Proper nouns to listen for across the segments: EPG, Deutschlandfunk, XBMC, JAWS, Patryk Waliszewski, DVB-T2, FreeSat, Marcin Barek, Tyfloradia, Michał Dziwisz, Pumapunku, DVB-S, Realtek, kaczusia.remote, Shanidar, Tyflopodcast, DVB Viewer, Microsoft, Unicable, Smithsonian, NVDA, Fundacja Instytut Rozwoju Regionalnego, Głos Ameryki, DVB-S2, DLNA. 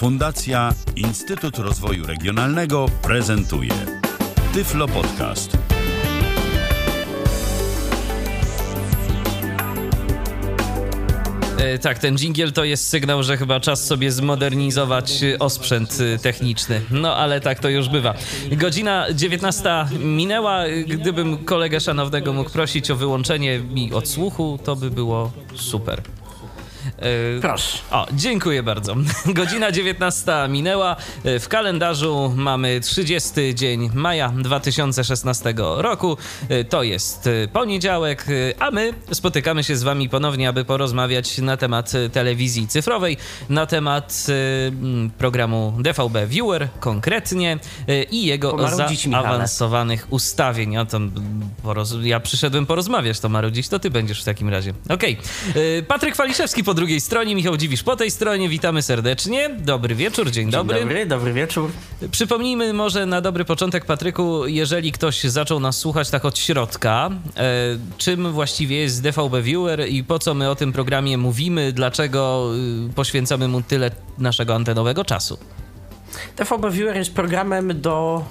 Fundacja Instytut Rozwoju Regionalnego prezentuje Tyflopodcast. Tak, ten dżingiel to jest sygnał, że chyba czas sobie zmodernizować osprzęt techniczny. No ale tak to już bywa. Godzina 19 minęła. Gdybym kolegę szanownego mógł prosić o wyłączenie mi odsłuchu, to by było super. Proszę. O, dziękuję bardzo. Godzina 19 minęła. W kalendarzu mamy 30 dzień maja 2016 roku. To jest poniedziałek, a my spotykamy się z wami ponownie, aby porozmawiać na temat telewizji cyfrowej, na temat programu DVB Viewer konkretnie i jego zaawansowanych ustawień. O tym ja przyszedłem porozmawiać, to marudzić, to ty będziesz w takim razie. Okej. Patryk Waliszewski po drugiej stronie, Michał Dziwisz po tej stronie. Witamy serdecznie. Dobry wieczór, dzień dobry. Dobry wieczór. Przypomnijmy może na dobry początek, Patryku, jeżeli ktoś zaczął nas słuchać tak od środka, czym właściwie jest DVB Viewer i po co my o tym programie mówimy, dlaczego poświęcamy mu tyle naszego antenowego czasu? DVB Viewer jest programem do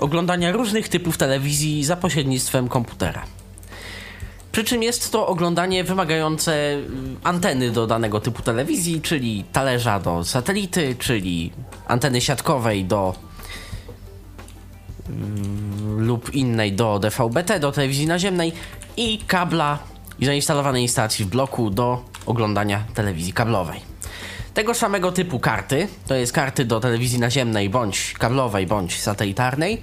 oglądania różnych typów telewizji za pośrednictwem komputera. Przy czym jest to oglądanie wymagające anteny do danego typu telewizji, czyli talerza do satelity, czyli anteny siatkowej do lub innej do DVB-T, do telewizji naziemnej i kabla i zainstalowanej instalacji w bloku do oglądania telewizji kablowej. Tego samego typu karty, to jest karty do telewizji naziemnej, bądź kablowej, bądź satelitarnej,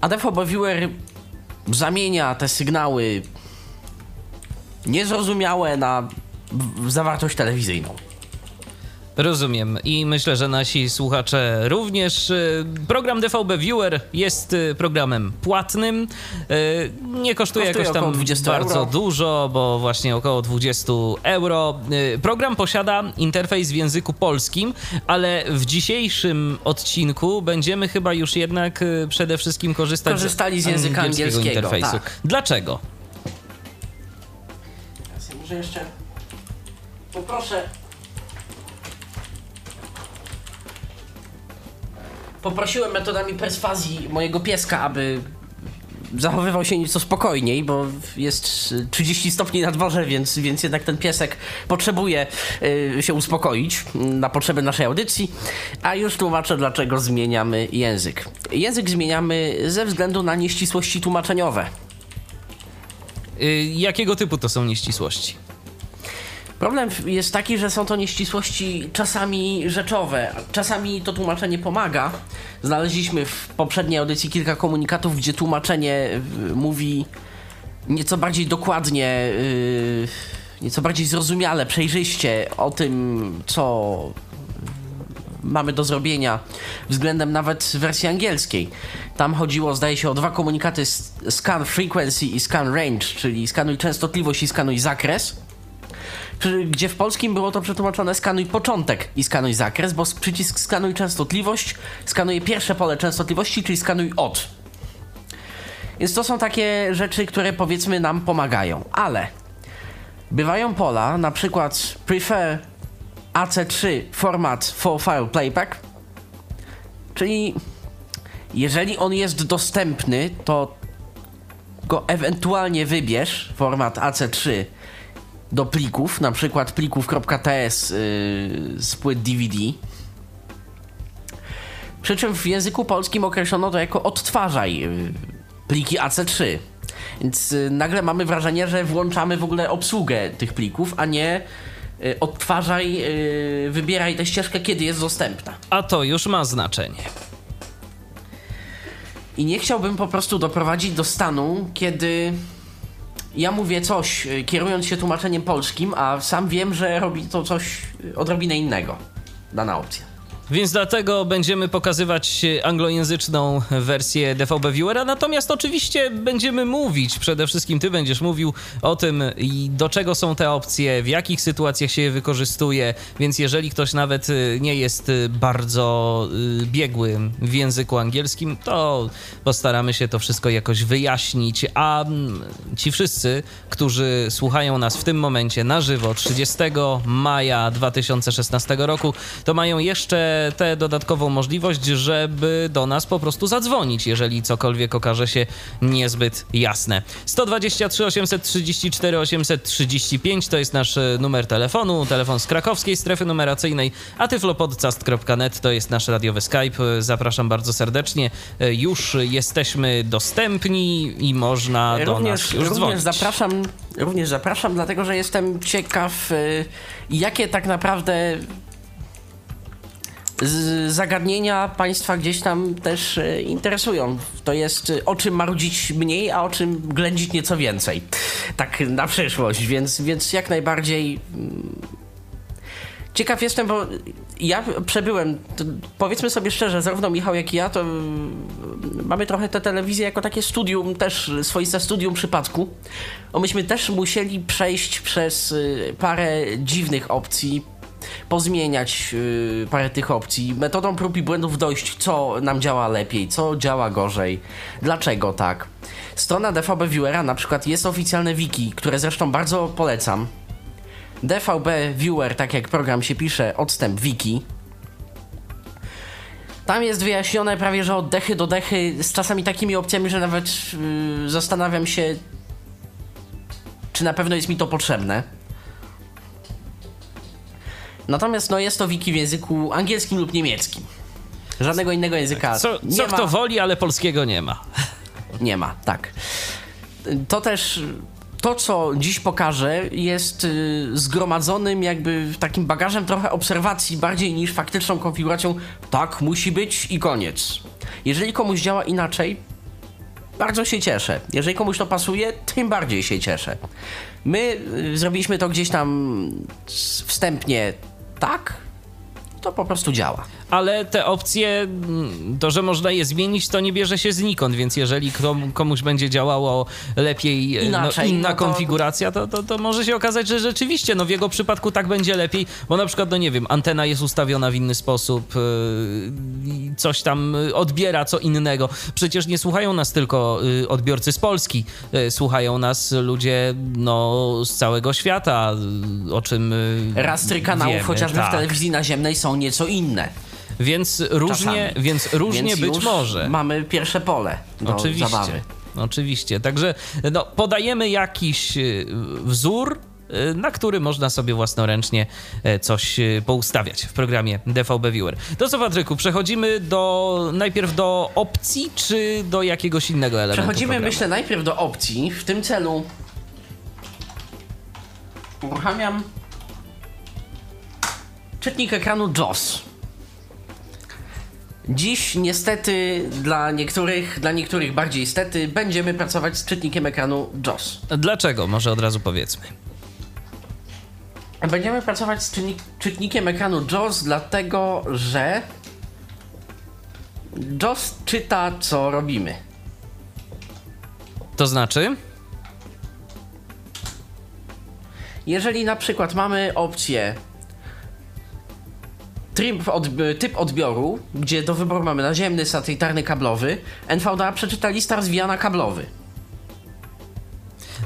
a DVB Viewer zamienia te sygnały niezrozumiałe na zawartość telewizyjną. Rozumiem i myślę, że nasi słuchacze również. Program DVB Viewer jest programem płatnym. Nie kosztuje jakoś tam bardzo dużo, bo właśnie około 20 euro. Program posiada interfejs w języku polskim, ale w dzisiejszym odcinku będziemy chyba już jednak przede wszystkim korzystali z języka angielskiego interfejsu. Tak. Dlaczego? Że jeszcze poprosiłem metodami perswazji mojego pieska, aby zachowywał się nieco spokojniej, bo jest 30 stopni na dworze, więc jednak ten piesek potrzebuje się uspokoić na potrzeby naszej audycji, a już tłumaczę, dlaczego zmieniamy język. Język zmieniamy ze względu na nieścisłości tłumaczeniowe. Jakiego typu to są nieścisłości? Problem jest taki, że są to nieścisłości czasami rzeczowe. Czasami to tłumaczenie pomaga. Znaleźliśmy w poprzedniej audycji kilka komunikatów, gdzie tłumaczenie mówi nieco bardziej dokładnie, nieco bardziej zrozumiale, przejrzyście o tym, co mamy do zrobienia względem nawet wersji angielskiej. Tam chodziło, zdaje się, o dwa komunikaty scan frequency i scan range, czyli skanuj częstotliwość i skanuj zakres, gdzie w polskim było to przetłumaczone skanuj początek i skanuj zakres, bo przycisk skanuj częstotliwość skanuje pierwsze pole częstotliwości, czyli skanuj od. Więc to są takie rzeczy, które powiedzmy nam pomagają, ale bywają pola, na przykład prefer AC3 format for file playback, czyli jeżeli on jest dostępny, to go ewentualnie wybierz, format AC3 do plików, na przykład plików.ts z płyt DVD. Przy czym w języku polskim określono to jako odtwarzaj pliki AC3. Więc nagle mamy wrażenie, że włączamy w ogóle obsługę tych plików, a nie odtwarzaj, wybieraj tę ścieżkę, kiedy jest dostępna. A to już ma znaczenie. I nie chciałbym po prostu doprowadzić do stanu, kiedy ja mówię coś, kierując się tłumaczeniem polskim, a sam wiem, że robi to coś odrobinę innego, dana opcja. Więc dlatego będziemy pokazywać anglojęzyczną wersję DVB Viewera, natomiast oczywiście będziemy mówić, przede wszystkim ty będziesz mówił o tym, do czego są te opcje, w jakich sytuacjach się je wykorzystuje, więc jeżeli ktoś nawet nie jest bardzo biegły w języku angielskim, to postaramy się to wszystko jakoś wyjaśnić, a ci wszyscy, którzy słuchają nas w tym momencie na żywo 30 maja 2016 roku, to mają jeszcze tę dodatkową możliwość, żeby do nas po prostu zadzwonić, jeżeli cokolwiek okaże się niezbyt jasne. 123 834 835 to jest nasz numer telefonu, telefon z krakowskiej strefy numeracyjnej, a tyflopodcast.net to jest nasz radiowy Skype. Zapraszam bardzo serdecznie. Już jesteśmy dostępni i można do nas już dzwonić. Również zapraszam, dlatego że jestem ciekaw, jakie tak naprawdę zagadnienia Państwa gdzieś tam też interesują. To jest o czym marudzić mniej, a o czym ględzić nieco więcej. Tak na przyszłość, więc jak najbardziej ciekaw jestem, bo ja przebyłem, powiedzmy sobie szczerze, zarówno Michał, jak i ja, to mamy trochę tę telewizję jako takie studium, też swoiste studium przypadku. Bo myśmy też musieli przejść przez parę dziwnych opcji, pozmieniać parę tych opcji, metodą prób i błędów dojść, co nam działa lepiej, co działa gorzej, dlaczego tak. Strona DVB Viewera na przykład jest oficjalne wiki, które zresztą bardzo polecam. DVB Viewer, tak jak program się pisze, odstęp wiki. Tam jest wyjaśnione prawie, że od dechy do dechy, z czasami takimi opcjami, że nawet zastanawiam się, czy na pewno jest mi to potrzebne. Natomiast jest to wiki w języku angielskim lub niemieckim. Żadnego innego języka nie ma. Kto woli, ale polskiego nie ma. Nie ma, tak. To też... To, co dziś pokażę, jest zgromadzonym jakby takim bagażem trochę obserwacji bardziej niż faktyczną konfiguracją. Tak musi być i koniec. Jeżeli komuś działa inaczej, bardzo się cieszę. Jeżeli komuś to pasuje, tym bardziej się cieszę. My zrobiliśmy to gdzieś tam wstępnie tak, to po prostu działa. Ale te opcje, to, że można je zmienić, to nie bierze się znikąd, więc jeżeli komuś będzie działało lepiej inna konfiguracja, to może się okazać, że rzeczywiście w jego przypadku tak będzie lepiej, bo na przykład, nie wiem, antena jest ustawiona w inny sposób, coś tam odbiera, co innego. Przecież nie słuchają nas tylko odbiorcy z Polski, słuchają nas ludzie z całego świata, o czym rastry kanałów wiemy, chociażby tak. W telewizji naziemnej są nieco inne. Więc różnie być może. Mamy pierwsze pole do zabawy. Oczywiście. Także podajemy jakiś wzór, na który można sobie własnoręcznie coś poustawiać w programie DVB Viewer. To co, Patryku, przechodzimy najpierw do opcji, czy do jakiegoś innego elementu? Przechodzimy, myślę, najpierw do opcji. W tym celu uruchamiam czytnik ekranu JAWS. Dziś niestety dla niektórych bardziej niestety, będziemy pracować z czytnikiem ekranu JAWS. Dlaczego? Może od razu powiedzmy. Będziemy pracować z czytnikiem ekranu JAWS, dlatego że JAWS czyta, co robimy. To znaczy? Jeżeli na przykład mamy opcję typ odbioru, gdzie do wyboru mamy naziemny, satelitarny, kablowy. NVDA przeczyta listar zwijana kablowy.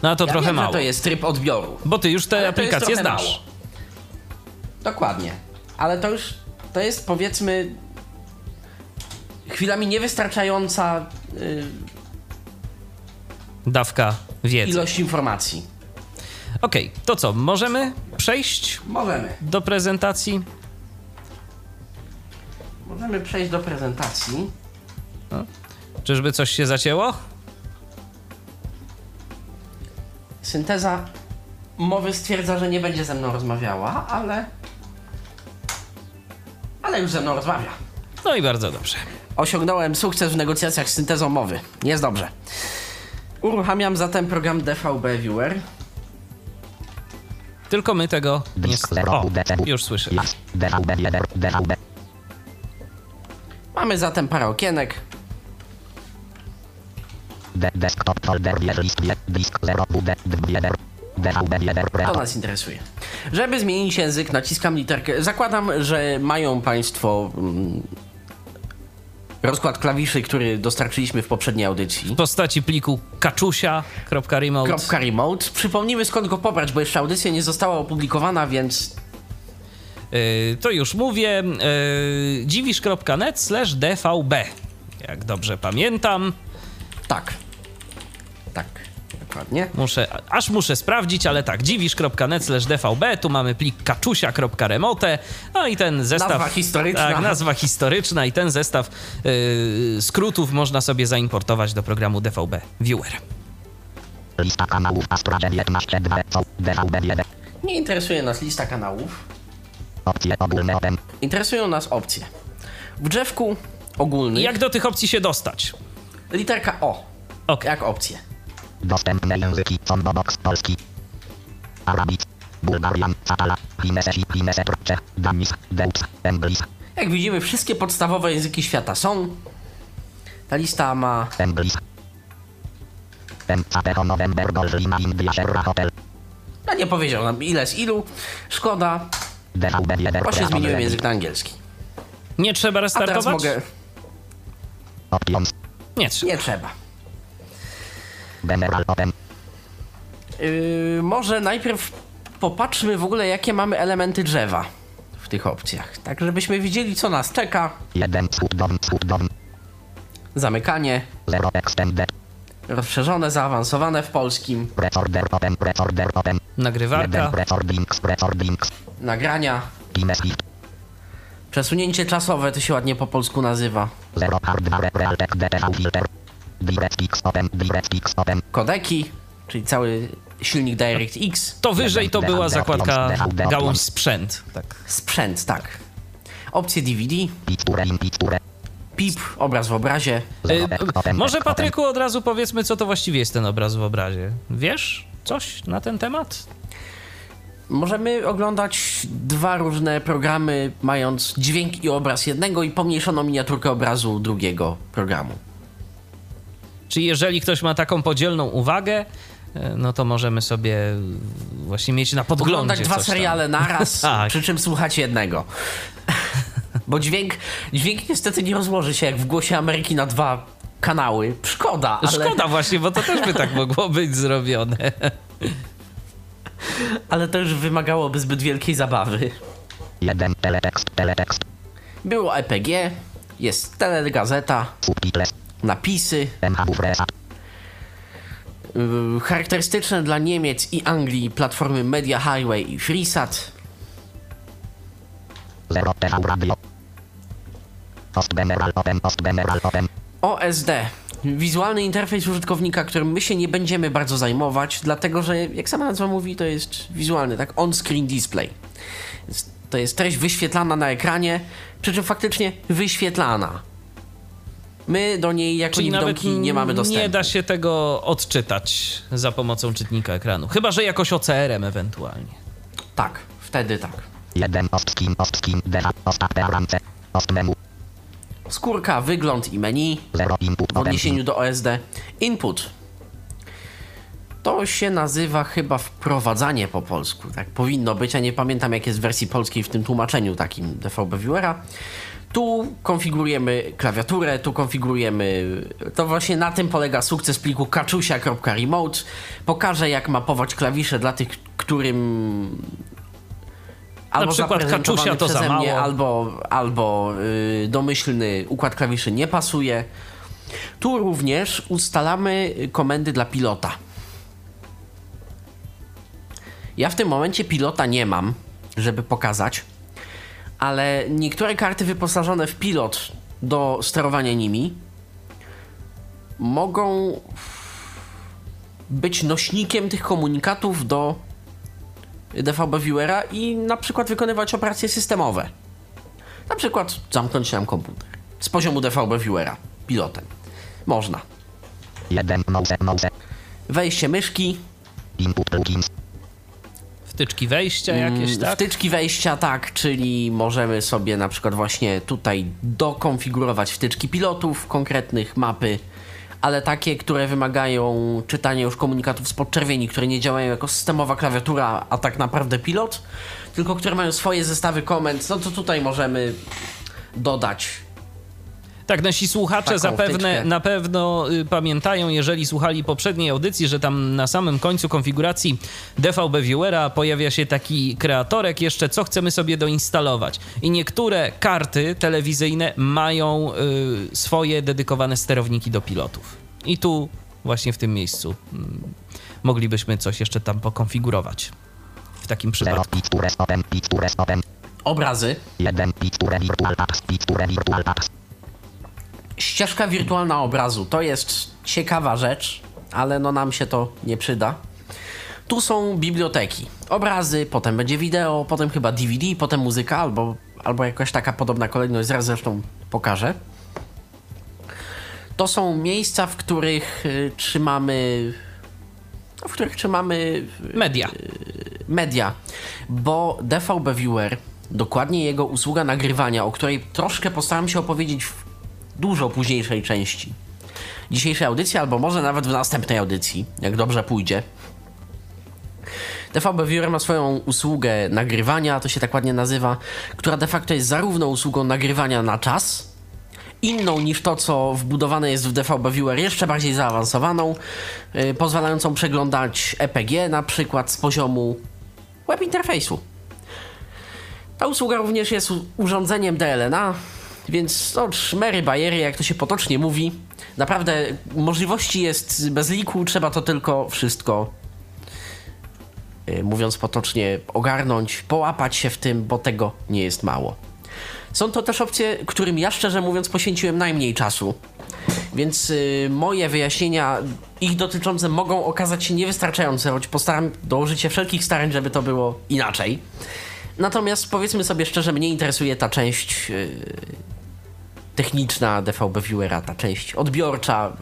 No a to ja trochę wiem, mało. Że to jest tryb odbioru. Bo ty już te aplikacje znasz. Mało. Dokładnie. Ale to jest, powiedzmy, chwilami niewystarczająca dawka wiedzy. Ilość informacji. Okej, to co? Możemy przejść? Możemy. Do prezentacji? Możemy przejść do prezentacji. No. Czyżby coś się zacięło? Synteza mowy stwierdza, że nie będzie ze mną rozmawiała, ale już ze mną rozmawia. No i bardzo dobrze. Osiągnąłem sukces w negocjacjach z syntezą mowy. Jest dobrze. Uruchamiam zatem program DVB Viewer. Tylko my tego nie... O, już słyszymy. Mamy zatem parę okienek. To nas interesuje. Żeby zmienić język, naciskam literkę. Zakładam, że mają Państwo rozkład klawiszy, który dostarczyliśmy w poprzedniej audycji. W postaci pliku kaczusia.remote. Przypomnijmy, skąd go pobrać, bo jeszcze audycja nie została opublikowana, więc... To już mówię, dziwisz.net/dvb, jak dobrze pamiętam. Tak, tak, dokładnie. Muszę sprawdzić, ale tak, dziwisz.net/dvb, tu mamy plik kaczusia.remote, no i ten zestaw... Nazwa historyczna. Tak, nazwa historyczna i ten zestaw skrótów można sobie zaimportować do programu DVB Viewer. Lista kanałów Astra 19.2, DVB1. Nie interesuje nas lista kanałów. Opcje ogólne. Interesują nas opcje. W drzewku ogólnym. Jak do tych opcji się dostać? Literka O. Okay. Jak opcje. Dostępne języki. Sondobox polski. Arabic. Bulgarian. Catala. Chinesesi. Chinesetr. Czech. Danis. Deutsch. Englis. Jak widzimy, wszystkie podstawowe języki świata są. Ta lista ma... Englis. Encatecho November. Golżyna. India. Sierra Hotel. Ja nie powiedział nam ile z ilu. Szkoda. Proszę, zmieniłem język na angielski. Nie trzeba restartować? A teraz mogę... Nie trzeba. Nie trzeba. Może najpierw popatrzmy w ogóle, jakie mamy elementy drzewa w tych opcjach. Tak, żebyśmy widzieli, co nas czeka. Zamykanie. Rozszerzone, zaawansowane w polskim. Nagrywarka. Nagrania. Przesunięcie czasowe, to się ładnie po polsku nazywa. Kodeki, czyli cały silnik DirectX. To wyżej to była zakładka gałąź sprzęt. Tak. Sprzęt, tak. Opcje DVD. PIP, obraz w obrazie. Może Patryku od razu powiedzmy, co to właściwie jest ten obraz w obrazie. Wiesz coś na ten temat? Możemy oglądać dwa różne programy, mając dźwięk i obraz jednego i pomniejszoną miniaturkę obrazu drugiego programu. Czyli jeżeli ktoś ma taką podzielną uwagę, no to możemy sobie właśnie mieć na podglądzie oglądać dwa seriale naraz, tak. Przy czym słuchać jednego. Bo dźwięk niestety nie rozłoży się jak w Głosie Ameryki na dwa kanały. Szkoda, ale... Szkoda właśnie, bo to też by tak mogło być zrobione. Ale to już wymagałoby zbyt wielkiej zabawy. Jeden teletekst. Było EPG, jest telegazeta, napisy, charakterystyczne dla Niemiec i Anglii platformy Media Highway i Freesat. OSD. Wizualny interfejs użytkownika, którym my się nie będziemy bardzo zajmować, dlatego że, jak sama nazwa mówi, to jest wizualny, tak? On-screen display. To jest treść wyświetlana na ekranie, przy czym faktycznie wyświetlana. My do niej jako niewidomki nie mamy dostępu. Nie da się tego odczytać za pomocą czytnika ekranu. Chyba że jakoś OCR-em ewentualnie. Tak, wtedy tak. Skórka, wygląd i menu w odniesieniu do OSD. Input. To się nazywa chyba wprowadzanie po polsku. Tak powinno być, a nie pamiętam jak jest w wersji polskiej w tym tłumaczeniu takim DVB Viewera. Tu konfigurujemy klawiaturę, tu konfigurujemy... To właśnie na tym polega sukces pliku kaczusia.remote. Pokażę jak mapować klawisze dla tych, którym... Albo na przykład kaczusia to za mało. Albo domyślny układ klawiszy nie pasuje. Tu również ustalamy komendy dla pilota. Ja w tym momencie pilota nie mam, żeby pokazać, ale niektóre karty wyposażone w pilot do sterowania nimi mogą być nośnikiem tych komunikatów do DVB Viewera i na przykład wykonywać operacje systemowe. Na przykład zamknąć nam komputer z poziomu DVB Viewera pilotem. Można. Wejście myszki. Wtyczki wejścia jakieś, tak? Wtyczki wejścia, tak, czyli możemy sobie na przykład właśnie tutaj dokonfigurować wtyczki pilotów konkretnych, mapy, ale takie, które wymagają czytania już komunikatów z podczerwieni, które nie działają jako systemowa klawiatura, a tak naprawdę pilot, tylko które mają swoje zestawy komend, no to tutaj możemy dodać Tak, nasi słuchacze zapewne na pewno pamiętają, jeżeli słuchali poprzedniej audycji, że tam na samym końcu konfiguracji DVB Viewera pojawia się taki kreatorek jeszcze, co chcemy sobie doinstalować. I niektóre karty telewizyjne mają swoje dedykowane sterowniki do pilotów. I tu właśnie w tym miejscu moglibyśmy coś jeszcze tam pokonfigurować. W takim przypadku. Obrazy. Ścieżka wirtualna obrazu to jest ciekawa rzecz, ale no nam się to nie przyda. Tu są biblioteki, obrazy, potem będzie wideo, potem chyba DVD, potem muzyka albo jakaś taka podobna kolejność, zaraz zresztą pokażę. To są miejsca, w których trzymamy media, bo DVB Viewer, dokładnie jego usługa nagrywania, o której troszkę postaram się opowiedzieć w dużo późniejszej części dzisiejszej audycji, albo może nawet w następnej audycji, jak dobrze pójdzie. DVB Viewer ma swoją usługę nagrywania, to się tak ładnie nazywa, która de facto jest zarówno usługą nagrywania na czas, inną niż to, co wbudowane jest w DVB Viewer, jeszcze bardziej zaawansowaną, pozwalającą przeglądać EPG na przykład z poziomu web interfejsu. Ta usługa również jest urządzeniem DLNA, więc to szmery, bajery, jak to się potocznie mówi. Naprawdę możliwości jest bez liku, trzeba to tylko wszystko, mówiąc potocznie, ogarnąć, połapać się w tym, bo tego nie jest mało. Są to też opcje, którym ja szczerze mówiąc poświęciłem najmniej czasu, więc moje wyjaśnienia ich dotyczące mogą okazać się niewystarczające, choć postaram dołożyć się wszelkich starań, żeby to było inaczej. Natomiast powiedzmy sobie szczerze, mnie interesuje ta część techniczna DVB Viewera, ta część odbiorcza,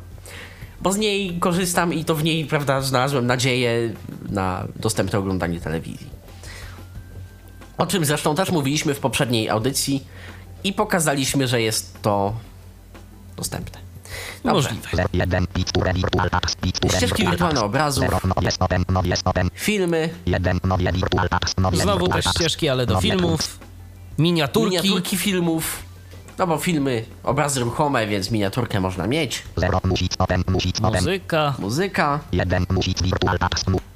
bo z niej korzystam i to w niej, prawda, znalazłem nadzieję na dostępne oglądanie telewizji. O czym zresztą też mówiliśmy w poprzedniej audycji i pokazaliśmy, że jest to dostępne. Dobrze. Ścieżki wirtualne obrazów, filmy, znowu też ścieżki, ale do filmów, miniaturki filmów, no bo filmy, obrazy ruchome, więc miniaturkę można mieć.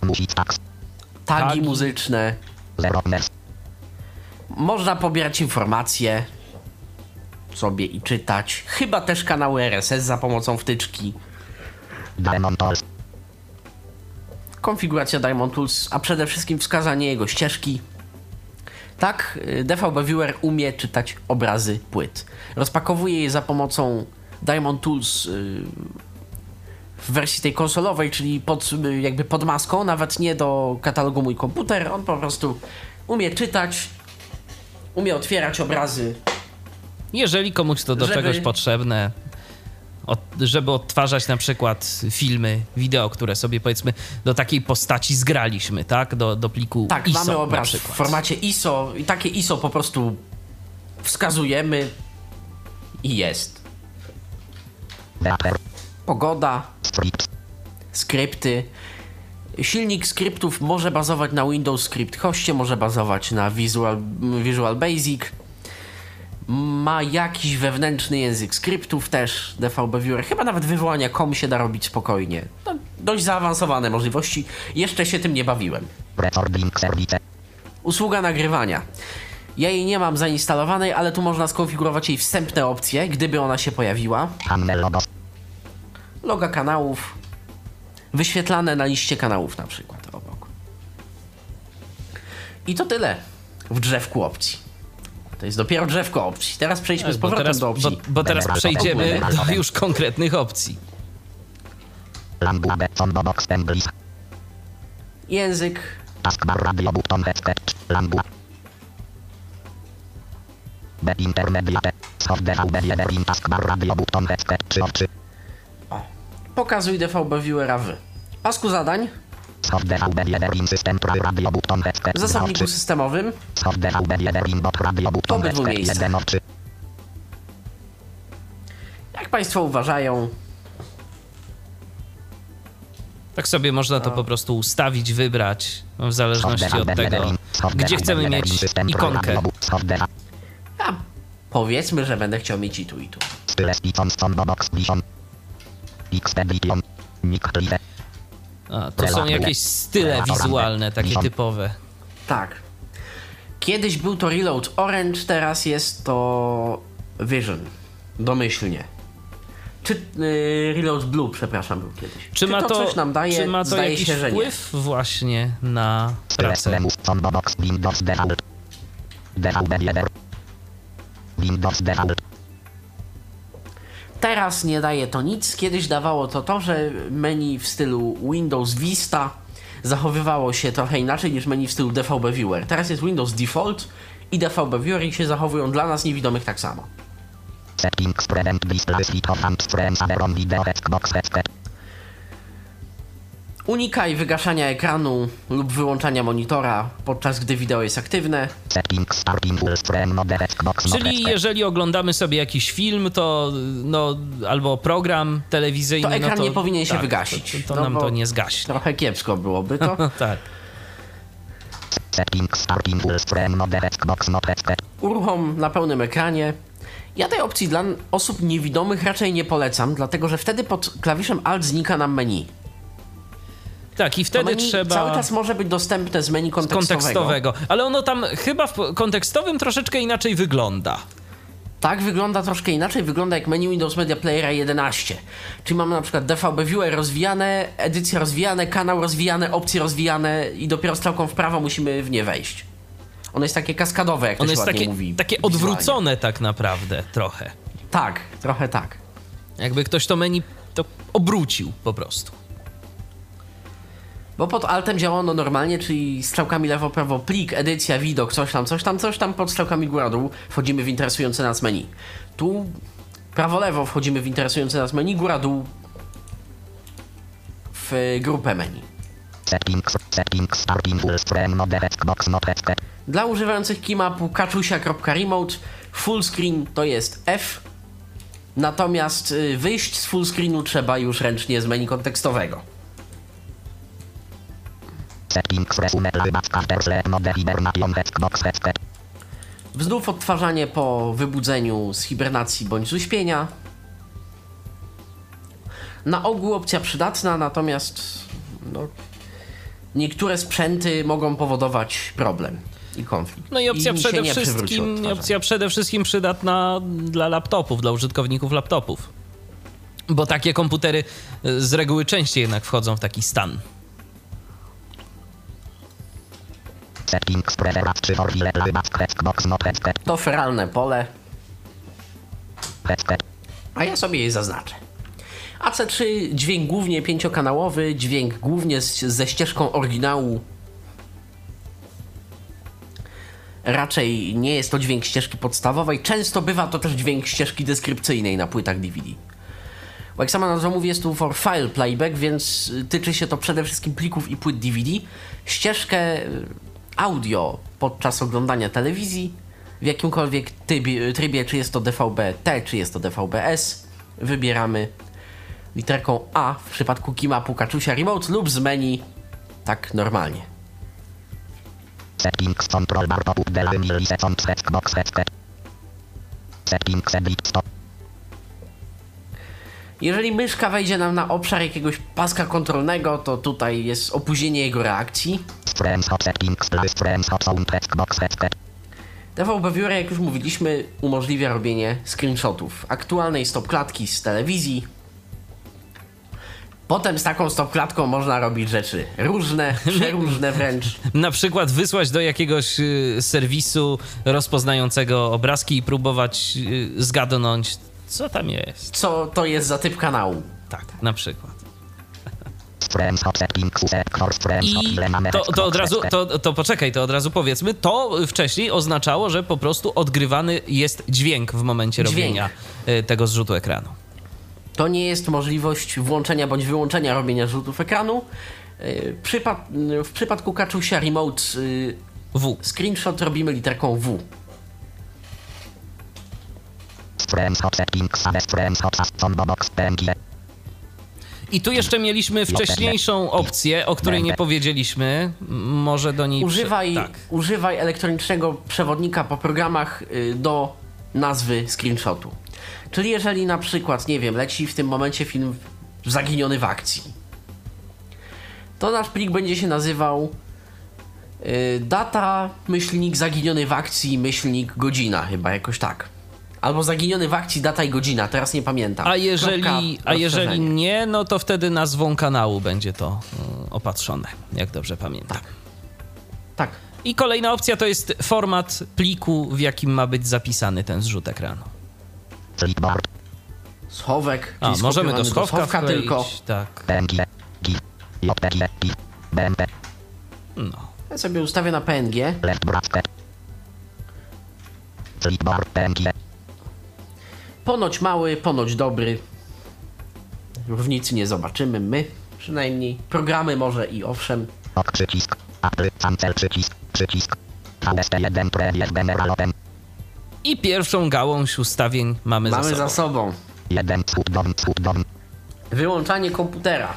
Muzyka. Tagi muzyczne. Można pobierać informacje sobie i czytać. Chyba też kanały RSS za pomocą wtyczki. Konfiguracja Diamond Tools, a przede wszystkim wskazanie jego ścieżki. Tak, DVB Viewer umie czytać obrazy płyt. Rozpakowuje je za pomocą Diamond Tools w wersji tej konsolowej, czyli pod maską, nawet nie do katalogu Mój Komputer. On po prostu umie czytać, umie otwierać obrazy. Jeżeli komuś to do czegoś potrzebne, żeby odtwarzać na przykład filmy, wideo, które sobie powiedzmy do takiej postaci zgraliśmy, tak? Do pliku tak, ISO. Tak, mamy obraz w formacie ISO i takie ISO po prostu wskazujemy i jest. Pogoda, skrypty. Silnik skryptów może bazować na Windows Script Hoście, może bazować na Visual Basic. Ma jakiś wewnętrzny język skryptów też DVB Viewer. Chyba nawet wywołania COM się da robić spokojnie. No, dość zaawansowane możliwości. Jeszcze się tym nie bawiłem. Usługa nagrywania. Ja jej nie mam zainstalowanej, ale tu można skonfigurować jej wstępne opcje, gdyby ona się pojawiła. Loga kanałów. Wyświetlane na liście kanałów na przykład obok. I to tyle w drzewku opcji. To jest dopiero drzewko opcji. Teraz przejdźmy z powrotem do opcji. Bo teraz przejdziemy do już konkretnych opcji. Język. O. Pokazuj DVB Viewera w pasku zadań. W zasobniku systemowym to obydwu miejsca. Jak Państwo uważają? Tak sobie można to po prostu ustawić, wybrać w zależności od tego, gdzie chcemy mieć ikonkę. A powiedzmy, że będę chciał mieć i tu, i tu. A, to są jakieś style wizualne, takie typowe. Tak. Kiedyś był to Reload Orange, teraz jest to Vision. Domyślnie. Czy Reload Blue, przepraszam, był kiedyś. Czy ma to coś nam daje? Czy ma to zdaje jakiś się, że wpływ nie. Właśnie na pracę? Teraz nie daje to nic. Kiedyś dawało to, że menu w stylu Windows Vista zachowywało się trochę inaczej niż menu w stylu DVB Viewer. Teraz jest Windows Default i DVB Viewer i się zachowują dla nas niewidomych tak samo. Unikaj wygaszania ekranu lub wyłączania monitora, podczas gdy wideo jest aktywne. Czyli jeżeli oglądamy sobie jakiś film, to no, albo program telewizyjny, to ekran nie powinien się wygasić. To nam to nie zgaśnie. Trochę kiepsko byłoby to. Tak. Uruchom na pełnym ekranie. Ja tej opcji dla osób niewidomych raczej nie polecam, dlatego że wtedy pod klawiszem Alt znika nam menu. Tak, i wtedy trzeba... Cały czas może być dostępne z menu kontekstowego. Ale ono tam chyba w kontekstowym troszeczkę inaczej wygląda. Tak, wygląda troszkę inaczej. Wygląda jak menu Windows Media Playera 11. Czyli mamy na przykład DVB Viewer rozwijane, edycje rozwijane, kanał rozwijane, opcje rozwijane i dopiero strzałką w prawo musimy w nie wejść. Ono jest takie kaskadowe, jak to się ładnie mówi. Takie odwrócone tak naprawdę trochę. Tak, trochę tak. Jakby ktoś to menu to obrócił po prostu. Bo pod altem działa ono normalnie, czyli strzałkami lewo-prawo, plik, edycja, widok, coś tam, pod strzałkami góra-dół wchodzimy w interesujące nas menu. Tu prawo-lewo wchodzimy w interesujące nas menu, góra-dół w grupę menu. Dla używających keymapu kaczusia.remote fullscreen to jest F, natomiast wyjść z fullscreenu trzeba już ręcznie z menu kontekstowego. Znów odtwarzanie po wybudzeniu z hibernacji bądź z uśpienia. Na ogół opcja przydatna, natomiast no, niektóre sprzęty mogą powodować problem i konflikt. No i opcja przede wszystkim przydatna dla laptopów, dla użytkowników laptopów. Bo takie komputery z reguły częściej jednak wchodzą w taki stan. To feralne pole. A ja sobie je zaznaczę. AC3, dźwięk głównie pięciokanałowy, dźwięk głównie ze ścieżką oryginału. Raczej nie jest to dźwięk ścieżki podstawowej. Często bywa to też dźwięk ścieżki deskrypcyjnej na płytach DVD. Bo jak sama nazwa mówi, jest tu for file playback, więc tyczy się to przede wszystkim plików i płyt DVD. Ścieżkę audio podczas oglądania telewizji w jakimkolwiek trybie, czy jest to DVB-T, czy jest to DVB-S, wybieramy literką A w przypadku keymapu kaczusia remote lub z menu tak normalnie. Jeżeli myszka wejdzie nam na obszar jakiegoś paska kontrolnego, to tutaj jest opóźnienie jego reakcji. DVB Viewer, jak już mówiliśmy, umożliwia robienie screenshotów aktualnej stopklatki z telewizji. Potem z taką stopklatką można robić rzeczy różne, przeróżne wręcz. Na przykład wysłać do jakiegoś serwisu rozpoznającego obrazki i próbować zgadnąć, co tam jest. Co to jest za typ kanału. Tak, na przykład. I to od razu powiedzmy, to wcześniej oznaczało, że po prostu odgrywany jest dźwięk w momencie robienia tego zrzutu ekranu. To nie jest możliwość włączenia bądź wyłączenia robienia zrzutów ekranu. W przypadku kaczusia remote W. Screenshot robimy literką W. I tu jeszcze mieliśmy wcześniejszą opcję, o której nie powiedzieliśmy. Może do niej... Używaj elektronicznego przewodnika po programach do nazwy screenshotu. Czyli jeżeli na przykład, nie wiem, leci w tym momencie film Zaginiony w akcji, to nasz plik będzie się nazywał data, myślnik, zaginiony w akcji, myślnik, godzina, chyba jakoś tak. Albo zaginiony w akcji, data i godzina, teraz nie pamiętam. A jeżeli nie, no to wtedy nazwą kanału będzie to opatrzone, jak dobrze pamiętam. Tak. I kolejna opcja to jest format pliku, w jakim ma być zapisany ten zrzut ekranu. Schowek. A, możemy do schowka wkleić, tylko. Tak. No. Ja sobie ustawię na PNG. Ponoć mały, ponoć dobry. Różnicy nie zobaczymy my, przynajmniej. Programy może i owszem. Przycisk, cancel, przycisk. I pierwszą gałąź ustawień mamy za sobą. Wyłączanie komputera.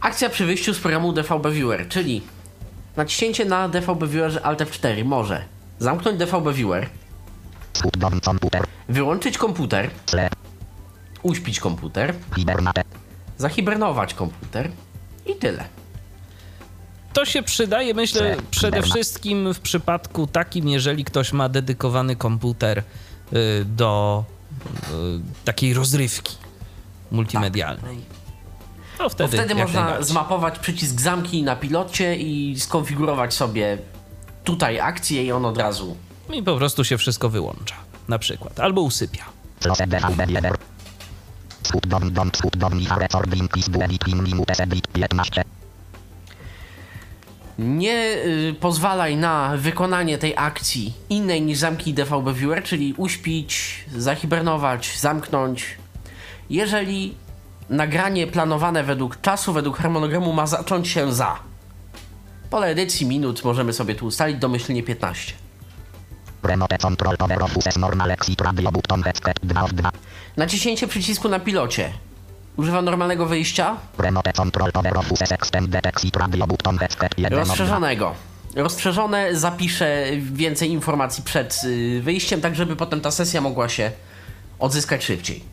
Akcja przy wyjściu z programu DVB Viewer, czyli naciśnięcie na DVB Viewerze Alt F4 może zamknąć DVB Viewer, wyłączyć komputer, uśpić komputer, zahibernować komputer i tyle. To się przydaje, myślę, przede wszystkim w przypadku takim, jeżeli ktoś ma dedykowany komputer do takiej rozrywki multimedialnej. Tak. To wtedy można zmapować przycisk zamknij na pilocie i skonfigurować sobie tutaj akcję i on od razu. I po prostu się wszystko wyłącza, na przykład, albo usypia. Nie pozwalaj na wykonanie tej akcji innej niż zamknij DVB Viewer, czyli uśpić, zahibernować, zamknąć. Jeżeli nagranie planowane według czasu, według harmonogramu ma zacząć się za pole edycji minut, możemy sobie tu ustalić domyślnie 15. Naciśnięcie przycisku na pilocie używa normalnego wyjścia. Rozszerzonego. Rozszerzone zapisze więcej informacji przed wyjściem, tak żeby potem ta sesja mogła się odzyskać szybciej.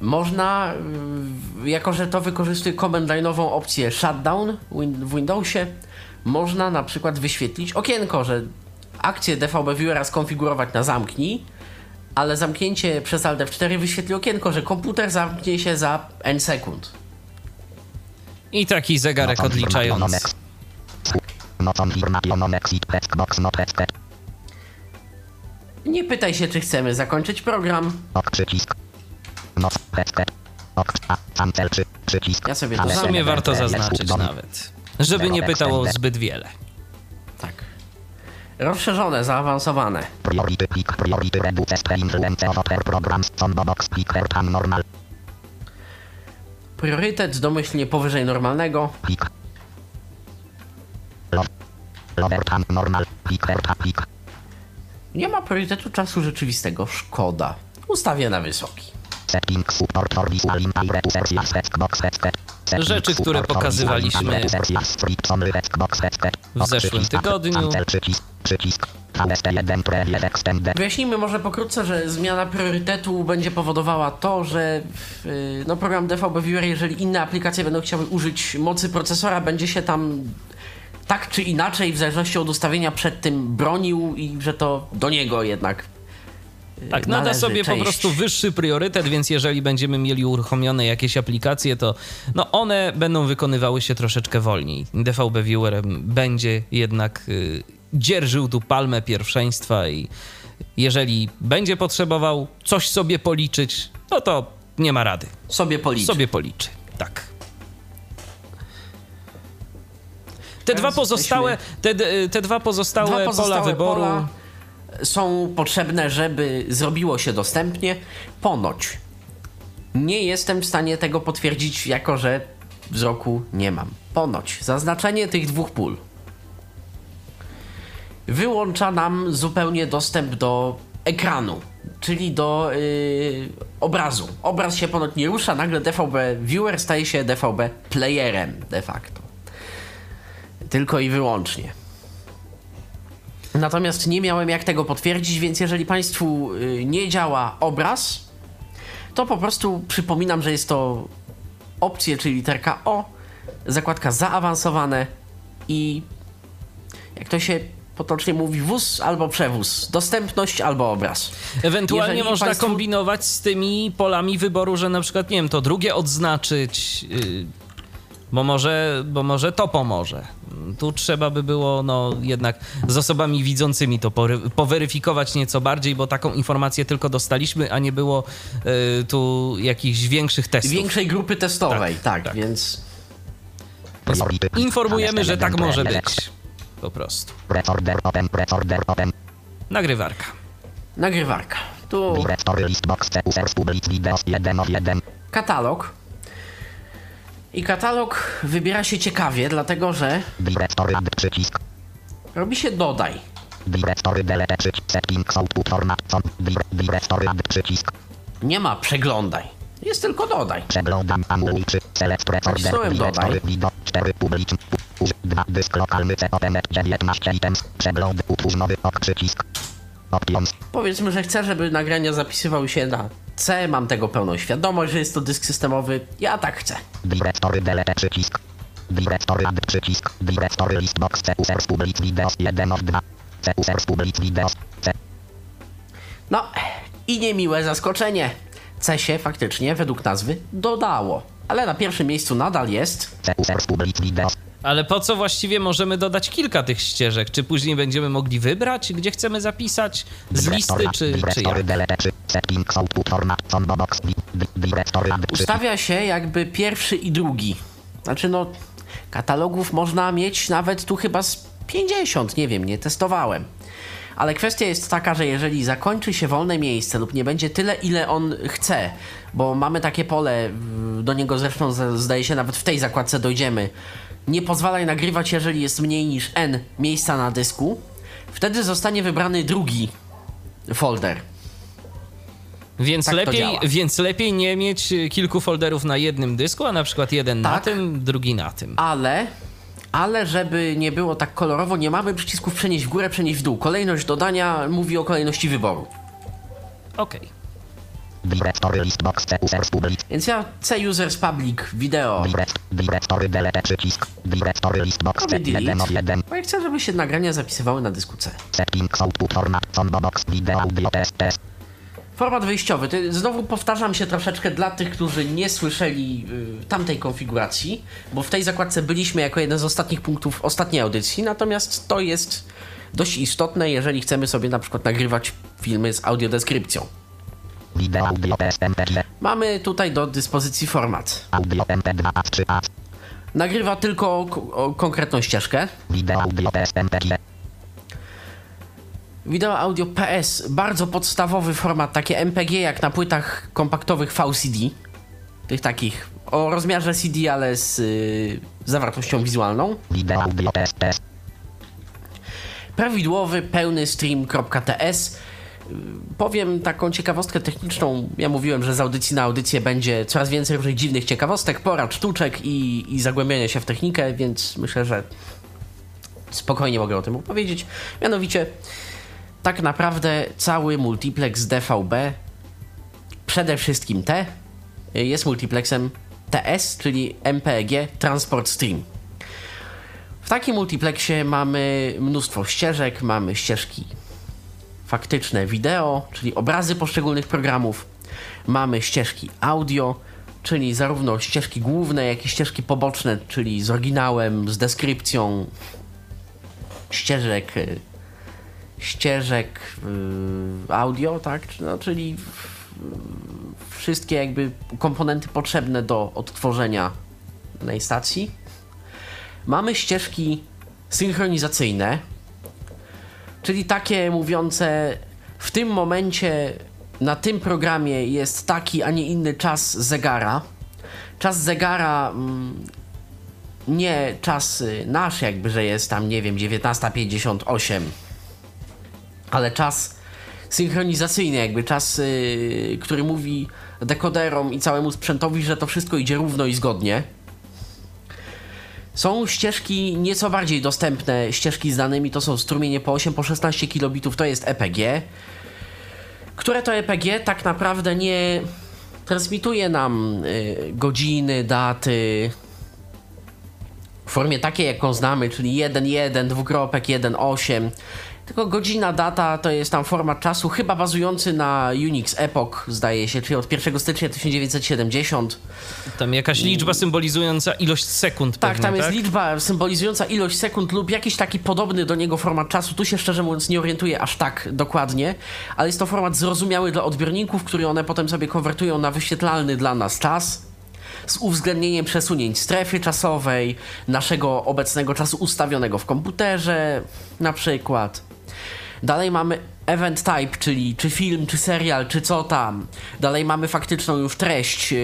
Można, jako że to wykorzystuje command line'ową opcję shutdown w Windowsie, można na przykład wyświetlić okienko, że akcję DVB Viewera skonfigurować na zamknij, ale zamknięcie przez Alt F4 wyświetli okienko, że komputer zamknie się za n sekund. I taki zegarek odliczający. Nie pytaj się, czy chcemy zakończyć program. Ja sobie to w sumie warto zaznaczyć nawet, żeby nie pytało zbyt wiele. Tak. Rozszerzone, zaawansowane. Priorytet domyślnie powyżej normalnego. Nie ma priorytetu czasu rzeczywistego, szkoda. Ustawię na wysoki. Rzeczy, które pokazywaliśmy w zeszłym tygodniu. Wyjaśnijmy może pokrótce, że zmiana priorytetu będzie powodowała to, że program DVB Viewer, jeżeli inne aplikacje będą chciały użyć mocy procesora, będzie się tam tak czy inaczej, w zależności od ustawienia, przed tym bronił i że to do niego jednak. Tak, nada sobie po prostu wyższy priorytet, więc jeżeli będziemy mieli uruchomione jakieś aplikacje, to one będą wykonywały się troszeczkę wolniej. DVB Viewer będzie jednak dzierżył tu palmę pierwszeństwa i jeżeli będzie potrzebował coś sobie policzyć, no to nie ma rady. Sobie policzy, tak. Te dwa pozostałe pola wyboru... są potrzebne, żeby zrobiło się dostępnie, ponoć. Nie jestem w stanie tego potwierdzić, jako że wzroku nie mam. Ponoć. Zaznaczenie tych dwóch pól wyłącza nam zupełnie dostęp do ekranu, czyli do obrazu. Obraz się ponoć nie rusza, nagle DVB Viewer staje się DVB Playerem de facto. Tylko i wyłącznie. Natomiast nie miałem jak tego potwierdzić, więc jeżeli Państwu nie działa obraz, to po prostu przypominam, że jest to opcje, czyli literka O, zakładka zaawansowane i jak to się potocznie mówi, wóz albo przewóz, dostępność albo obraz. Ewentualnie jeżeli można Państwu kombinować z tymi polami wyboru, że na przykład, nie wiem, to drugie odznaczyć, bo może to pomoże. Tu trzeba by było jednak z osobami widzącymi to poweryfikować nieco bardziej, bo taką informację tylko dostaliśmy, a nie było tu jakichś większych testów. Większej grupy testowej, tak. Więc informujemy, że tak może być. Po prostu. Nagrywarka. Tu katalog. I katalog wybiera się ciekawie, dlatego że robi się dodaj. Nie ma przeglądaj. Jest tylko dodaj. Nacisnąłem dodaj. Powiedzmy, że chcę, żeby nagrania zapisywały się na C. Mam tego pełną świadomość, że jest to dysk systemowy. Ja tak chcę. No i niemiłe zaskoczenie. C się faktycznie według nazwy dodało, ale na pierwszym miejscu nadal jest. Ale po co właściwie możemy dodać kilka tych ścieżek? Czy później będziemy mogli wybrać, gdzie chcemy zapisać? Z listy, czy jak? Ustawia się jakby pierwszy i drugi. Znaczy katalogów można mieć nawet tu chyba z 50, nie wiem, nie testowałem. Ale kwestia jest taka, że jeżeli zakończy się wolne miejsce lub nie będzie tyle, ile on chce, bo mamy takie pole, do niego zresztą zdaje się nawet w tej zakładce dojdziemy, nie pozwalaj nagrywać, jeżeli jest mniej niż N miejsca na dysku, wtedy zostanie wybrany drugi folder. Więc lepiej nie mieć kilku folderów na jednym dysku, a na przykład jeden na tym, drugi na tym. Ale żeby nie było tak kolorowo, nie mamy przycisków przenieść w górę, przenieść w dół. Kolejność dodania mówi o kolejności wyboru. Okej. Więc ja C users public video. Bo ja chcę, żeby się nagrania zapisywały na dysku C. Format wyjściowy. Znowu powtarzam się troszeczkę dla tych, którzy nie słyszeli tamtej konfiguracji, bo w tej zakładce byliśmy jako jeden z ostatnich punktów ostatniej audycji, natomiast to jest dość istotne, jeżeli chcemy sobie na przykład nagrywać filmy z audiodeskrypcją. Mamy tutaj do dyspozycji format. Nagrywa tylko konkretną ścieżkę. Wideo audio PS, bardzo podstawowy format, takie MPG jak na płytach kompaktowych VCD, tych takich o rozmiarze CD, ale z zawartością wizualną. Prawidłowy, pełny stream.ts. Powiem taką ciekawostkę techniczną, ja mówiłem, że z audycji na audycję będzie coraz więcej różnych dziwnych ciekawostek, porad, sztuczek i zagłębiania się w technikę, więc myślę, że spokojnie mogę o tym opowiedzieć. Mianowicie tak naprawdę cały multiplex DVB, przede wszystkim T, jest multiplexem TS, czyli MPEG Transport Stream. W takim multiplexie mamy mnóstwo ścieżek, mamy ścieżki faktyczne wideo, czyli obrazy poszczególnych programów, mamy ścieżki audio, czyli zarówno ścieżki główne, jak i ścieżki poboczne, czyli z oryginałem, z deskrypcją, ścieżek audio, czyli wszystkie jakby komponenty potrzebne do odtworzenia danej stacji. Mamy ścieżki synchronizacyjne, czyli takie mówiące w tym momencie na tym programie jest taki, a nie inny czas zegara. Czas zegara nie czas nasz jakby, że jest tam, nie wiem, 19:58, ale czas synchronizacyjny, jakby czas, który mówi dekoderom i całemu sprzętowi, że to wszystko idzie równo i zgodnie. Są ścieżki nieco bardziej dostępne, ścieżki z danymi, to są strumienie po 8, po 16 kilobitów, to jest EPG, które to EPG tak naprawdę nie transmituje nam godziny, daty w formie takiej, jaką znamy, czyli 1.1, dwukropek, 1.8, tylko godzina, data to jest tam format czasu, chyba bazujący na Unix Epoch, zdaje się, czyli od 1 stycznia 1970. Tam jakaś liczba symbolizująca ilość sekund. Tak, pewnie, tam jest liczba symbolizująca ilość sekund lub jakiś taki podobny do niego format czasu. Tu się szczerze mówiąc nie orientuję aż tak dokładnie, ale jest to format zrozumiały dla odbiorników, który one potem sobie konwertują na wyświetlalny dla nas czas, z uwzględnieniem przesunięć strefy czasowej, naszego obecnego czasu ustawionego w komputerze na przykład. Dalej mamy event type, czyli czy film, czy serial, czy co tam. Dalej mamy faktyczną już treść,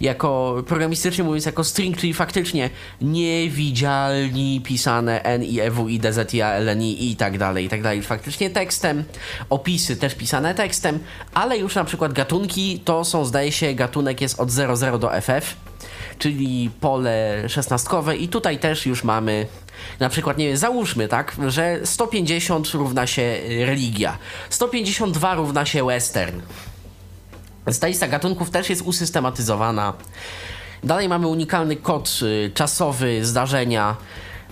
jako programistycznie mówiąc, jako string, czyli faktycznie niewidzialni, pisane N, I, E, W, I, D, Z, I, A, L, N, I i tak dalej, faktycznie tekstem. Opisy też pisane tekstem, ale już na przykład gatunki to są, zdaje się, gatunek jest od 00 do FF, czyli pole szesnastkowe i tutaj też już mamy na przykład, nie wiem, załóżmy, tak, że 150 równa się religia, 152 równa się western. Więc ta lista gatunków też jest usystematyzowana. Dalej mamy unikalny kod czasowy zdarzenia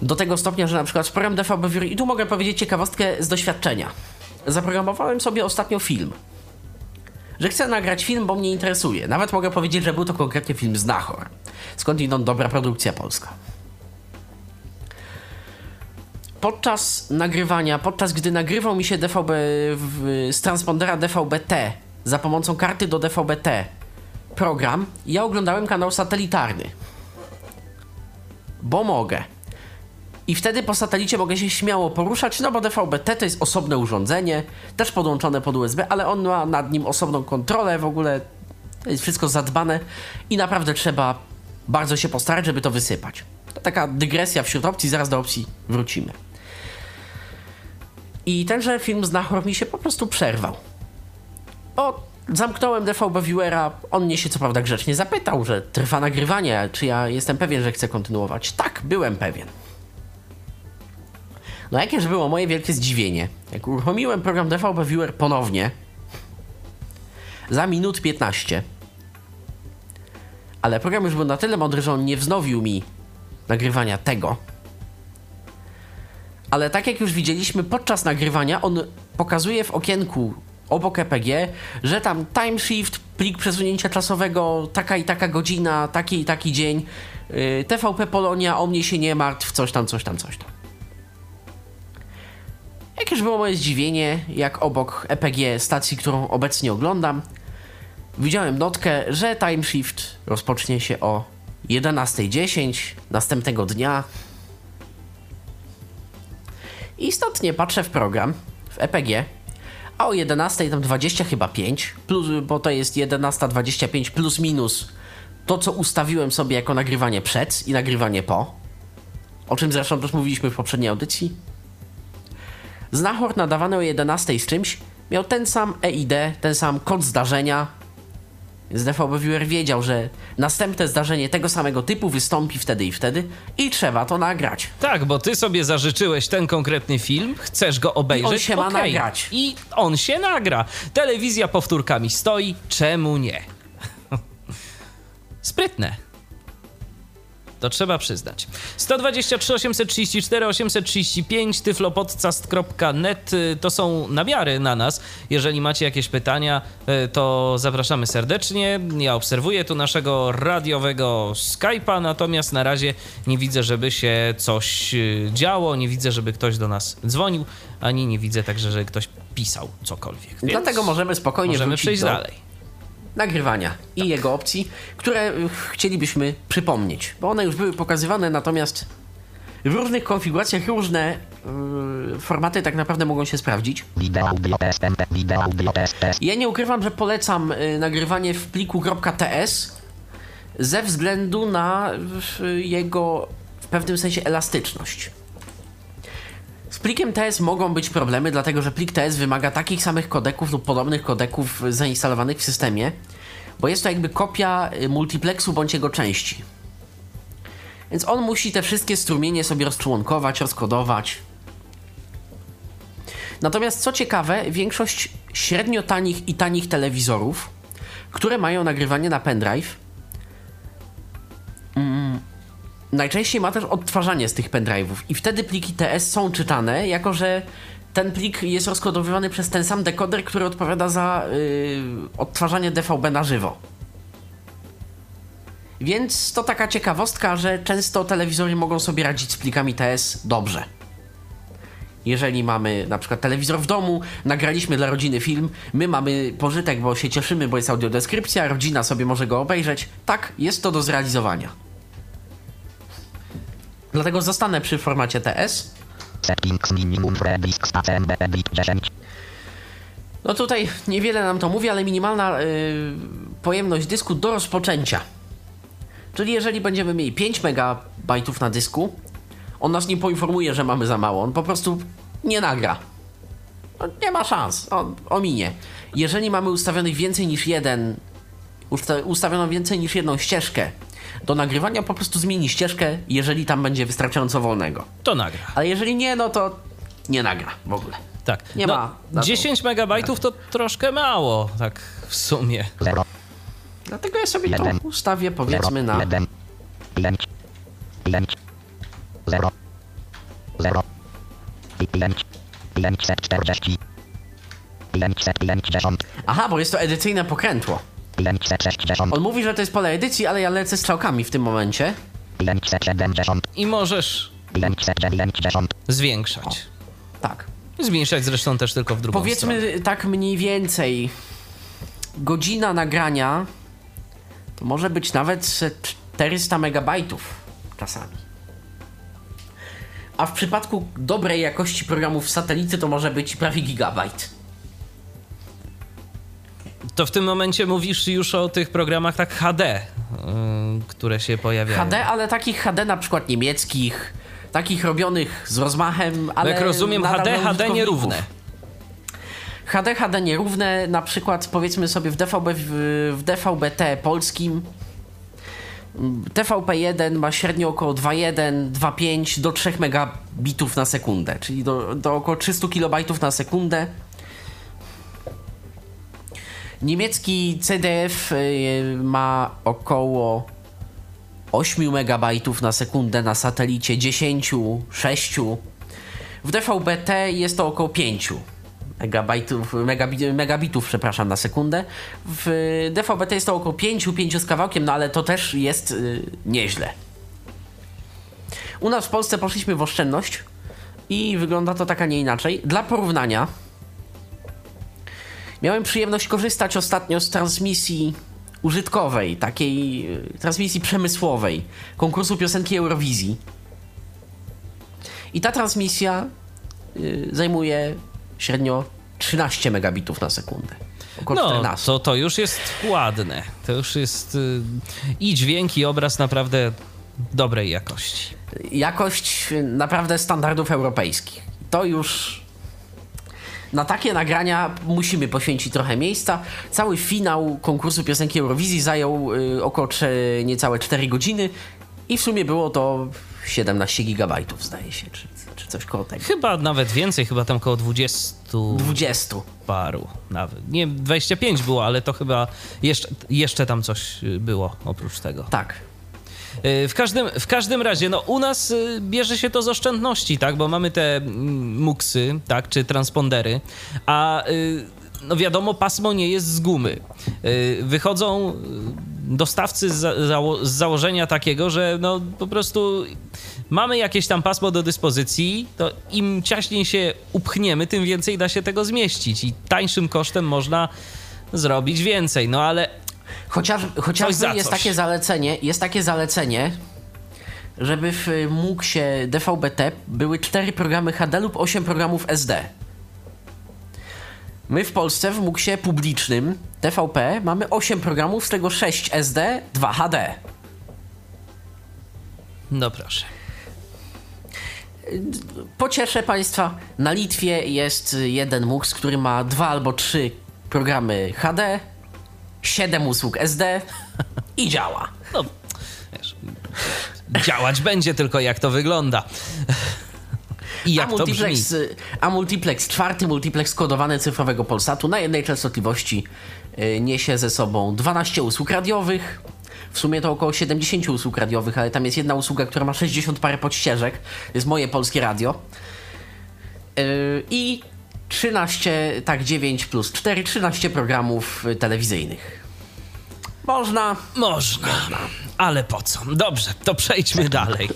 do tego stopnia, że na przykład program DVB Viewer, i tu mogę powiedzieć ciekawostkę z doświadczenia. Zaprogramowałem sobie ostatnio film, że chcę nagrać film, bo mnie interesuje. Nawet mogę powiedzieć, że był to konkretnie film Znachor. Skądinąd dobra produkcja polska. Podczas nagrywania, podczas gdy nagrywał mi się DVB z transpondera DVB-T za pomocą karty do DVB-T program, ja oglądałem kanał satelitarny, bo mogę. I wtedy po satelicie mogę się śmiało poruszać, no bo DVB-T to jest osobne urządzenie, też podłączone pod USB, ale on ma nad nim osobną kontrolę, w ogóle to jest wszystko zadbane i naprawdę trzeba bardzo się postarać, żeby to wysypać. To taka dygresja wśród opcji, zaraz do opcji wrócimy. I tenże film Znachor mi się po prostu przerwał. Zamknąłem DVB Viewera, on mnie się co prawda grzecznie zapytał, że trwa nagrywanie, czy ja jestem pewien, że chcę kontynuować. Tak, byłem pewien. No jakież było moje wielkie zdziwienie, jak uruchomiłem program DVB Viewer ponownie za minut 15, ale program już był na tyle mądry, że on nie wznowił mi nagrywania tego. Ale tak jak już widzieliśmy, podczas nagrywania on pokazuje w okienku obok EPG, że tam time shift, plik przesunięcia czasowego, taka i taka godzina, taki i taki dzień, TVP Polonia, o mnie się nie martw, coś tam, coś tam, coś tam. Jakież było moje zdziwienie, jak obok EPG stacji, którą obecnie oglądam, widziałem notkę, że time shift rozpocznie się o 11:10 następnego dnia. Istotnie patrzę w program, w EPG, a o 11 tam 20 chyba 5, plus, bo to jest 11:25 plus minus to, co ustawiłem sobie jako nagrywanie przed i nagrywanie po, o czym zresztą też mówiliśmy w poprzedniej audycji. Znachor nadawany o 11 z czymś miał ten sam EID, ten sam kod zdarzenia, więc DVB Viewer wiedział, że następne zdarzenie tego samego typu wystąpi wtedy i trzeba to nagrać. Tak, bo ty sobie zażyczyłeś ten konkretny film, chcesz go obejrzeć, on się ma nagrać. I on się nagra. Telewizja powtórkami stoi, czemu nie? Sprytne. To trzeba przyznać. 123 834 835 tyflopodcast.net to są namiary na nas. Jeżeli macie jakieś pytania, to zapraszamy serdecznie. Ja obserwuję tu naszego radiowego Skype'a, natomiast na razie nie widzę, żeby się coś działo, nie widzę, żeby ktoś do nas dzwonił, ani nie widzę także, żeby ktoś pisał cokolwiek. Więc dlatego możemy spokojnie przejść dalej. Nagrywania i jego opcji, które chcielibyśmy przypomnieć, bo one już były pokazywane, natomiast w różnych konfiguracjach różne formaty tak naprawdę mogą się sprawdzić. Ja nie ukrywam, że polecam nagrywanie w pliku .ts ze względu na jego w pewnym sensie elastyczność. plikiem TS mogą być problemy, dlatego że plik TS wymaga takich samych kodeków lub podobnych kodeków zainstalowanych w systemie, bo jest to jakby kopia multiplexu bądź jego części. Więc on musi te wszystkie strumienie sobie rozczłonkować, rozkodować. Natomiast co ciekawe, większość średnio tanich i tanich telewizorów, które mają nagrywanie na pendrive, najczęściej ma też odtwarzanie z tych pendrive'ów i wtedy pliki TS są czytane, jako że ten plik jest rozkodowywany przez ten sam dekoder, który odpowiada za odtwarzanie DVB na żywo. Więc to taka ciekawostka, że często telewizory mogą sobie radzić z plikami TS dobrze. Jeżeli mamy na przykład telewizor w domu, nagraliśmy dla rodziny film, my mamy pożytek, bo się cieszymy, bo jest audiodeskrypcja, rodzina sobie może go obejrzeć. Tak, jest to do zrealizowania. Dlatego zostanę przy formacie TS. No tutaj niewiele nam to mówi, ale minimalna pojemność dysku do rozpoczęcia. Czyli jeżeli będziemy mieli 5 MB na dysku, on nas nie poinformuje, że mamy za mało. On po prostu nie nagra. No, nie ma szans. On ominie. Jeżeli mamy ustawioną więcej niż jedną ścieżkę do nagrywania, po prostu zmieni ścieżkę, jeżeli tam będzie wystarczająco wolnego. To nagra. Ale jeżeli nie, no to nie nagra w ogóle. Tak. Nie ma. 10 MB to troszkę mało, tak w sumie. Dlatego ja sobie to ustawię, powiedzmy, na 540. Aha, bo jest to edycyjne pokrętło. On mówi, że to jest pole edycji, ale ja lecę strzałkami w tym momencie. I możesz zwiększać. O, tak. Zmniejszać zresztą też tylko w drugą stronę. Powiedzmy tak mniej więcej godzina nagrania to może być nawet 400 megabajtów czasami. A w przypadku dobrej jakości programów satelicy to może być prawie gigabajt. To w tym momencie mówisz już o tych programach tak HD, które się pojawiają. HD, ale takich HD na przykład niemieckich, takich robionych z rozmachem, ale... Jak rozumiem, HD nierówne. HD nierówne, na przykład powiedzmy sobie w DVB-T polskim TVP1 ma średnio około 2,1, 2,5 do 3 megabitów na sekundę, czyli do około 300 kilobajtów na sekundę. Niemiecki CDF ma około 8 megabajtów na sekundę na satelicie, 10, 6. W DVB-T jest to około 5 megabitów na sekundę. W DVB-T jest to około 5 z kawałkiem, no ale to też jest nieźle. U nas w Polsce poszliśmy w oszczędność i wygląda to tak, a nie inaczej. Dla porównania miałem przyjemność korzystać ostatnio z transmisji użytkowej, takiej transmisji przemysłowej, konkursu piosenki Eurowizji. I ta transmisja zajmuje średnio 13 megabitów na sekundę. Około 14. To już jest ładne. To już jest i dźwięk, i obraz naprawdę dobrej jakości. Jakość naprawdę standardów europejskich. To już... Na takie nagrania musimy poświęcić trochę miejsca. Cały finał konkursu piosenki Eurowizji zajął około niecałe 4 godziny i w sumie było to 17 gigabajtów, zdaje się, czy coś koło tego. Chyba nawet więcej, chyba tam koło 20 paru nawet. Nie, 25 było, ale to chyba jeszcze tam coś było oprócz tego. Tak. W każdym razie, no u nas bierze się to z oszczędności, tak, bo mamy te muksy, tak, czy transpondery, a no wiadomo, pasmo nie jest z gumy. Wychodzą dostawcy z założenia takiego, że no po prostu mamy jakieś tam pasmo do dyspozycji, to im ciaśniej się upchniemy, tym więcej da się tego zmieścić i tańszym kosztem można zrobić więcej, no ale... Chociażby jest takie zalecenie, żeby w MUX-ie DVB-T były 4 programy HD lub 8 programów SD. My w Polsce w MUX-ie publicznym TVP mamy 8 programów, z tego 6 SD, 2 HD. No proszę. Pocieszę Państwa, na Litwie jest jeden MUX, który ma 2 albo 3 programy HD, 7 usług SD i działa. No, wiesz, działać będzie, tylko jak to wygląda. I jak multiplex 4, multiplex kodowany cyfrowego Polsatu na jednej częstotliwości niesie ze sobą 12 usług radiowych. W sumie to około 70 usług radiowych, ale tam jest jedna usługa, która ma 60 parę podścieżek. To jest Moje Polskie Radio. I 13, tak 9 plus 4, 13 programów telewizyjnych. Można. Można. Ale po co? Dobrze, to przejdźmy dalej.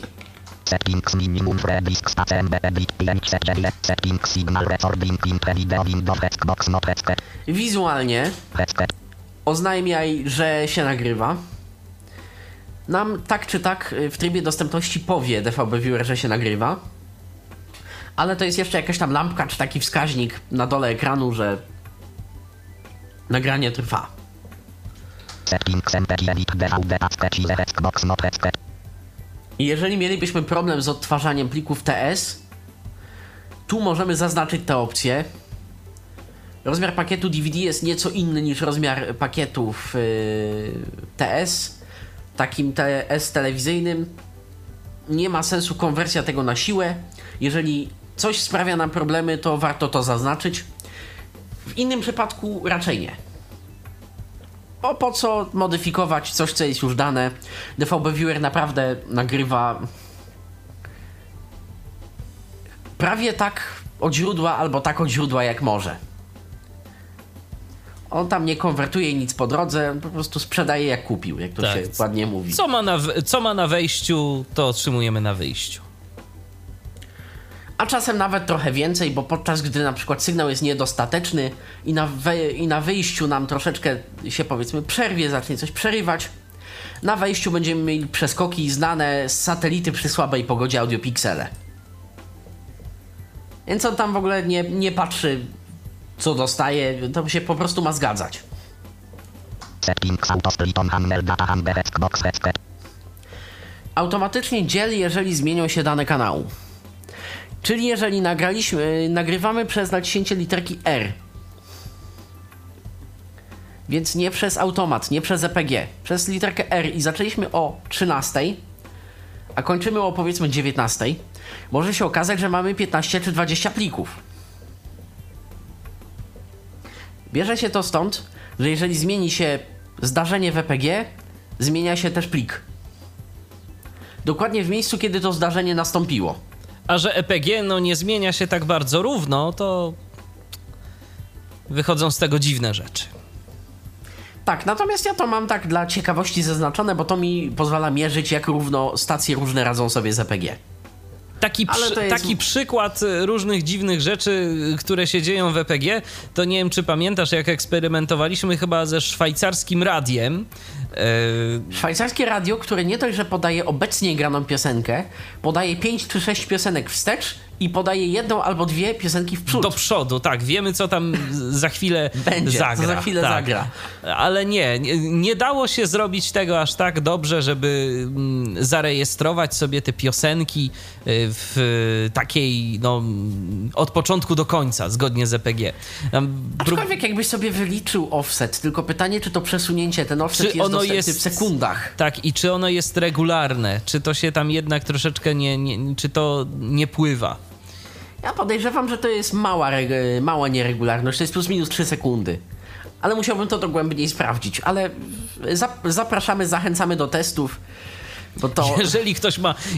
Settings minimum fredisk spacem bebit pięć cztery setting signal recording impedida window box no preske. Wizualnie oznajmiaj, że się nagrywa. Nam tak czy tak w trybie dostępności powie DVB Viewer, że się nagrywa. Ale to jest jeszcze jakaś tam lampka czy taki wskaźnik na dole ekranu, że nagranie trwa. Settings MP edit DVD box no preske. Jeżeli mielibyśmy problem z odtwarzaniem plików TS, tu możemy zaznaczyć te opcje. Rozmiar pakietu DVD jest nieco inny niż rozmiar pakietów TS. Takim TS telewizyjnym nie ma sensu konwersja tego na siłę. Jeżeli coś sprawia nam problemy, to warto to zaznaczyć. W innym przypadku raczej nie. O, po co modyfikować coś, co jest już dane? DVB Viewer naprawdę nagrywa prawie tak od źródła, albo tak od źródła, jak może. On tam nie konwertuje nic po drodze, po prostu sprzedaje jak kupił, jak to tak się ładnie mówi. Co ma na wejściu, to otrzymujemy na wyjściu. A czasem nawet trochę więcej, bo podczas gdy na przykład sygnał jest niedostateczny i na wyjściu nam troszeczkę się, powiedzmy, przerwie, zacznie coś przerywać, na wejściu będziemy mieli przeskoki znane z satelity przy słabej pogodzie audiopiksele. Więc on tam w ogóle nie patrzy, co dostaje, to się po prostu ma zgadzać. Automatycznie dzieli, jeżeli zmienią się dane kanału. Czyli jeżeli nagrywamy przez naciśnięcie literki R, więc nie przez automat, nie przez EPG, przez literkę R i zaczęliśmy o 13, a kończymy o, powiedzmy, 19, może się okazać, że mamy 15 czy 20 plików. Bierze się to stąd, że jeżeli zmieni się zdarzenie w EPG, zmienia się też plik. Dokładnie w miejscu, kiedy to zdarzenie nastąpiło. A że EPG nie zmienia się tak bardzo równo, to wychodzą z tego dziwne rzeczy. Tak, natomiast ja to mam tak dla ciekawości zaznaczone, bo to mi pozwala mierzyć, jak równo stacje różne radzą sobie z EPG. Taki przykład różnych dziwnych rzeczy, które się dzieją w EPG, to nie wiem, czy pamiętasz, jak eksperymentowaliśmy chyba ze szwajcarskim radiem. Szwajcarskie radio, które nie dość, że podaje obecnie graną piosenkę, podaje 5 czy 6 piosenek wstecz i podaje 1 albo 2 piosenki w przód. Do przodu, tak. Wiemy, co tam za chwilę zagra. Ale nie dało się zrobić tego aż tak dobrze, żeby zarejestrować sobie te piosenki w takiej, od początku do końca, zgodnie z EPG. Aczkolwiek jakbyś sobie wyliczył offset, tylko pytanie, czy to przesunięcie, ten offset jest w sekundach. Tak, i czy ono jest regularne, czy to się tam jednak troszeczkę czy to nie pływa. Ja podejrzewam, że to jest mała nieregularność, to jest plus minus 3 sekundy. Ale musiałbym to dogłębniej sprawdzić, ale zapraszamy, zachęcamy do testów. Bo to...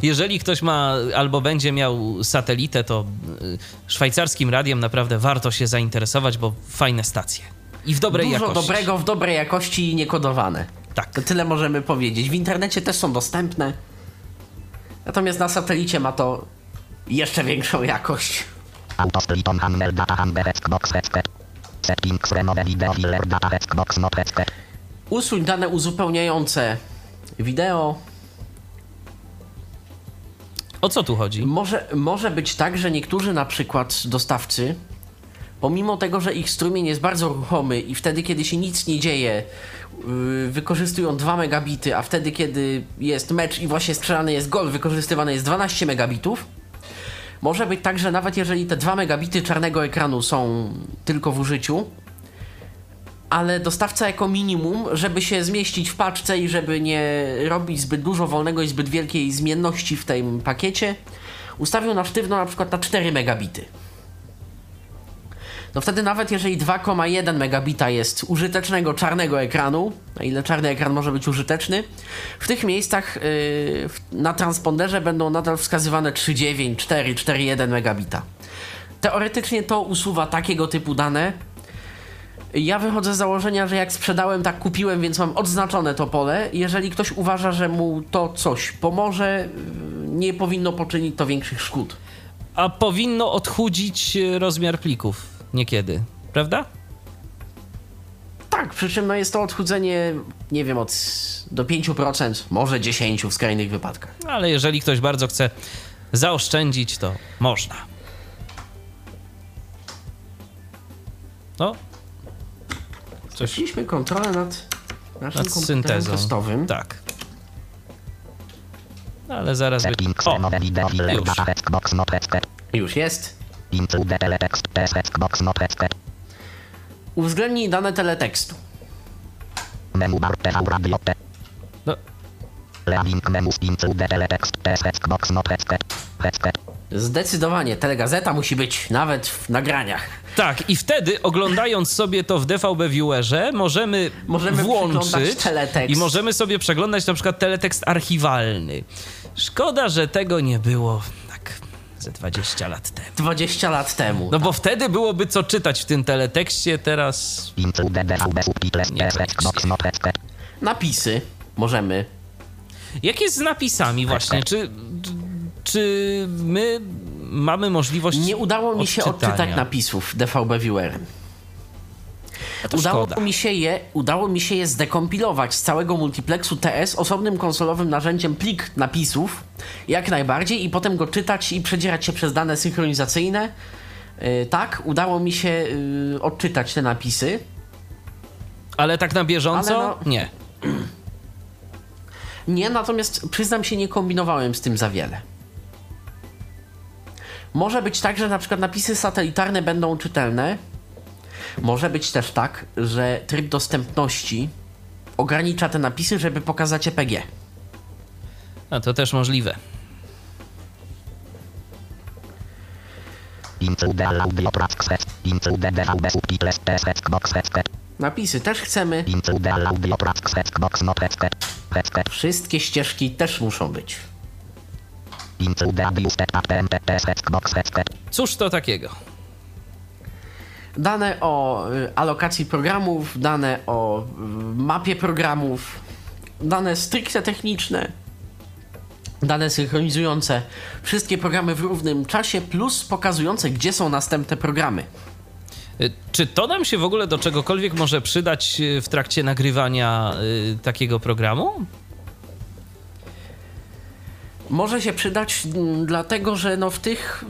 Jeżeli ktoś ma albo będzie miał satelitę, to szwajcarskim radiem naprawdę warto się zainteresować, bo fajne stacje. I w dobrej jakości. Dużo dobrego, w dobrej jakości i niekodowane. Tak. To tyle możemy powiedzieć. W internecie też są dostępne, natomiast na satelicie ma to jeszcze większą jakość. Usuń dane uzupełniające wideo. O co tu chodzi? Może być tak, że niektórzy, na przykład dostawcy, pomimo tego, że ich strumień jest bardzo ruchomy i wtedy, kiedy się nic nie dzieje, wykorzystują 2 megabity, a wtedy, kiedy jest mecz i właśnie strzelany jest gol, wykorzystywany jest 12 megabitów, Może być tak, że nawet jeżeli te 2 megabity czarnego ekranu są tylko w użyciu, ale dostawca jako minimum, żeby się zmieścić w paczce i żeby nie robić zbyt dużo wolnego i zbyt wielkiej zmienności w tym pakiecie, ustawił na sztywno na przykład na 4 megabity. No wtedy nawet jeżeli 2,1 megabita jest użytecznego czarnego ekranu, na ile czarny ekran może być użyteczny, w tych miejscach na transponderze będą nadal wskazywane 3,9, 4, 4,1 megabita. Teoretycznie to usuwa takiego typu dane. Ja wychodzę z założenia, że jak sprzedałem, tak kupiłem, więc mam odznaczone to pole. Jeżeli ktoś uważa, że mu to coś pomoże, nie powinno poczynić to większych szkód. A powinno odchudzić rozmiar plików niekiedy, prawda? Tak, przy czym no jest to odchudzenie, nie wiem, do 5%, może 10% w skrajnych wypadkach. Ale jeżeli ktoś bardzo chce zaoszczędzić, to można. No. Straciliśmy kontrolę nad naszym komputerem testowym. Tak. No, ale zaraz będzie. O, już jest. Uwzględnij dane teletekstu. No. Zdecydowanie, telegazeta musi być nawet w nagraniach. Tak, i wtedy oglądając sobie to w DVB Viewerze możemy włączyć teletekst. I możemy sobie przeglądać na przykład teletekst archiwalny. Szkoda, że tego nie było tak ze 20 lat temu. 20 lat temu. No tak. Bo wtedy byłoby co czytać w tym teletekście, teraz... Napisy możemy. Jak jest z napisami właśnie? Czy my mamy możliwość odczytania? Nie udało mi się odczytać napisów DVB Viewerem. Udało mi się je zdekompilować z całego multiplexu TS osobnym konsolowym narzędziem plik napisów, jak najbardziej, i potem go czytać i przedzierać się przez dane synchronizacyjne. Tak, udało mi się odczytać te napisy. Ale tak na bieżąco? No, nie. Nie, natomiast przyznam się, nie kombinowałem z tym za wiele. Może być tak, że na przykład napisy satelitarne będą czytelne. Może być też tak, że tryb dostępności ogranicza te napisy, żeby pokazać EPG. A to też możliwe. Napisy też chcemy. Wszystkie ścieżki też muszą być. Cóż to takiego? Dane o alokacji programów, dane o mapie programów, dane stricte techniczne, dane synchronizujące wszystkie programy w równym czasie, plus pokazujące, gdzie są następne programy. Czy to nam się w ogóle do czegokolwiek może przydać w trakcie nagrywania takiego programu? Może się przydać dlatego, że no w tych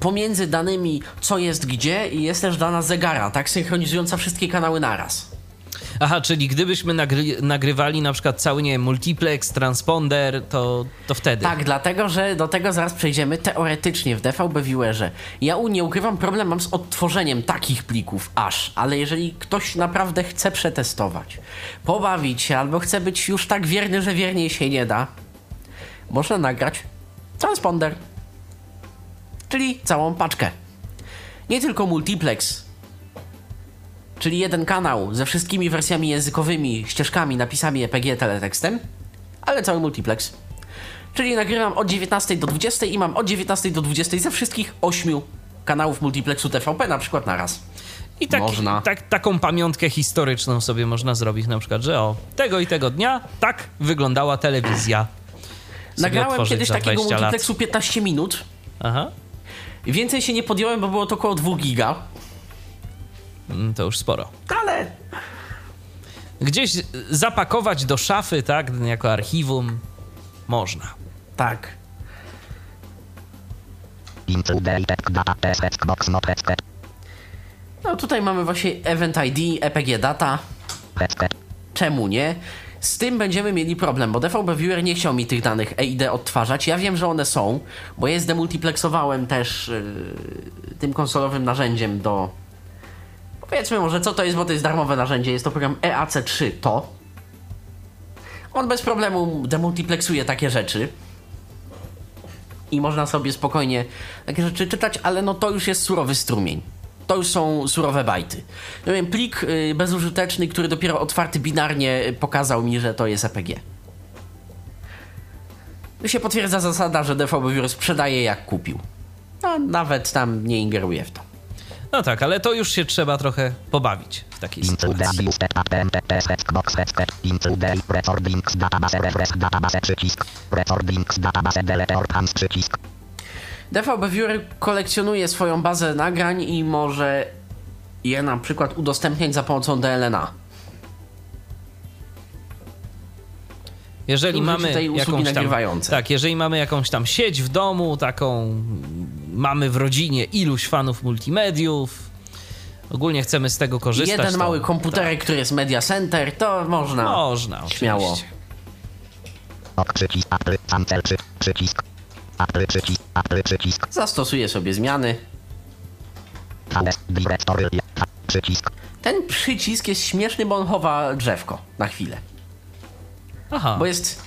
pomiędzy danymi co jest gdzie jest też dana zegara, tak, synchronizująca wszystkie kanały naraz. Aha, czyli gdybyśmy nagrywali na przykład cały, nie wiem, multiplex, transponder, to wtedy. Tak, dlatego, że do tego zaraz przejdziemy teoretycznie w DVB Viewerze. Ja nie ukrywam, problem mam z odtworzeniem takich plików aż, ale jeżeli ktoś naprawdę chce przetestować, pobawić się albo chce być już tak wierny, że wierniej się nie da, można nagrać transponder, czyli całą paczkę. Nie tylko multiplex, czyli jeden kanał ze wszystkimi wersjami językowymi, ścieżkami, napisami, EPG, teletekstem, ale cały multiplex. Czyli nagrywam od 19 do 20 i mam od 19 do 20 ze wszystkich 8 kanałów multiplexu TVP na przykład naraz. I tak, można. Taką pamiątkę historyczną sobie można zrobić na przykład, że o tego i tego dnia tak wyglądała telewizja. Nagrałem kiedyś takiego multiplexu 15 minut. Aha. Więcej się nie podjąłem, bo było to około 2 giga. To już sporo. Ale... Gdzieś zapakować do szafy, tak? Jako archiwum można. Tak. No tutaj mamy właśnie Event ID, EPG Data. Czemu nie? Z tym będziemy mieli problem, bo DVB Viewer nie chciał mi tych danych EID odtwarzać. Ja wiem, że one są, bo je zdemultipleksowałem też tym konsolowym narzędziem do... Powiedzmy może, co to jest, bo to jest darmowe narzędzie. Jest to program EAC3 TO. On bez problemu demultipleksuje takie rzeczy. I można sobie spokojnie takie rzeczy czytać, ale no to już jest surowy strumień. To już są surowe bajty. Ja wiem, plik bezużyteczny, który dopiero otwarty binarnie pokazał mi, że to jest EPG. Tu się potwierdza zasada, że DVB Viewer sprzedaje jak kupił. No, nawet tam nie ingeruje w to. No tak, ale to już się trzeba trochę pobawić w takiej sytuacji. DVB Viewer kolekcjonuje swoją bazę nagrań i może je na przykład udostępniać za pomocą DLNA. Jeżeli mamy jakąś tam, jeżeli mamy jakąś tam sieć w domu, taką mamy w rodzinie iluś fanów multimediów, ogólnie chcemy z tego korzystać. Jeden mały komputerek, który jest Media Center, to można. Można, śmiało. Zastosuję sobie zmiany. Ten przycisk jest śmieszny, bo on chowa drzewko na chwilę. Aha. Bo jest...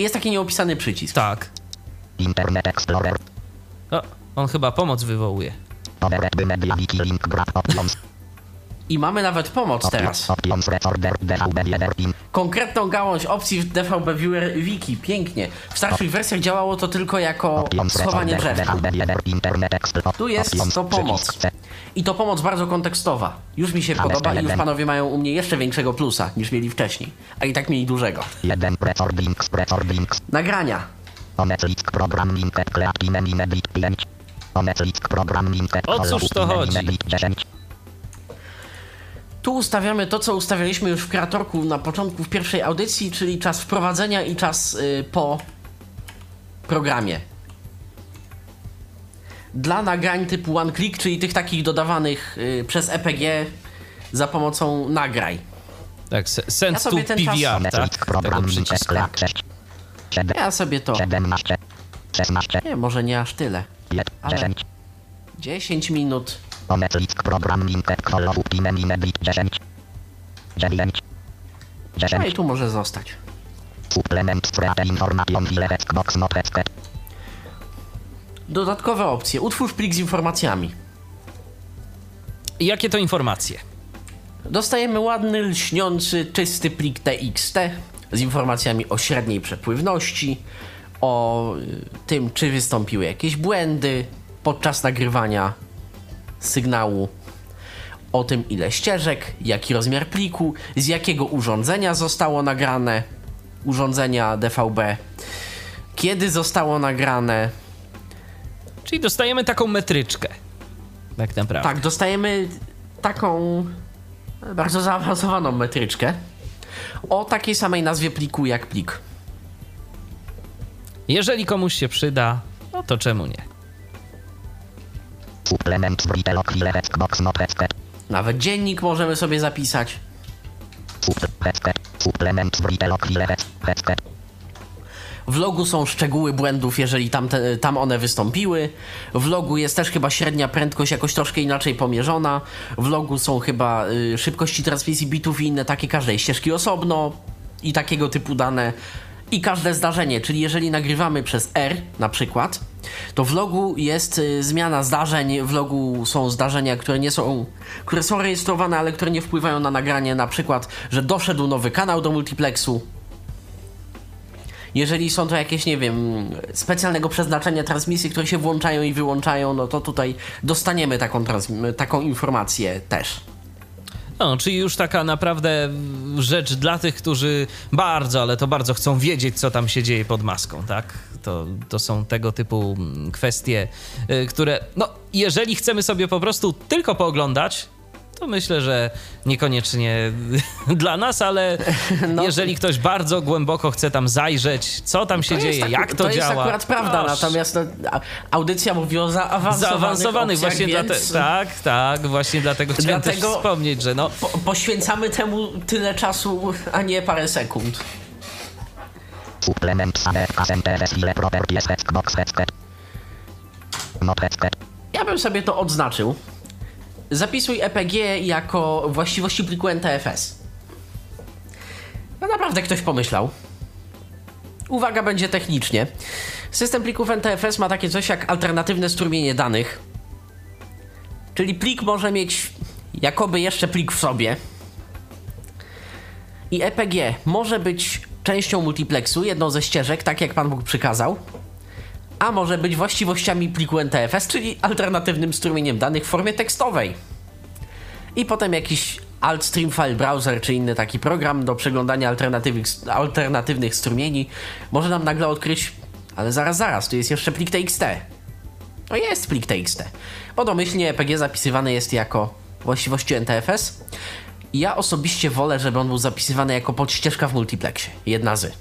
Jest taki nieopisany przycisk. Tak. Internet Explorer. O, on chyba pomoc wywołuje. I mamy nawet pomoc teraz. Konkretną gałąź opcji w DVB Viewer Wiki. Pięknie. W starszych wersjach działało to tylko jako schowanie drzewka. Tu jest to pomoc. I to pomoc bardzo kontekstowa. Już mi się podoba i już panowie mają u mnie jeszcze większego plusa niż mieli wcześniej. A i tak mieli dużego. Nagrania. O cóż to chodzi? Tu ustawiamy to, co ustawialiśmy już w kreatorku na początku, w pierwszej audycji, czyli czas wprowadzenia i czas po programie. Dla nagrań typu one click, czyli tych takich dodawanych przez EPG za pomocą nagraj. Tak, send to PVR, tak? Tego przycisku. Ja sobie to... Nie, może nie aż tyle, ale 10 minut... No i tu może zostać. Dodatkowe opcje. Utwórz plik z informacjami. I jakie to informacje? Dostajemy ładny, lśniący, czysty plik TXT z informacjami o średniej przepływności, o tym, czy wystąpiły jakieś błędy podczas nagrywania sygnału, o tym, ile ścieżek, jaki rozmiar pliku, z jakiego urządzenia zostało nagrane, urządzenia DVB, kiedy zostało nagrane. Czyli dostajemy taką metryczkę, tak naprawdę. Tak, dostajemy taką bardzo zaawansowaną metryczkę o takiej samej nazwie pliku jak plik. Jeżeli komuś się przyda, no to czemu nie? Nawet dziennik możemy sobie zapisać. W logu są szczegóły błędów, jeżeli tam one wystąpiły. W logu jest też chyba średnia prędkość jakoś troszkę inaczej pomierzona. W logu są chyba szybkości transmisji bitów i inne takie, każdej ścieżki osobno i takiego typu dane. I każde zdarzenie, czyli jeżeli nagrywamy przez R na przykład, to w logu jest zmiana zdarzeń, w logu są zdarzenia, które są rejestrowane, ale które nie wpływają na nagranie, na przykład, że doszedł nowy kanał do multiplexu. Jeżeli są to jakieś, nie wiem, specjalnego przeznaczenia transmisje, które się włączają i wyłączają, no to tutaj dostaniemy taką informację też. No, czyli już taka naprawdę rzecz dla tych, którzy bardzo, ale to bardzo chcą wiedzieć, co tam się dzieje pod maską, tak? To są tego typu kwestie, które, no, jeżeli chcemy sobie po prostu tylko pooglądać, to myślę, że niekoniecznie dla nas, ale jeżeli ktoś bardzo głęboko chce tam zajrzeć, co tam się dzieje, jak to działa. To jest akurat prawda, natomiast audycja mówi o zaawansowanych opcjach, właśnie więc... Tak, właśnie dlatego chciałem też wspomnieć, że no... Poświęcamy temu tyle czasu, a nie parę sekund. Ja bym sobie to odznaczył. Zapisuj EPG jako właściwości pliku NTFS. No naprawdę ktoś pomyślał. Uwaga, będzie technicznie. System plików NTFS ma takie coś jak alternatywne strumienie danych. Czyli plik może mieć jakoby jeszcze plik w sobie. I EPG może być częścią multiplexu, jedną ze ścieżek, tak jak Pan Bóg przykazał. A może być właściwościami pliku NTFS, czyli alternatywnym strumieniem danych w formie tekstowej. I potem jakiś Altstream File Browser, czy inny taki program do przeglądania alternatywnych strumieni może nam nagle odkryć, ale zaraz, tu jest jeszcze plik TXT. No jest plik TXT, bo domyślnie EPG zapisywany jest jako właściwości NTFS. Ja osobiście wolę, żeby on był zapisywany jako podścieżka w multiplexie, jedna z.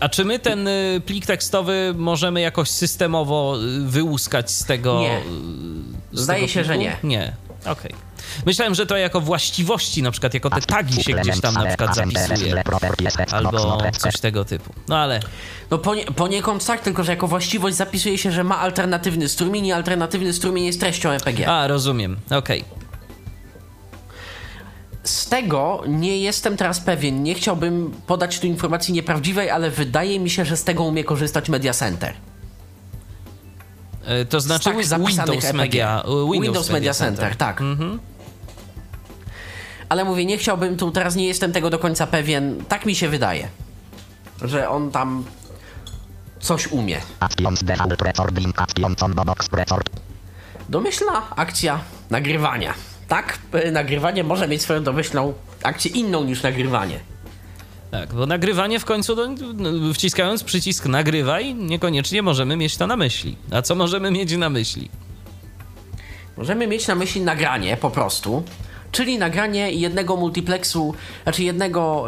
A czy my ten plik tekstowy możemy jakoś systemowo wyłuskać z tego? Nie. Zdaje się, że nie. Nie, okej. Myślałem, że to jako właściwości, na przykład jako te tagi się gdzieś tam na przykład zapisuje, albo coś tego typu. No ale... No poniekąd tak, tylko że jako właściwość zapisuje się, że ma alternatywny strumień i alternatywny strumień jest treścią EPG. A, rozumiem, okej. Z tego nie jestem teraz pewien, nie chciałbym podać tu informacji nieprawdziwej, ale wydaje mi się, że z tego umie korzystać Media Center. To znaczy tak Windows Media Center, tak. Mm-hmm. Ale mówię, nie chciałbym tu, teraz nie jestem tego do końca pewien, tak mi się wydaje, że on tam coś umie. Domyślna akcja nagrywania. Tak, nagrywanie może mieć swoją domyślną akcję inną niż nagrywanie. Tak, bo nagrywanie w końcu, wciskając przycisk nagrywaj, niekoniecznie możemy mieć to na myśli. A co możemy mieć na myśli? Możemy mieć na myśli nagranie po prostu, czyli nagranie jednego multiplexu, znaczy jednego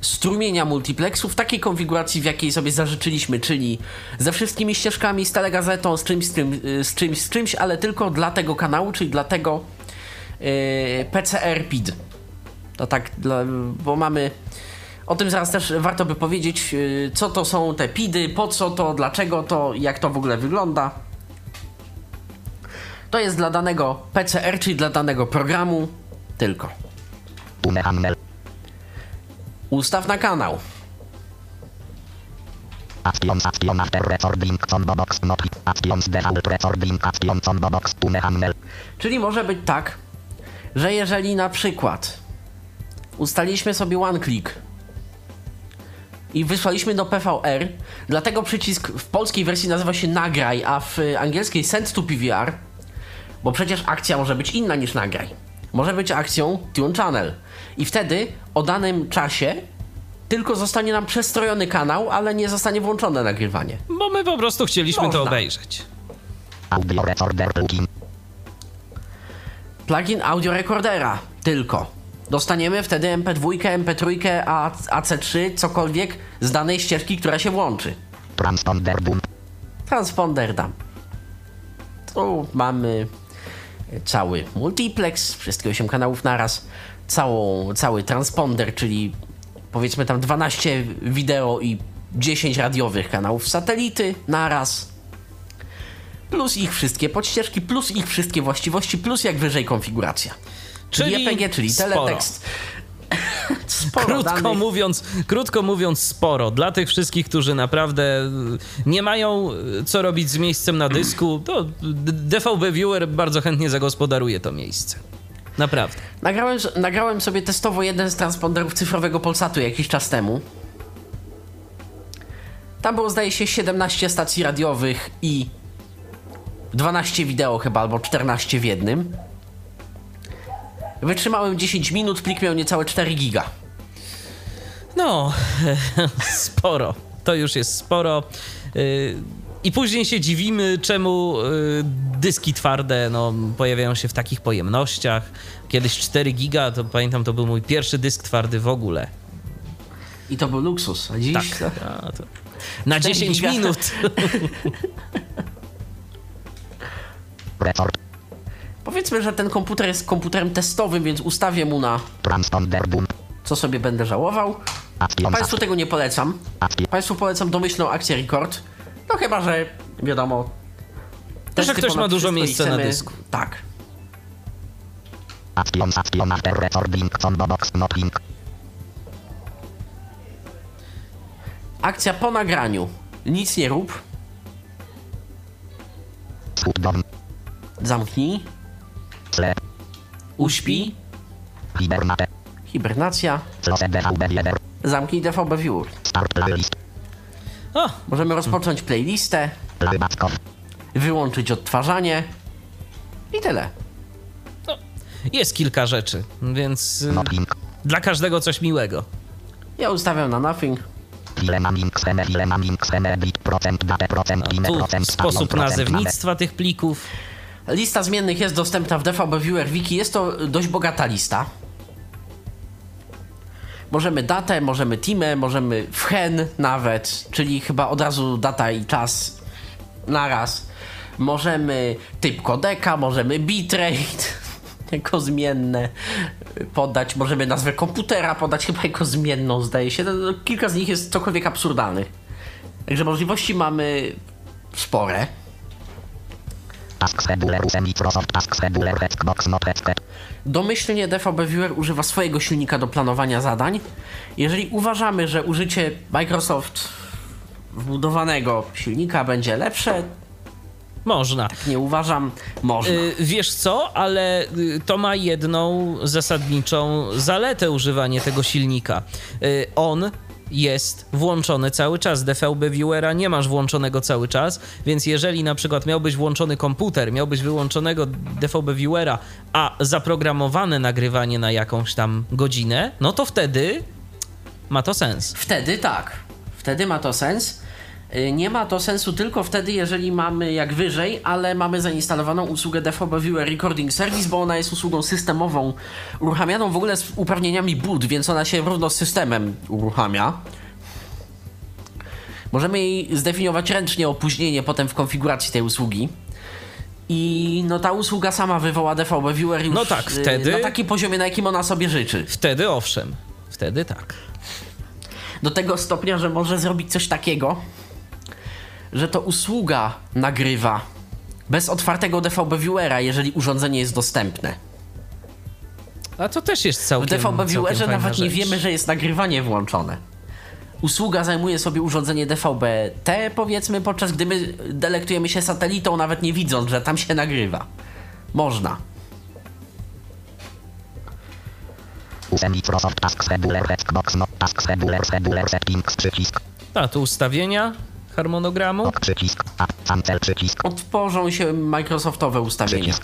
strumienia multiplexu w takiej konfiguracji, w jakiej sobie zażyczyliśmy, czyli ze wszystkimi ścieżkami, z telegazetą, z czymś, ale tylko dla tego kanału, czyli dla tego PCR PID. To tak, bo mamy... O tym zaraz też warto by powiedzieć, co to są te PIDy, po co to, dlaczego to, jak to w ogóle wygląda. To jest dla danego PCR, czyli dla danego programu tylko. Ustaw na kanał. Czyli może być tak, że jeżeli na przykład ustaliliśmy sobie one click i wysłaliśmy do PVR, dlatego przycisk w polskiej wersji nazywa się nagraj, a w angielskiej send to PVR, bo przecież akcja może być inna niż nagraj. Może być akcją tune channel i wtedy o danym czasie tylko zostanie nam przestrojony kanał, ale nie zostanie włączone nagrywanie. Bo my po prostu chcieliśmy to obejrzeć. Plugin audio recordera tylko. Dostaniemy wtedy MP2, MP3, AC3, cokolwiek z danej ścieżki, która się włączy. Transponder dump. Tu mamy cały multiplex, wszystkie 8 kanałów naraz, cały transponder, czyli powiedzmy tam 12 wideo i 10 radiowych kanałów satelity naraz. Plus ich wszystkie podścieżki, plus ich wszystkie właściwości, plus jak wyżej konfiguracja. Czyli EPG, czyli teletekst. Sporo krótko mówiąc, sporo. Dla tych wszystkich, którzy naprawdę nie mają co robić z miejscem na dysku, to DVB Viewer bardzo chętnie zagospodaruje to miejsce. Naprawdę. Nagrałem sobie testowo jeden z transponderów cyfrowego Polsatu jakiś czas temu. Tam było, zdaje się, 17 stacji radiowych i 12 wideo chyba, albo 14 w jednym. Wytrzymałem 10 minut, plik miał niecałe 4 giga. No, sporo. To już jest sporo. I później się dziwimy, czemu dyski twarde no, pojawiają się w takich pojemnościach. Kiedyś 4 giga, to pamiętam, to był mój pierwszy dysk twardy w ogóle. I to był luksus, a dziś? Tak. A, to... Na 10 giga. Minut. Powiedzmy, że ten komputer jest komputerem testowym, więc ustawię mu na... Co sobie będę żałował? Państwu tego nie polecam. Państwu polecam domyślną akcję record. No chyba, że wiadomo... Też że ktoś ma dużo miejsca na dysku. Tak. Akcja po nagraniu. Nic nie rób. Zamknij. Uśpi. Hibernacja. Zamknij DVB Viewer. Możemy rozpocząć playlistę. Wyłączyć odtwarzanie. I tyle. No, jest kilka rzeczy, więc dla każdego coś miłego. Ja ustawiam na nothing. Tu sposób nazewnictwa tych plików. Lista zmiennych jest dostępna w DVB Viewer Wiki. Jest to dość bogata lista. Możemy datę, możemy teamę, możemy wchen nawet, czyli chyba od razu data i czas naraz. Możemy typ kodeka, możemy bitrate jako zmienne podać, możemy nazwę komputera podać chyba jako zmienną, zdaje się. No, kilka z nich jest cokolwiek absurdalnych. Także możliwości mamy spore. Domyślnie DVB Viewer używa swojego silnika do planowania zadań. Jeżeli uważamy, że użycie Microsoft wbudowanego silnika będzie lepsze, można. Tak nie uważam, można. Wiesz co, ale to ma jedną zasadniczą zaletę używanie tego silnika. On jest włączony cały czas. DVB Viewera nie masz włączonego cały czas, więc jeżeli na przykład miałbyś włączony komputer, miałbyś wyłączonego DVB Viewera, a zaprogramowane nagrywanie na jakąś tam godzinę, no to wtedy ma to sens. Wtedy tak. Wtedy ma to sens. Nie ma to sensu tylko wtedy, jeżeli mamy jak wyżej, ale mamy zainstalowaną usługę DVB Viewer Recording Service, bo ona jest usługą systemową, uruchamianą w ogóle z uprawnieniami boot, więc ona się równo z systemem uruchamia. Możemy jej zdefiniować ręcznie opóźnienie potem w konfiguracji tej usługi. I no ta usługa sama wywoła DVB Viewer już no tak, wtedy, na takim poziomie, na jakim ona sobie życzy. Wtedy owszem, wtedy tak. Do tego stopnia, że może zrobić coś takiego, że to usługa nagrywa bez otwartego DVB Viewera, jeżeli urządzenie jest dostępne. A to też jest całkiem fajna rzecz. W DVB Viewerze nawet nie wiemy, że jest nagrywanie włączone. Usługa zajmuje sobie urządzenie DVB-T, powiedzmy, podczas gdy my delektujemy się satelitą, nawet nie widząc, że tam się nagrywa. Można. A tu ustawienia harmonogramu. Otworzą się Microsoftowe ustawienia.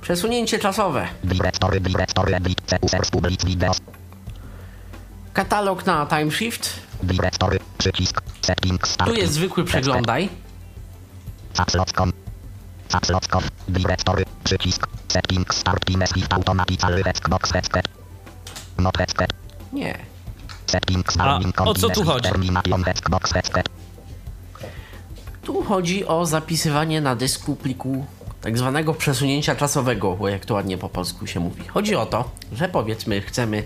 Przesunięcie czasowe. Katalog na timeshift. Tu jest zwykły przeglądaj. Nie. A o co tu chodzi? Tu chodzi o zapisywanie na dysku pliku tak zwanego przesunięcia czasowego, bo jak to ładnie po polsku się mówi. Chodzi o to, że powiedzmy chcemy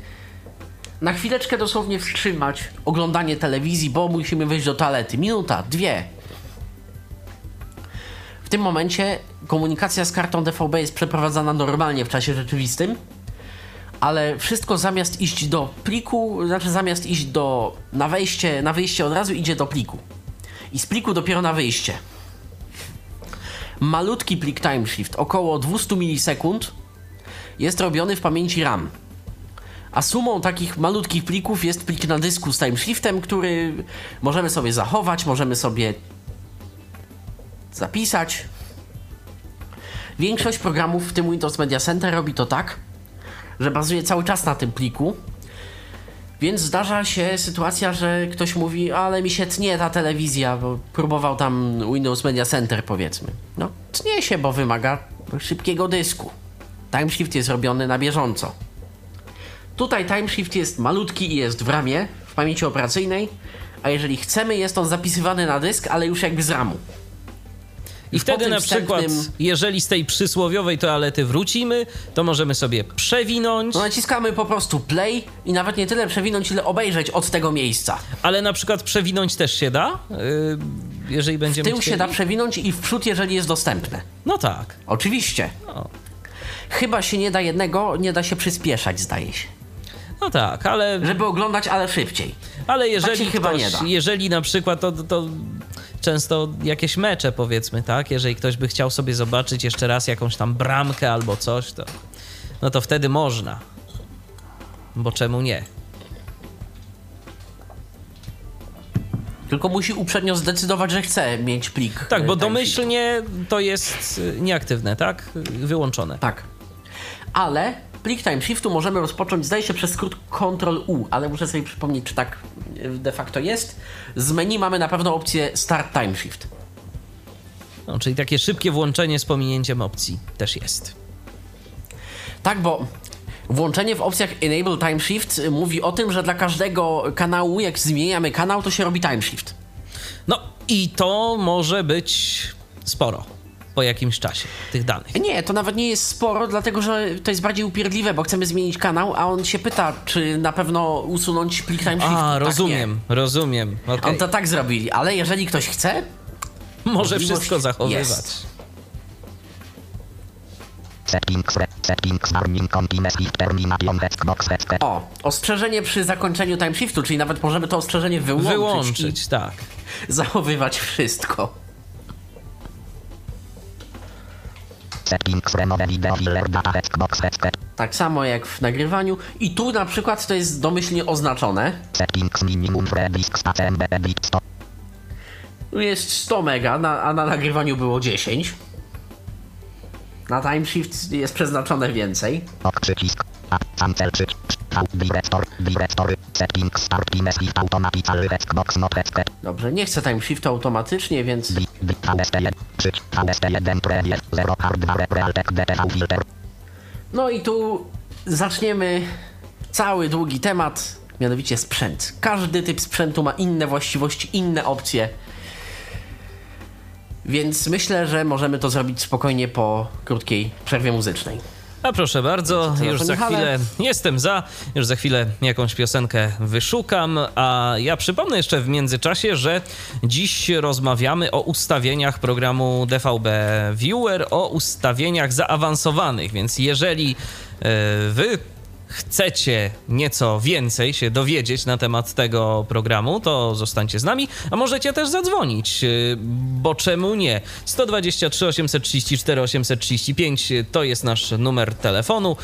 na chwileczkę dosłownie wstrzymać oglądanie telewizji, bo musimy wyjść do toalety. Minuta, dwie. W tym momencie komunikacja z kartą DVB jest przeprowadzana normalnie w czasie rzeczywistym, ale wszystko zamiast iść do pliku, znaczy zamiast iść do, na wyjście od razu idzie do pliku. I z pliku dopiero na wyjście. Malutki plik timeshift, około 200 milisekund, jest robiony w pamięci RAM. A sumą takich malutkich plików jest plik na dysku z timeshiftem, który możemy sobie zachować, możemy sobie zapisać. Większość programów, w tym Windows Media Center, robi to tak, że bazuje cały czas na tym pliku, Więc zdarza się sytuacja, że ktoś mówi, ale mi się tnie ta telewizja, bo próbował tam Windows Media Center, powiedzmy. No, tnie się, bo wymaga szybkiego dysku. Timeshift jest robiony na bieżąco. Tutaj timeshift jest malutki i jest w ramie, w pamięci operacyjnej, a jeżeli chcemy, jest on zapisywany na dysk, ale już jakby z ramu. I wtedy na przykład, jeżeli z tej przysłowiowej toalety wrócimy, to możemy sobie przewinąć. No naciskamy po prostu play i nawet nie tyle przewinąć, ile obejrzeć od tego miejsca. Ale na przykład przewinąć też się da, jeżeli będziemy w tył chcieli. Się da przewinąć i w przód, jeżeli jest dostępne. No tak. Oczywiście. No. Chyba się nie da jednego, nie da się przyspieszać, zdaje się. No tak, ale... Żeby oglądać, ale szybciej. Ale jeżeli tak ktoś, chyba nie da. Jeżeli na przykład to często jakieś mecze, powiedzmy, tak? Jeżeli ktoś by chciał sobie zobaczyć jeszcze raz jakąś tam bramkę albo coś, to no to wtedy można. Bo czemu nie? Tylko musi uprzednio zdecydować, że chce mieć plik. Tak, bo domyślnie to jest nieaktywne, tak? Wyłączone. Tak. Ale plik timeshiftu możemy rozpocząć, zdaje się, przez skrót Ctrl-U, ale muszę sobie przypomnieć, czy tak de facto jest. Z menu mamy na pewno opcję Start Timeshift. No, czyli takie szybkie włączenie z pominięciem opcji też jest. Tak, bo włączenie w opcjach Enable Timeshift mówi o tym, że dla każdego kanału, jak zmieniamy kanał, to się robi timeshift. No i to może być sporo po jakimś czasie tych danych. Nie, to nawet nie jest sporo, dlatego że to jest bardziej upierdliwe, bo chcemy zmienić kanał, a on się pyta, czy na pewno usunąć plik timeshift. A, tak, rozumiem. Okay. On to tak zrobili, ale jeżeli ktoś chce, może wszystko zachowywać. Jest. O, ostrzeżenie przy zakończeniu timeshiftu, czyli nawet możemy to ostrzeżenie wyłączyć, tak. Zachowywać wszystko. Tak samo jak w nagrywaniu. I tu na przykład to jest domyślnie oznaczone. Tu jest 100 mega, a na nagrywaniu było 10. Na timeshift jest przeznaczone więcej. Dobrze, nie chcę timeshiftu automatycznie, więc... No i tu zaczniemy cały długi temat, mianowicie sprzęt. Każdy typ sprzętu ma inne właściwości, inne opcje. Więc myślę, że możemy to zrobić spokojnie po krótkiej przerwie muzycznej. A proszę bardzo, już za chwilę już za chwilę jakąś piosenkę wyszukam, a ja przypomnę jeszcze w międzyczasie, że dziś rozmawiamy o ustawieniach programu DVB Viewer, o ustawieniach zaawansowanych, więc jeżeli wy chcecie nieco więcej się dowiedzieć na temat tego programu, to zostańcie z nami, a możecie też zadzwonić, bo czemu nie? 123 834 835 to jest nasz numer telefonu,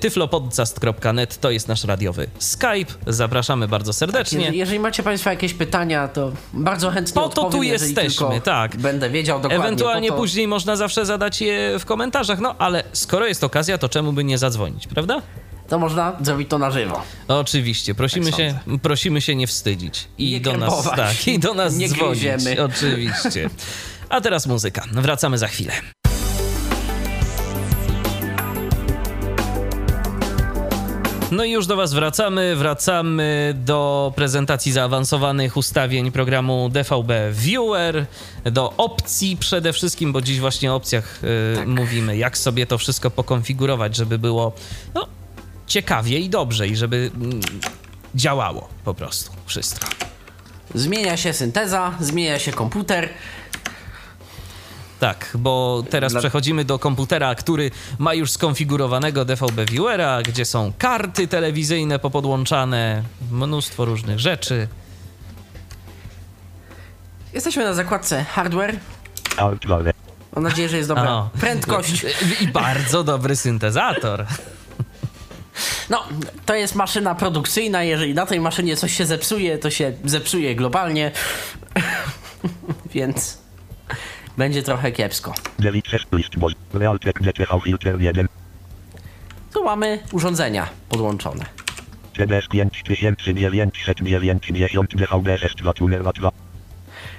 tyflopodcast.net to jest nasz radiowy Skype, zapraszamy bardzo serdecznie. Tak, jeżeli macie Państwo jakieś pytania, to bardzo chętnie odpowiem, po to tu jesteśmy, tak. Będę wiedział dokładnie. Ewentualnie później można zawsze zadać je w komentarzach, no ale skoro jest okazja, to czemu by nie zadzwonić, prawda? To można zrobić to na żywo. Oczywiście, prosimy się nie wstydzić. I do nas nie dzwonić. Gryziemy. Oczywiście. A teraz muzyka. Wracamy za chwilę. No i już do was wracamy do prezentacji zaawansowanych ustawień programu DVB Viewer, do opcji przede wszystkim, bo dziś właśnie o opcjach mówimy, jak sobie to wszystko pokonfigurować, żeby było... No, ciekawie i dobrze, i żeby działało po prostu wszystko. Zmienia się synteza, zmienia się komputer. Tak, bo teraz przechodzimy do komputera, który ma już skonfigurowanego DVB Viewera, gdzie są karty telewizyjne popodłączane, mnóstwo różnych rzeczy. Jesteśmy na zakładce hardware. Mam nadzieję, że jest dobra prędkość. I bardzo dobry syntezator. No, to jest maszyna produkcyjna, jeżeli na tej maszynie coś się zepsuje, to się zepsuje globalnie, więc będzie trochę kiepsko. Tu mamy urządzenia podłączone.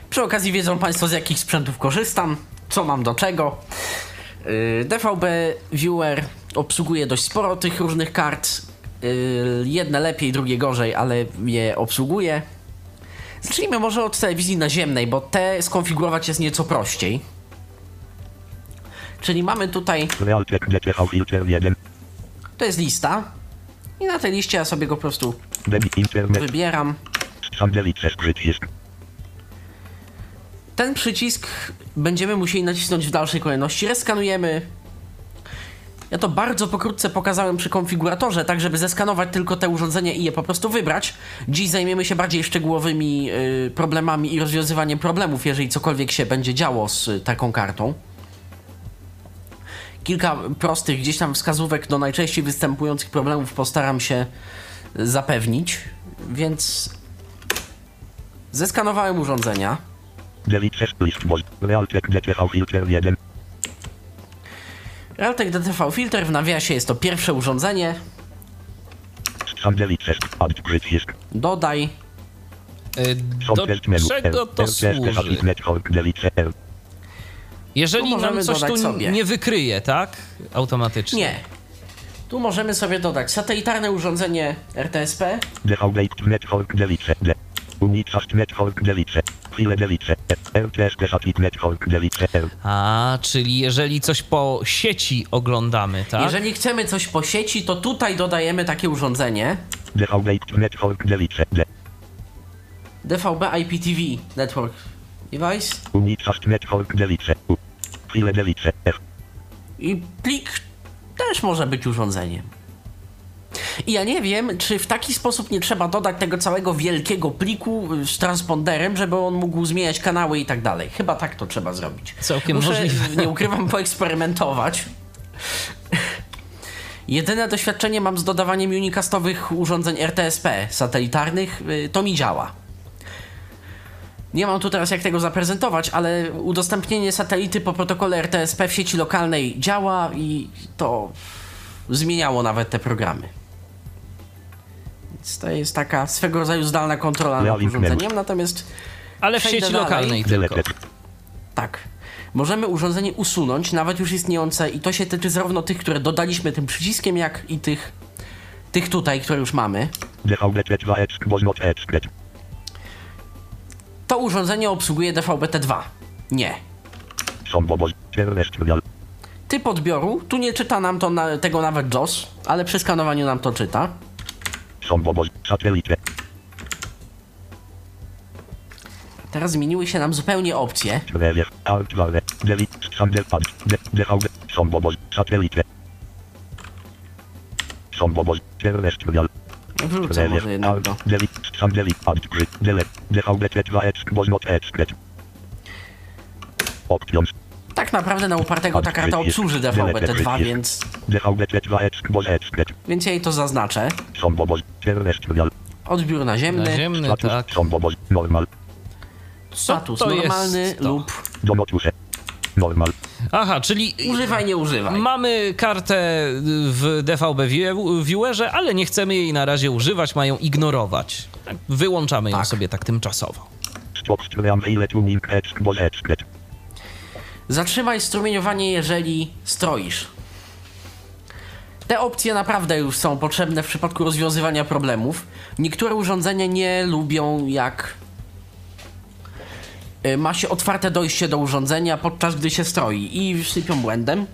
Przy okazji wiedzą Państwo, z jakich sprzętów korzystam, co mam do czego. DVB Viewer obsługuje dość sporo tych różnych kart. Jedne lepiej, drugie gorzej, ale je obsługuje. Zacznijmy może od telewizji naziemnej, bo te skonfigurować jest nieco prościej. Czyli mamy tutaj... To jest lista. I na tej liście ja sobie go po prostu wybieram. Ten przycisk będziemy musieli nacisnąć w dalszej kolejności. Reskanujemy. Ja to bardzo pokrótce pokazałem przy konfiguratorze, tak żeby zeskanować tylko te urządzenia i je po prostu wybrać. Dziś zajmiemy się bardziej szczegółowymi problemami i rozwiązywaniem problemów, jeżeli cokolwiek się będzie działo z taką kartą. Kilka prostych gdzieś tam wskazówek do najczęściej występujących problemów postaram się zapewnić, więc zeskanowałem urządzenia. Realtek DTV Filter, w nawiasie jest to pierwsze urządzenie. Dodaj. Do czego to służy? Jeżeli nam coś tu sobie nie wykryje, tak? Automatycznie. Nie. Tu możemy sobie dodać satelitarne urządzenie RTSP. A, czyli jeżeli coś po sieci oglądamy, tak? Jeżeli chcemy coś po sieci, to tutaj dodajemy takie urządzenie. DVB IPTV Network Device. I plik też może być urządzeniem. I ja nie wiem, czy w taki sposób nie trzeba dodać tego całego wielkiego pliku z transponderem, żeby on mógł zmieniać kanały i tak dalej. Chyba tak to trzeba zrobić. Całkiem możliwe. Nie ukrywam, poeksperymentować. Jedyne doświadczenie mam z dodawaniem unicastowych urządzeń RTSP satelitarnych. To mi działa. Nie mam tu teraz jak tego zaprezentować, ale udostępnienie satelity po protokole RTSP w sieci lokalnej działa i to zmieniało nawet te programy. Więc to jest taka swego rodzaju zdalna kontrola nad urządzeniem, natomiast... Ale w sieci lokalnej tylko. Tak. Możemy urządzenie usunąć, nawet już istniejące, i to się tyczy zarówno tych, które dodaliśmy tym przyciskiem, jak i tych tutaj, które już mamy. To urządzenie obsługuje DVB-T2. Nie. Typ odbioru. Tu nie czyta nam to tego nawet JAWS, ale przy skanowaniu nam to czyta. Teraz zmieniły się nam zupełnie opcje. Wrócę może jednak do... Tak naprawdę na upartego ta karta obsłuży DVB-T2, więc... Więc ja jej to zaznaczę. Odbiór naziemny. Naziemny, tak. Status normalny lub... Aha, czyli... Używaj, nie używaj. Mamy kartę w DVB Viewerze, ale nie chcemy jej na razie używać, mają ignorować. Wyłączamy ją sobie tak tymczasowo. Zatrzymaj strumieniowanie, jeżeli stroisz. Te opcje naprawdę już są potrzebne w przypadku rozwiązywania problemów. Niektóre urządzenia nie lubią, jak ma się otwarte dojście do urządzenia, podczas gdy się stroi, i sypią błędem.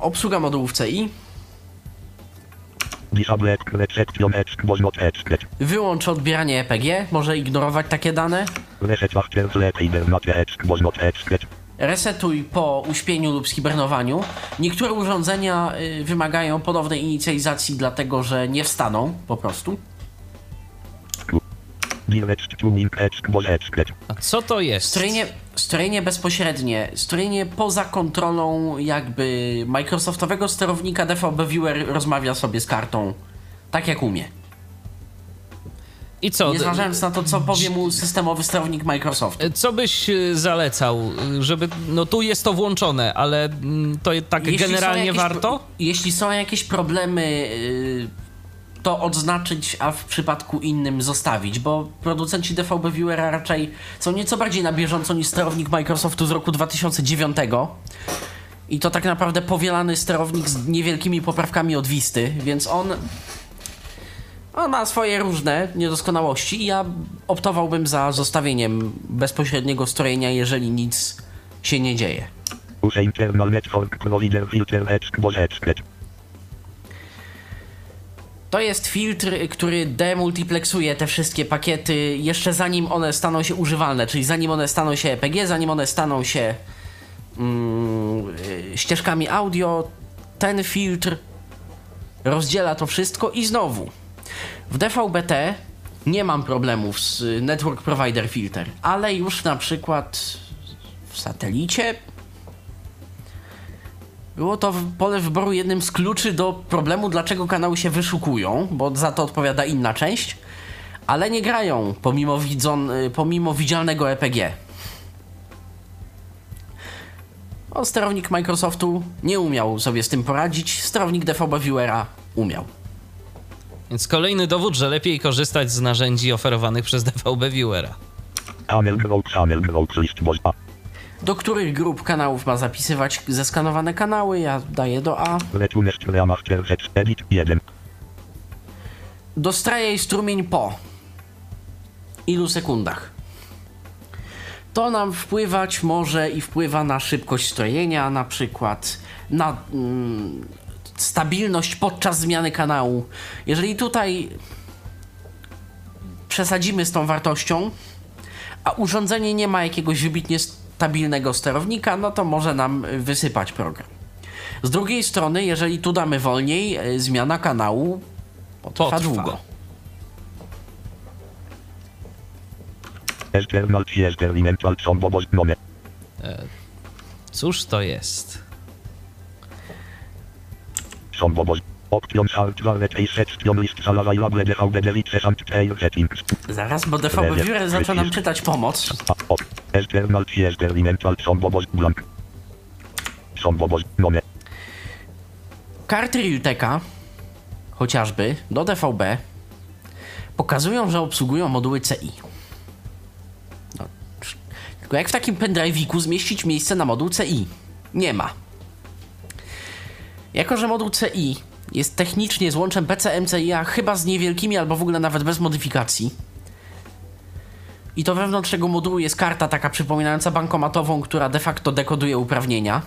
Obsługa modułów CI. Wyłącz odbieranie EPG, może ignorować takie dane. Resetuj po uśpieniu lub schibernowaniu. Niektóre urządzenia wymagają ponownej inicjalizacji, dlatego że nie wstaną po prostu. A co to jest? Strojenie bezpośrednie. Strojenie poza kontrolą jakby Microsoftowego sterownika. DVB Viewer rozmawia sobie z kartą tak jak umie. I co? Nie zważając na to, co powie mu systemowy sterownik Microsoftu. Co byś zalecał, żeby... No tu jest to włączone, ale to tak jeśli generalnie jakieś, warto? Jeśli są jakieś problemy... to odznaczyć, a w przypadku innym zostawić, bo producenci DVB Viewera raczej są nieco bardziej na bieżąco niż sterownik Microsoftu z roku 2009 i to tak naprawdę powielany sterownik z niewielkimi poprawkami od Wisty, więc on ma swoje różne niedoskonałości i ja optowałbym za zostawieniem bezpośredniego strojenia, jeżeli nic się nie dzieje. To jest filtr, który demultipleksuje te wszystkie pakiety jeszcze zanim one staną się używalne, czyli zanim one staną się EPG, zanim one staną się ścieżkami audio. Ten filtr rozdziela to wszystko i znowu w DVB-T nie mam problemów z Network Provider Filter, ale już na przykład w satelicie było to pole wyboru jednym z kluczy do problemu, dlaczego kanały się wyszukują, bo za to odpowiada inna część, ale nie grają pomimo widzialnego EPG. Sterownik Microsoftu nie umiał sobie z tym poradzić, sterownik DVB Viewera umiał. Więc kolejny dowód, że lepiej korzystać z narzędzi oferowanych przez DVB Viewera. Do których grup kanałów ma zapisywać zeskanowane kanały? Ja daję do A. Dostraje jej strumień po ilu sekundach? To nam wpływać może i wpływa na szybkość strojenia, na przykład na stabilność podczas zmiany kanału. Jeżeli tutaj przesadzimy z tą wartością, a urządzenie nie ma jakiegoś wybitnie stabilnego sterownika, no to może nam wysypać program. Z drugiej strony, jeżeli tu damy wolniej, zmiana kanału potrwa długo. Cóż to jest? Zaraz, bo DVB Viewer zaczął nam czytać pomoc. Karty Realteka, chociażby do DVB, pokazują, że obsługują moduły CI. No, tylko jak w takim pendrive'iku zmieścić miejsce na moduł CI? Nie ma. Jako że moduł CI jest technicznie złączem PCM-CIA, chyba z niewielkimi albo w ogóle nawet bez modyfikacji, i to wewnątrz tego modułu jest karta taka przypominająca bankomatową, która de facto dekoduje uprawnienia,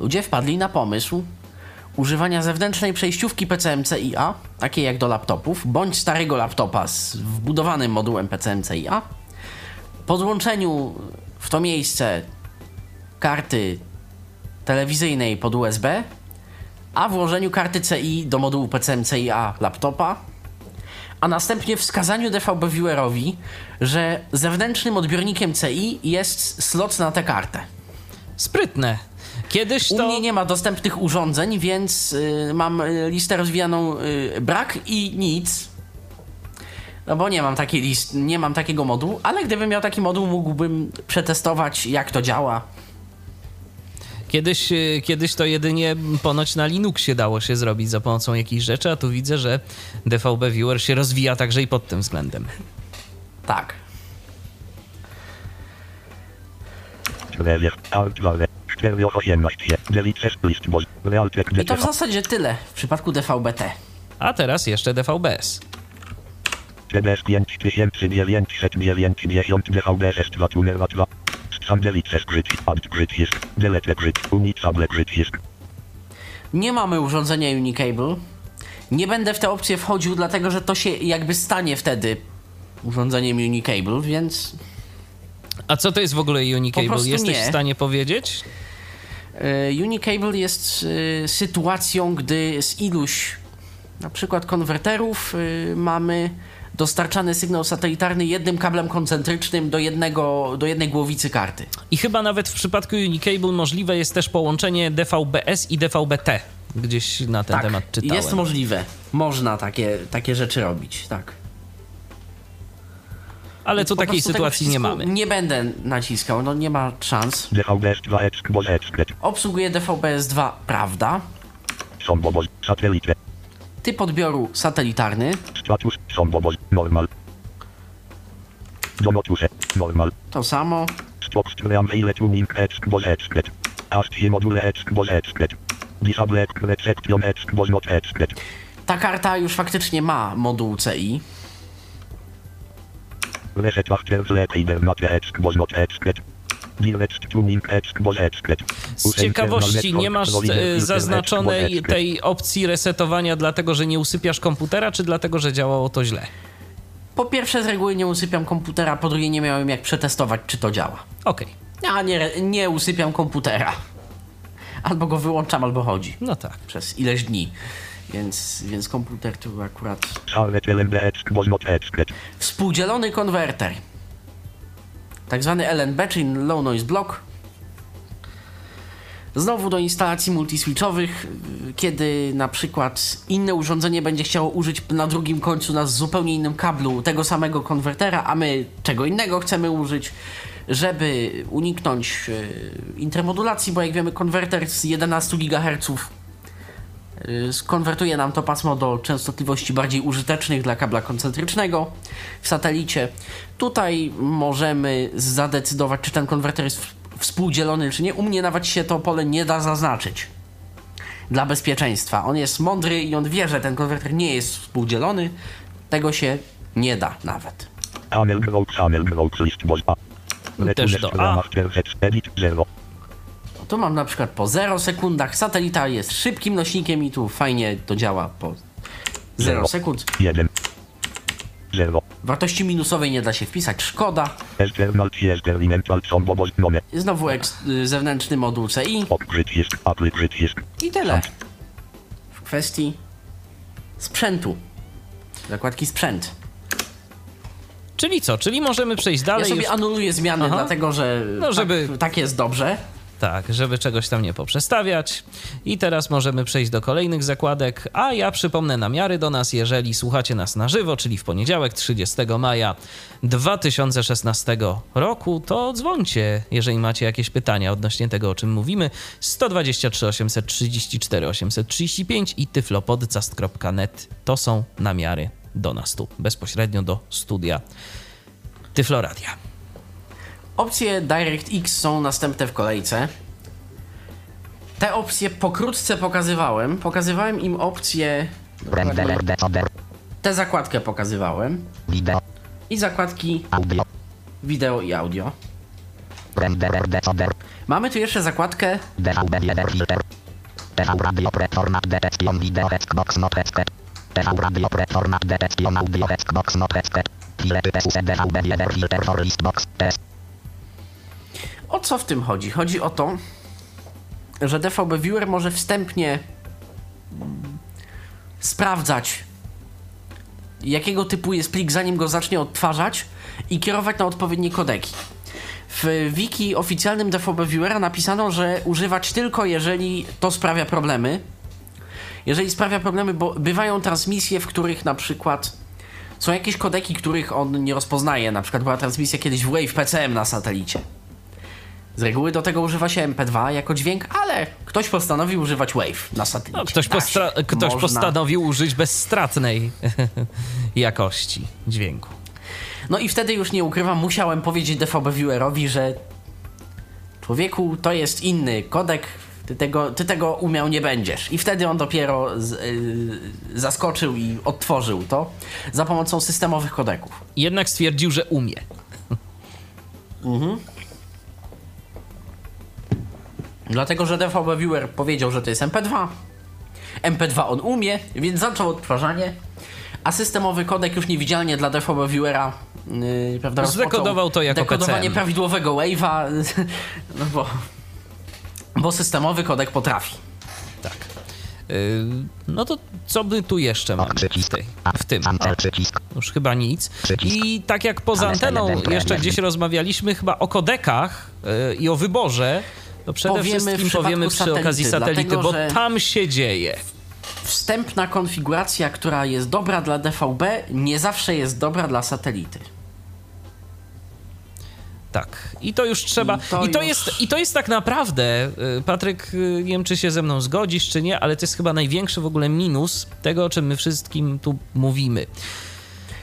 ludzie wpadli na pomysł używania zewnętrznej przejściówki PCM-CIA, takiej jak do laptopów, bądź starego laptopa z wbudowanym modułem PCM-CIA, po złączeniu w to miejsce karty telewizyjnej pod USB, a włożeniu karty CI do modułu PCM-CIA laptopa, a następnie wskazaniu DVB Viewerowi, że zewnętrznym odbiornikiem CI jest slot na tę kartę. Sprytne. Kiedyś to... U mnie nie ma dostępnych urządzeń, więc mam listę rozwijaną brak i nic. No bo nie mam takiej listy, nie mam takiego modułu, ale gdybym miał taki moduł, mógłbym przetestować, jak to działa. Kiedyś to jedynie ponoć na Linuxie dało się zrobić za pomocą jakichś rzeczy, a tu widzę, że DVB Viewer się rozwija także i pod tym względem. Tak. I to w zasadzie tyle w przypadku DVB-T. A teraz jeszcze DVB-S. Nie mamy urządzenia Unicable. Nie będę w te opcje wchodził, dlatego że to się jakby stanie wtedy urządzeniem Unicable, więc... A co to jest w ogóle Unicable? Jesteś w stanie powiedzieć? Unicable jest sytuacją, gdy z iluś na przykład konwerterów mamy dostarczany sygnał satelitarny jednym kablem koncentrycznym do jednej głowicy karty. I chyba nawet w przypadku Unicable możliwe jest też połączenie DVB-S i DVB-T. gdzieś na ten temat czytałem. Jest możliwe. Można takie rzeczy robić, tak. Ale co takiej sytuacji nie mamy. Nie będę naciskał, no nie ma szans. Obsługuje DVB-S2, prawda? Typ odbioru satelitarny. To samo. Ta karta już faktycznie ma moduł CI. Z ciekawości, nie masz zaznaczonej tej opcji resetowania dlatego, że nie usypiasz komputera, czy dlatego, że działało to źle? Po pierwsze, z reguły nie usypiam komputera, po drugie, nie miałem jak przetestować, czy to działa. Okej. A nie usypiam komputera. Albo go wyłączam, albo chodzi. No tak. Przez ileś dni. Więc komputer tu akurat... Współdzielony konwerter. Tak zwany LNB, czyli Low Noise Block. Znowu do instalacji multiswitchowych, kiedy na przykład inne urządzenie będzie chciało użyć na drugim końcu na zupełnie innym kablu tego samego konwertera, a my czego innego chcemy użyć, żeby uniknąć intermodulacji, bo jak wiemy, konwerter z 11 GHz skonwertuje nam to pasmo do częstotliwości bardziej użytecznych dla kabla koncentrycznego w satelicie. Tutaj możemy zadecydować, czy ten konwerter jest współdzielony, czy nie. U mnie nawet się to pole nie da zaznaczyć dla bezpieczeństwa. On jest mądry i on wie, że ten konwerter nie jest współdzielony. Tego się nie da nawet. Też do A. Tu mam na przykład po 0 sekundach. Satelita jest szybkim nośnikiem i tu fajnie to działa po 0 sekund. 1. 0. Wartości minusowej nie da się wpisać, szkoda. Znowu zewnętrzny moduł CI. I tyle. W kwestii sprzętu. Zakładki sprzęt. Czyli co? Czyli możemy przejść dalej. Ja sobie anuluję zmiany, dlatego że tak jest dobrze. Tak, żeby czegoś tam nie poprzestawiać. I teraz możemy przejść do kolejnych zakładek, a ja przypomnę namiary do nas, jeżeli słuchacie nas na żywo, czyli w poniedziałek 30 maja 2016 roku, to dzwońcie, jeżeli macie jakieś pytania odnośnie tego, o czym mówimy. 123 834 835 i tyflopodcast.net. To są namiary do nas tu, bezpośrednio do studia Tyfloradia. Opcje DirectX są następne w kolejce. Te opcje pokrótce pokazywałem. Pokazywałem im opcje... Tę zakładkę pokazywałem. I zakładki wideo i audio. Mamy tu jeszcze zakładkę... O co w tym chodzi? Chodzi o to, że DVB Viewer może wstępnie sprawdzać, jakiego typu jest plik, zanim go zacznie odtwarzać i kierować na odpowiednie kodeki. W wiki oficjalnym DVB Viewera napisano, że używać tylko, jeżeli to sprawia problemy. Jeżeli sprawia problemy, bo bywają transmisje, w których na przykład są jakieś kodeki, których on nie rozpoznaje. Na przykład była transmisja kiedyś w Wave PCM na satelicie. Z reguły do tego używa się MP2 jako dźwięk, ale ktoś postanowił używać Wave na satelicie. No, ktoś postanowił użyć bezstratnej jakości dźwięku. No i wtedy już nie ukrywam, musiałem powiedzieć DVB Viewerowi, że człowieku, to jest inny kodek, ty tego umiał nie będziesz. I wtedy on dopiero zaskoczył i odtworzył to za pomocą systemowych kodeków. Jednak stwierdził, że umie. Mhm. Dlatego, że DVB Viewer powiedział, że to jest MP2. MP2 on umie, więc zaczął odtwarzanie, a systemowy kodek już niewidzialnie dla DVB Viewera zdekodował to jako dekodowanie PCM. Prawidłowego wave'a, no bo systemowy kodek potrafi. Tak. No to co by tu jeszcze mamy w tym? Już chyba nic. I tak jak poza anteną jeszcze gdzieś rozmawialiśmy chyba o kodekach i o wyborze No przede wszystkim powiemy przy okazji satelity, dlatego, bo tam się dzieje. Wstępna konfiguracja, która jest dobra dla DVB, nie zawsze jest dobra dla satelity. Tak. I to już trzeba... I to jest tak naprawdę, Patryk, nie wiem, czy się ze mną zgodzisz, czy nie, ale to jest chyba największy w ogóle minus tego, o czym my wszystkim tu mówimy.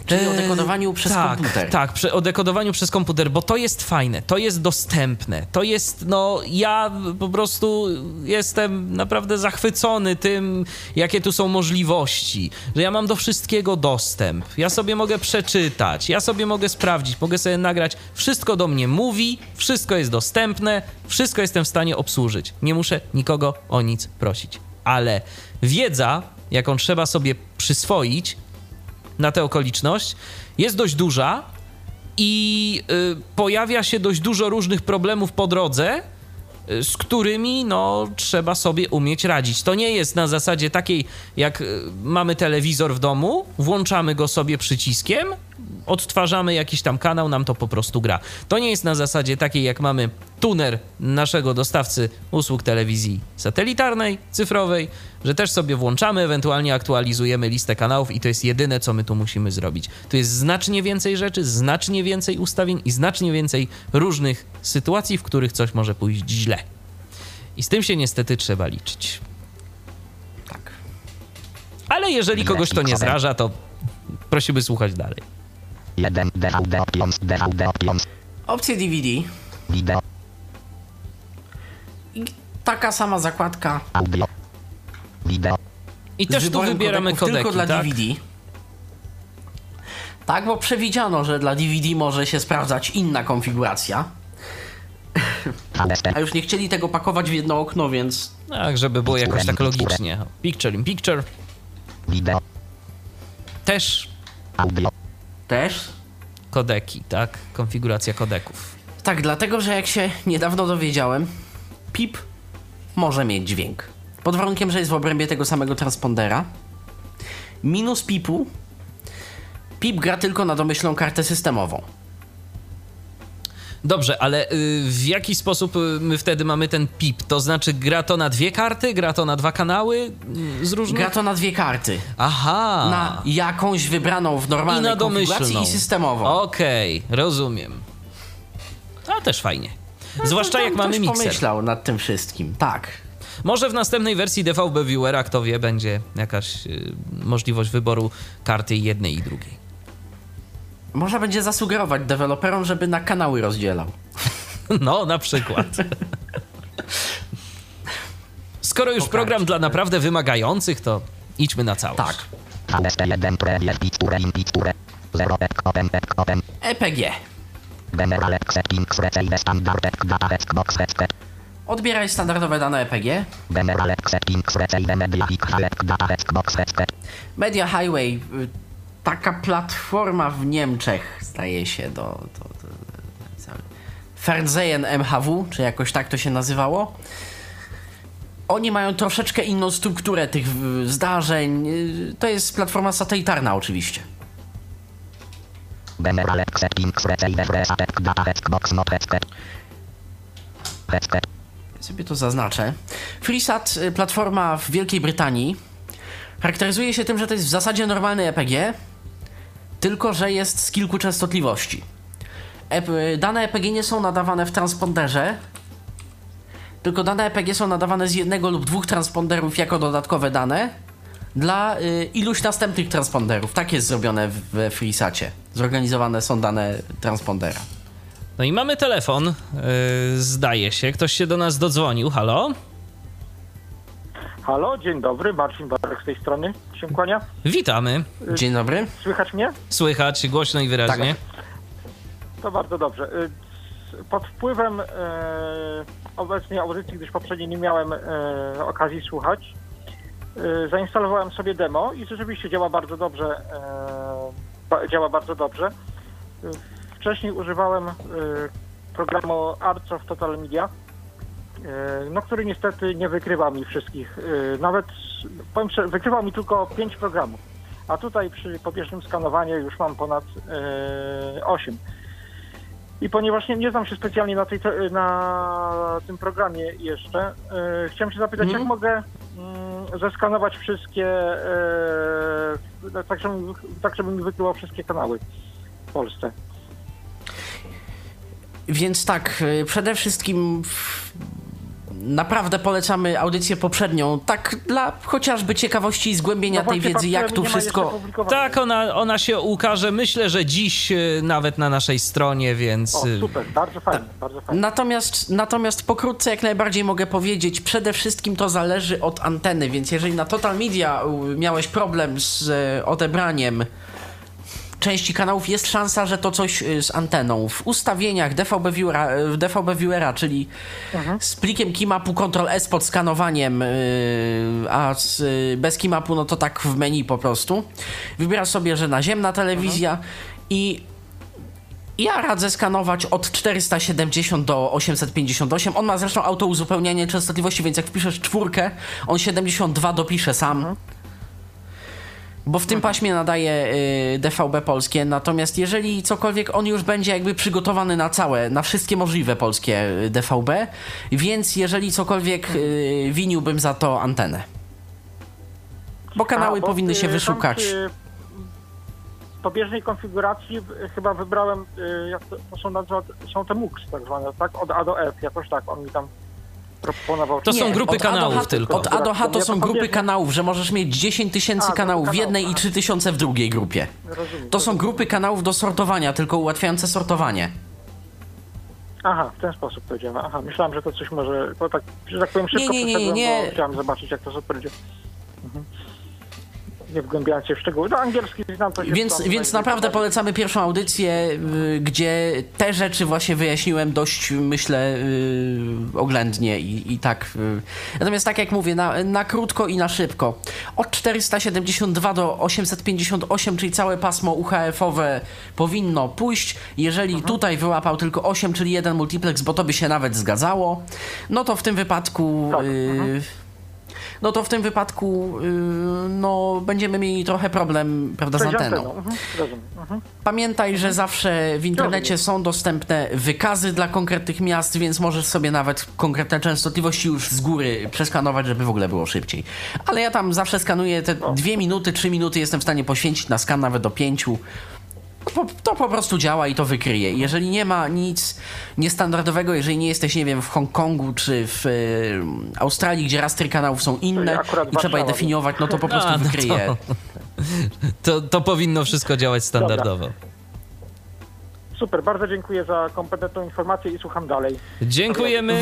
Czyli o dekodowaniu przez komputer. Tak, o dekodowaniu przez komputer, bo to jest fajne, to jest dostępne, to jest, no, ja po prostu jestem naprawdę zachwycony tym, jakie tu są możliwości, że ja mam do wszystkiego dostęp, ja sobie mogę przeczytać, ja sobie mogę sprawdzić, mogę sobie nagrać, wszystko do mnie mówi, wszystko jest dostępne, wszystko jestem w stanie obsłużyć, nie muszę nikogo o nic prosić, ale wiedza, jaką trzeba sobie przyswoić na tę okoliczność, jest dość duża i pojawia się dość dużo różnych problemów po drodze, z którymi no, trzeba sobie umieć radzić. To nie jest na zasadzie takiej, jak mamy telewizor w domu, włączamy go sobie przyciskiem, odtwarzamy jakiś tam kanał, nam to po prostu gra. To nie jest na zasadzie takiej, jak mamy tuner naszego dostawcy usług telewizji satelitarnej, cyfrowej, że też sobie włączamy, ewentualnie aktualizujemy listę kanałów i to jest jedyne, co my tu musimy zrobić. Tu jest znacznie więcej rzeczy, znacznie więcej ustawień i znacznie więcej różnych sytuacji, w których coś może pójść źle. I z tym się niestety trzeba liczyć. Tak. Ale jeżeli kogoś to nie zraża, to prosimy słuchać dalej. Opcje DVD. I taka sama zakładka. I też tu wybieramy kodeki, tylko dla DVD. Tak, bo przewidziano, że dla DVD może się sprawdzać inna konfiguracja. A już nie chcieli tego pakować w jedno okno, więc... Tak, żeby było jakoś tak logicznie. Picture in picture. Też. Też? Kodeki, tak? Konfiguracja kodeków. Tak, dlatego, że jak się niedawno dowiedziałem, PIP może mieć dźwięk. Pod warunkiem, że jest w obrębie tego samego transpondera. Minus PIP-u. PIP gra tylko na domyślną kartę systemową. Dobrze, ale w jaki sposób my wtedy mamy ten PIP? To znaczy gra to na dwie karty? Gra to na dwa kanały? Z różnych... Gra to na dwie karty. Aha. Na jakąś wybraną w normalnej konfiguracji i systemową. Okej, rozumiem. A też fajnie. No, zwłaszcza jak mamy mikser. Pomyślał nad tym wszystkim, tak. Może w następnej wersji DVB Viewera, kto wie, będzie jakaś możliwość wyboru karty jednej i drugiej. Można będzie zasugerować deweloperom, żeby na kanały rozdzielał. No, na przykład. Skoro już program dla naprawdę wymagających, to idźmy na całość. Tak. EPG. Odbieraj standardowe dane EPG. Media Highway. Taka platforma w Niemczech, zdaje się, do Fernsehen MHW, czy jakoś tak to się nazywało. Oni mają troszeczkę inną strukturę tych zdarzeń. To jest platforma satelitarna oczywiście. Ja sobie to zaznaczę. FreeSat, platforma w Wielkiej Brytanii, charakteryzuje się tym, że to jest w zasadzie normalny EPG, tylko że jest z kilku częstotliwości. Dane EPG nie są nadawane w transponderze, tylko dane EPG są nadawane z jednego lub dwóch transponderów jako dodatkowe dane dla iluś następnych transponderów. Tak jest zrobione w FreeSacie. Zorganizowane są dane transpondera. No i mamy telefon, zdaje się. Ktoś się do nas dodzwonił. Halo? Halo, dzień dobry, Marcin Barek z tej strony, się kłania. Witamy. Dzień dobry. Słychać mnie? Słychać, głośno i wyraźnie. Tak. To bardzo dobrze. Pod wpływem obecnej audycji, gdyż poprzedniej nie miałem okazji słuchać, zainstalowałem sobie demo i rzeczywiście działa bardzo dobrze. Wcześniej używałem programu Arcof Total Media, no, który niestety nie wykrywał mi wszystkich. Nawet, powiem szczerze, wykrywał mi tylko 5 programów, a tutaj przy pobieżnym skanowaniu już mam ponad 8. I ponieważ nie znam się specjalnie na tym programie jeszcze, chciałem się zapytać, jak mogę zeskanować wszystkie, tak żebym wykrywał wszystkie kanały w Polsce. Więc tak, przede wszystkim naprawdę polecamy audycję poprzednią, tak dla chociażby ciekawości i zgłębienia tej wiedzy, jak tu wszystko... Tak, ona się ukaże, myślę, że dziś nawet na naszej stronie, więc... O, super, bardzo fajnie, bardzo fajnie. Natomiast pokrótce jak najbardziej mogę powiedzieć, przede wszystkim to zależy od anteny, więc jeżeli na Total Media miałeś problem z odebraniem części kanałów, jest szansa, że to coś z anteną. W ustawieniach DVB Viewera, czyli z plikiem KIMAP-u Ctrl+S pod skanowaniem, a bez KIMAP-u no to tak w menu po prostu. Wybierasz sobie, że naziemna telewizja i ja radzę skanować od 470 do 858. On ma zresztą autouzupełnianie częstotliwości, więc jak wpiszesz 4, on 72 dopisze sam. Bo w tym paśmie nadaje DVB polskie, natomiast jeżeli cokolwiek, on już będzie jakby przygotowany na całe, na wszystkie możliwe polskie DVB, więc jeżeli cokolwiek winiłbym za to antenę. Bo kanały powinny się wyszukać. W pobieżnej konfiguracji chyba wybrałem, są te MUX tak zwane, tak? Od A do F, jakoś tak, on mi tam... To nie, są grupy kanałów tylko. Od A do H to są grupy kanałów, że możesz mieć 10 tysięcy kanałów w jednej i 3000 w drugiej grupie. To są grupy kanałów do sortowania, tylko ułatwiające sortowanie. Aha, w ten sposób powiedziałem. Aha, myślałem, że to coś może... To tak, że tak powiem, szybko nie. Bo chciałem zobaczyć, jak to będzie. Nie wgłębiając się w szczegóły. No, angielski znam to się. Więc naprawdę polecamy pierwszą audycję, gdzie te rzeczy właśnie wyjaśniłem dość, myślę, oględnie i tak. Natomiast tak jak mówię, na krótko i na szybko. Od 472 do 858, czyli całe pasmo UHF-owe powinno pójść. Jeżeli tutaj wyłapał tylko 8, czyli jeden multiplex, bo to by się nawet zgadzało, no to w tym wypadku... Tak. No, będziemy mieli trochę problem, prawda, z anteną. Pamiętaj, że zawsze w internecie są dostępne wykazy dla konkretnych miast, więc możesz sobie nawet konkretne częstotliwości już z góry przeskanować, żeby w ogóle było szybciej. Ale ja tam zawsze skanuję te 2 minuty, 3 minuty, jestem w stanie poświęcić na skan nawet do 5. To po prostu działa i to wykryje. Jeżeli nie ma nic niestandardowego, jeżeli nie jesteś, nie wiem, w Hongkongu czy w Australii, gdzie rastry kanałów są inne i trzeba je definiować, no to po prostu wykryje. To powinno wszystko działać standardowo. Dobra. Super, bardzo dziękuję za kompetentną informację i słucham dalej. Dziękujemy.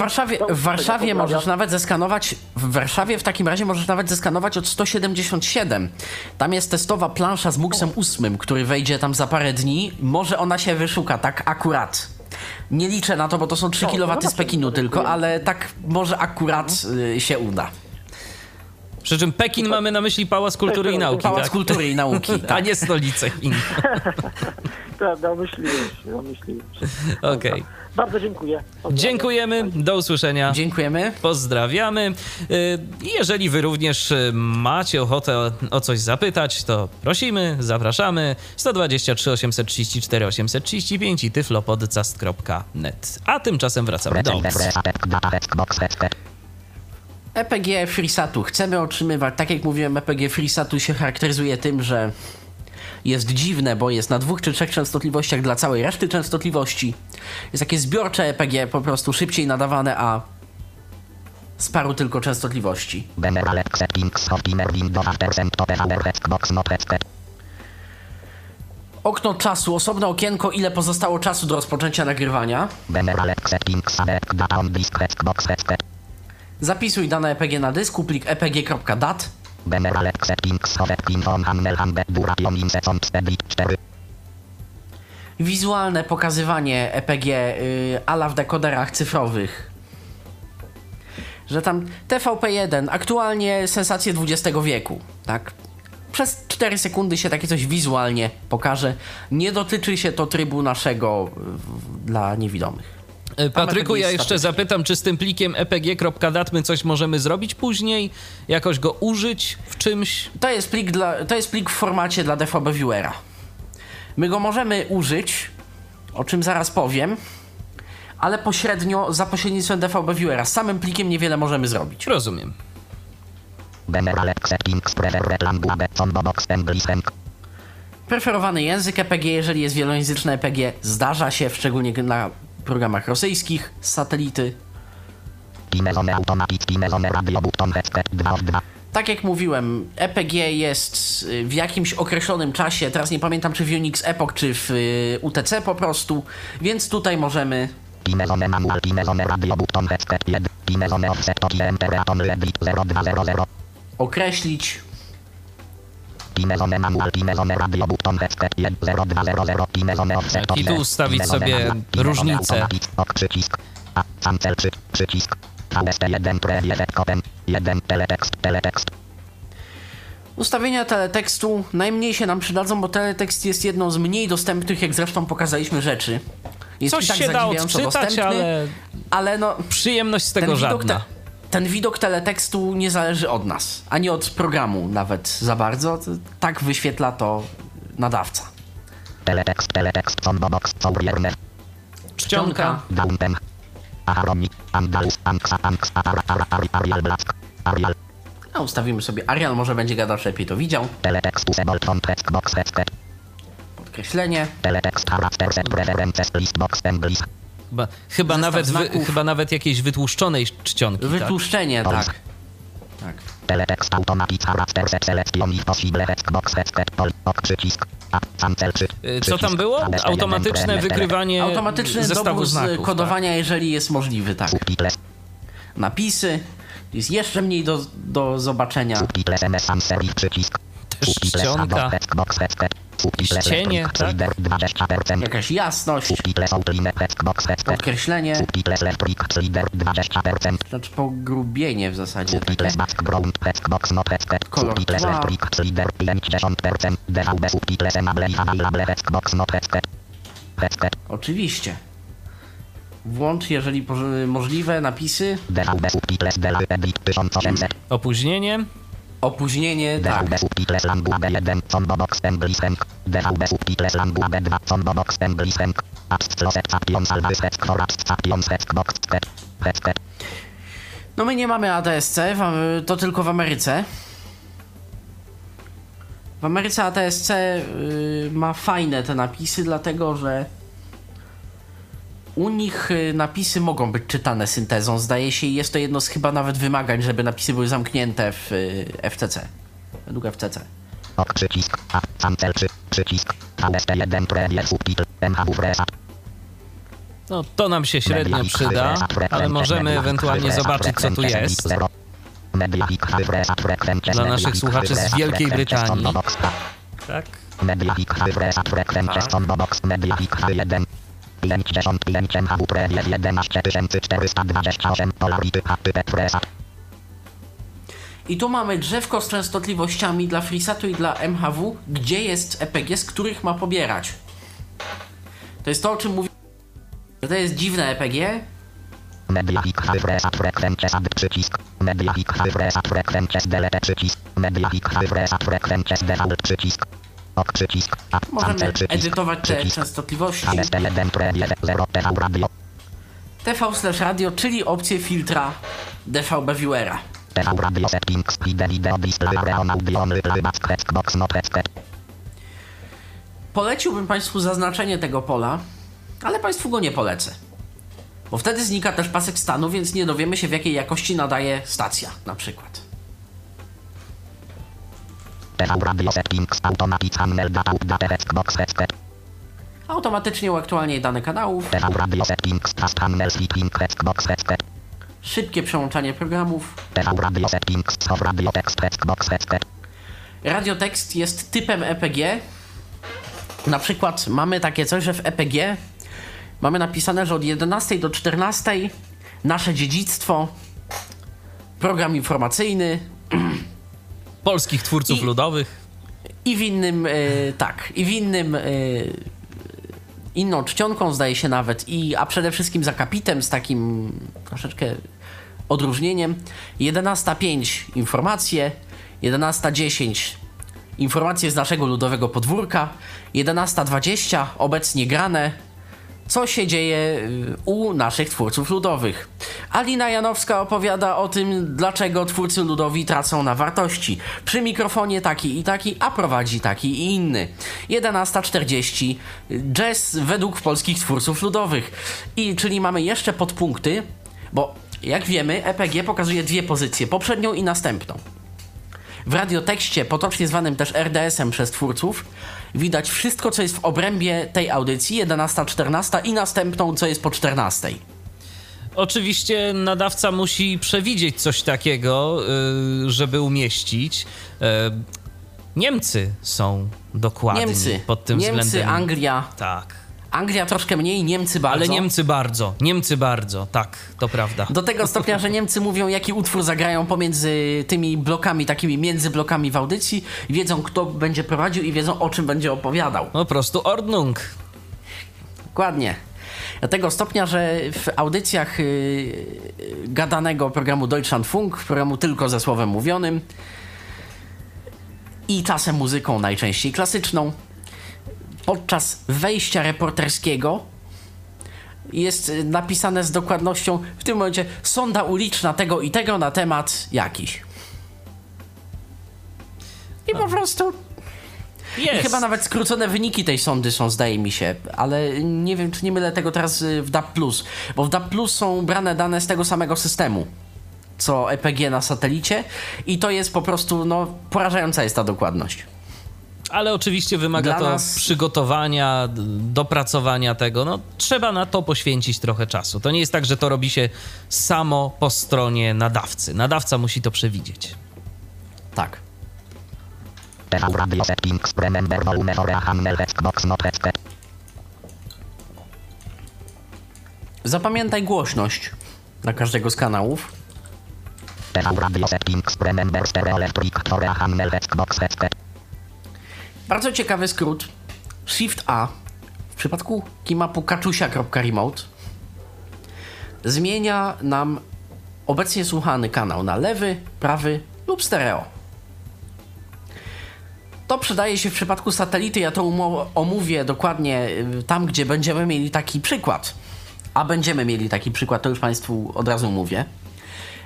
W Warszawie możesz nawet zeskanować, w takim razie możesz nawet zeskanować od 177. Tam jest testowa plansza z MUX-em 8, który wejdzie tam za parę dni. Może ona się wyszuka, tak akurat. Nie liczę na to, bo to są 3 kW z Pekinu tylko, ale tak może akurat się uda. Przy czym Pekin mamy na myśli Pałac Kultury i Nauki. Pałac Kultury i Nauki, tak. A nie stolicę Chin. Tak, domyśliłeś. Okej. Bardzo dziękuję. Pozdrawiam. Dziękujemy, do usłyszenia. Dziękujemy. Pozdrawiamy. Jeżeli wy również macie ochotę o coś zapytać, to prosimy, zapraszamy. 123 834 835 i tyflopodcast.net. A tymczasem wracamy do... EPG FreeSatu chcemy otrzymywać, tak jak mówiłem, EPG FreeSatu się charakteryzuje tym, że jest dziwne, bo jest na 2 czy 3 częstotliwościach dla całej reszty częstotliwości. Jest takie zbiorcze EPG, po prostu szybciej nadawane, a z paru tylko częstotliwości. Okno czasu, osobne okienko, ile pozostało czasu do rozpoczęcia nagrywania. Zapisuj dane EPG na dysku, plik epg.dat. Wizualne pokazywanie EPG ala w dekoderach cyfrowych. Że tam TVP1, aktualnie sensacje XX wieku, tak? Przez 4 sekundy się takie coś wizualnie pokaże. Nie dotyczy się to trybu naszego dla niewidomych. Patryku, ja jeszcze zapytam, czy z tym plikiem epg.dat my coś możemy zrobić później? Jakoś go użyć w czymś? To jest plik w formacie dla DVB Viewera. My go możemy użyć o czym zaraz powiem, ale pośrednio za pośrednictwem DVB Viewera. Z samym plikiem niewiele możemy zrobić. Rozumiem. Preferowany język EPG, jeżeli jest wielojęzyczne EPG, zdarza się, szczególnie na programach rosyjskich, z satelity. Tak jak mówiłem, EPG jest w jakimś określonym czasie, teraz nie pamiętam czy w Unix Epoch, czy w UTC po prostu, więc tutaj możemy... określić... I tu ustawić sobie różnicę. Ustawienia teletekstu najmniej się nam przydadzą, bo teletekst jest jedną z mniej dostępnych, jak zresztą pokazaliśmy, rzeczy. Jest coś tak się da odczytać, ale no, przyjemność z tego żadna. Ten widok teletekstu nie zależy od nas, ani od programu nawet za bardzo. Tak wyświetla to nadawca. Teletekst, box, czcionka. A ustawimy sobie Arial, może będzie gadał, lepiej to widział. Podkreślenie. Chyba nawet jakiejś wytłuszczonej czcionki. Wytłuszczenie, tak. Co tam było? Automatyczne wykrywanie zestawu znaków, kodowania, tak, jeżeli jest możliwy, tak. Napisy. Jest jeszcze mniej do zobaczenia. Też czcionka. Ścienie, tak? Jakaś jasność. Podkreślenie. Znaczy pogrubienie w zasadzie. Kolor tła. Oczywiście. Włącz, jeżeli możliwe, napisy. Opóźnienie. Opóźnienie, tak. No my nie mamy ATSC, to tylko w Ameryce. W Ameryce ATSC ma fajne te napisy, dlatego że u nich napisy mogą być czytane syntezą, zdaje się, i jest to jedno z chyba nawet wymagań, żeby napisy były zamknięte w FCC. Według FCC. No to nam się średnio przyda, ale możemy ewentualnie zobaczyć, co tu jest. Dla naszych słuchaczy z Wielkiej Brytanii. Tak. I tu mamy drzewko z częstotliwościami dla FreeSatu i dla MHW, gdzie jest EPG, z których ma pobierać. To jest to, o czym mówię. To jest dziwne EPG. Możemy edytować te częstotliwości. TV/radio, czyli opcję filtra DVB Viewera. Poleciłbym Państwu zaznaczenie tego pola, ale Państwu go nie polecę. Bo wtedy znika też pasek stanu, więc nie dowiemy się, w jakiej jakości nadaje stacja, na przykład. Automatycznie uaktualniaj dane kanałów. Szybkie przełączanie programów. Radiotekst jest typem EPG. Na przykład mamy takie coś, że w EPG mamy napisane, że od 11 do 14 nasze dziedzictwo, program informacyjny polskich twórców ludowych. I w innym, inną czcionką, zdaje się nawet, a przede wszystkim za kapitem, z takim troszeczkę odróżnieniem. 11:05 informacje, 11:10 informacje z naszego ludowego podwórka, 11:20 obecnie grane, co się dzieje u naszych twórców ludowych. Alina Janowska opowiada o tym, dlaczego twórcy ludowi tracą na wartości. Przy mikrofonie taki i taki, a prowadzi taki i inny. 11:40. Jazz według polskich twórców ludowych. I czyli mamy jeszcze podpunkty, bo jak wiemy, EPG pokazuje dwie pozycje, poprzednią i następną. W radiotekście, potocznie zwanym też RDS-em przez twórców, widać wszystko, co jest w obrębie tej audycji, 11:14 i następną, co jest po 14:00. Oczywiście nadawca musi przewidzieć coś takiego, żeby umieścić. Niemcy są dokładni pod tym względem. Anglia. Tak. Anglia troszkę mniej, Niemcy bardzo. Ale Niemcy bardzo, tak, to prawda. Do tego stopnia, że Niemcy mówią, jaki utwór zagrają pomiędzy tymi blokami, takimi międzyblokami w audycji, wiedzą, kto będzie prowadził i wiedzą, o czym będzie opowiadał. Po prostu Ordnung. Dokładnie. Do tego stopnia, że w audycjach gadanego programu Deutschlandfunk, programu tylko ze słowem mówionym i czasem muzyką, najczęściej klasyczną, podczas wejścia reporterskiego jest napisane z dokładnością w tym momencie sonda uliczna tego i tego na temat jakiś. I po prostu... Jest. I chyba nawet skrócone wyniki tej sondy są, zdaje mi się, ale nie wiem, czy nie mylę tego teraz w DAB+, bo w DAB+ są brane dane z tego samego systemu, co EPG na satelicie i to jest po prostu, porażająca jest ta dokładność. Ale oczywiście wymaga dla to nas... przygotowania, dopracowania tego. Trzeba na to poświęcić trochę czasu. To nie jest tak, że to robi się samo po stronie nadawcy. Nadawca musi to przewidzieć. Tak. Zapamiętaj głośność dla każdego z kanałów. Bardzo ciekawy skrót. Shift A w przypadku kimapu kaczusia.remote zmienia nam obecnie słuchany kanał na lewy, prawy lub stereo. To przydaje się w przypadku satelity. Ja to omówię dokładnie tam, gdzie będziemy mieli taki przykład. A będziemy mieli taki przykład, to już Państwu od razu mówię.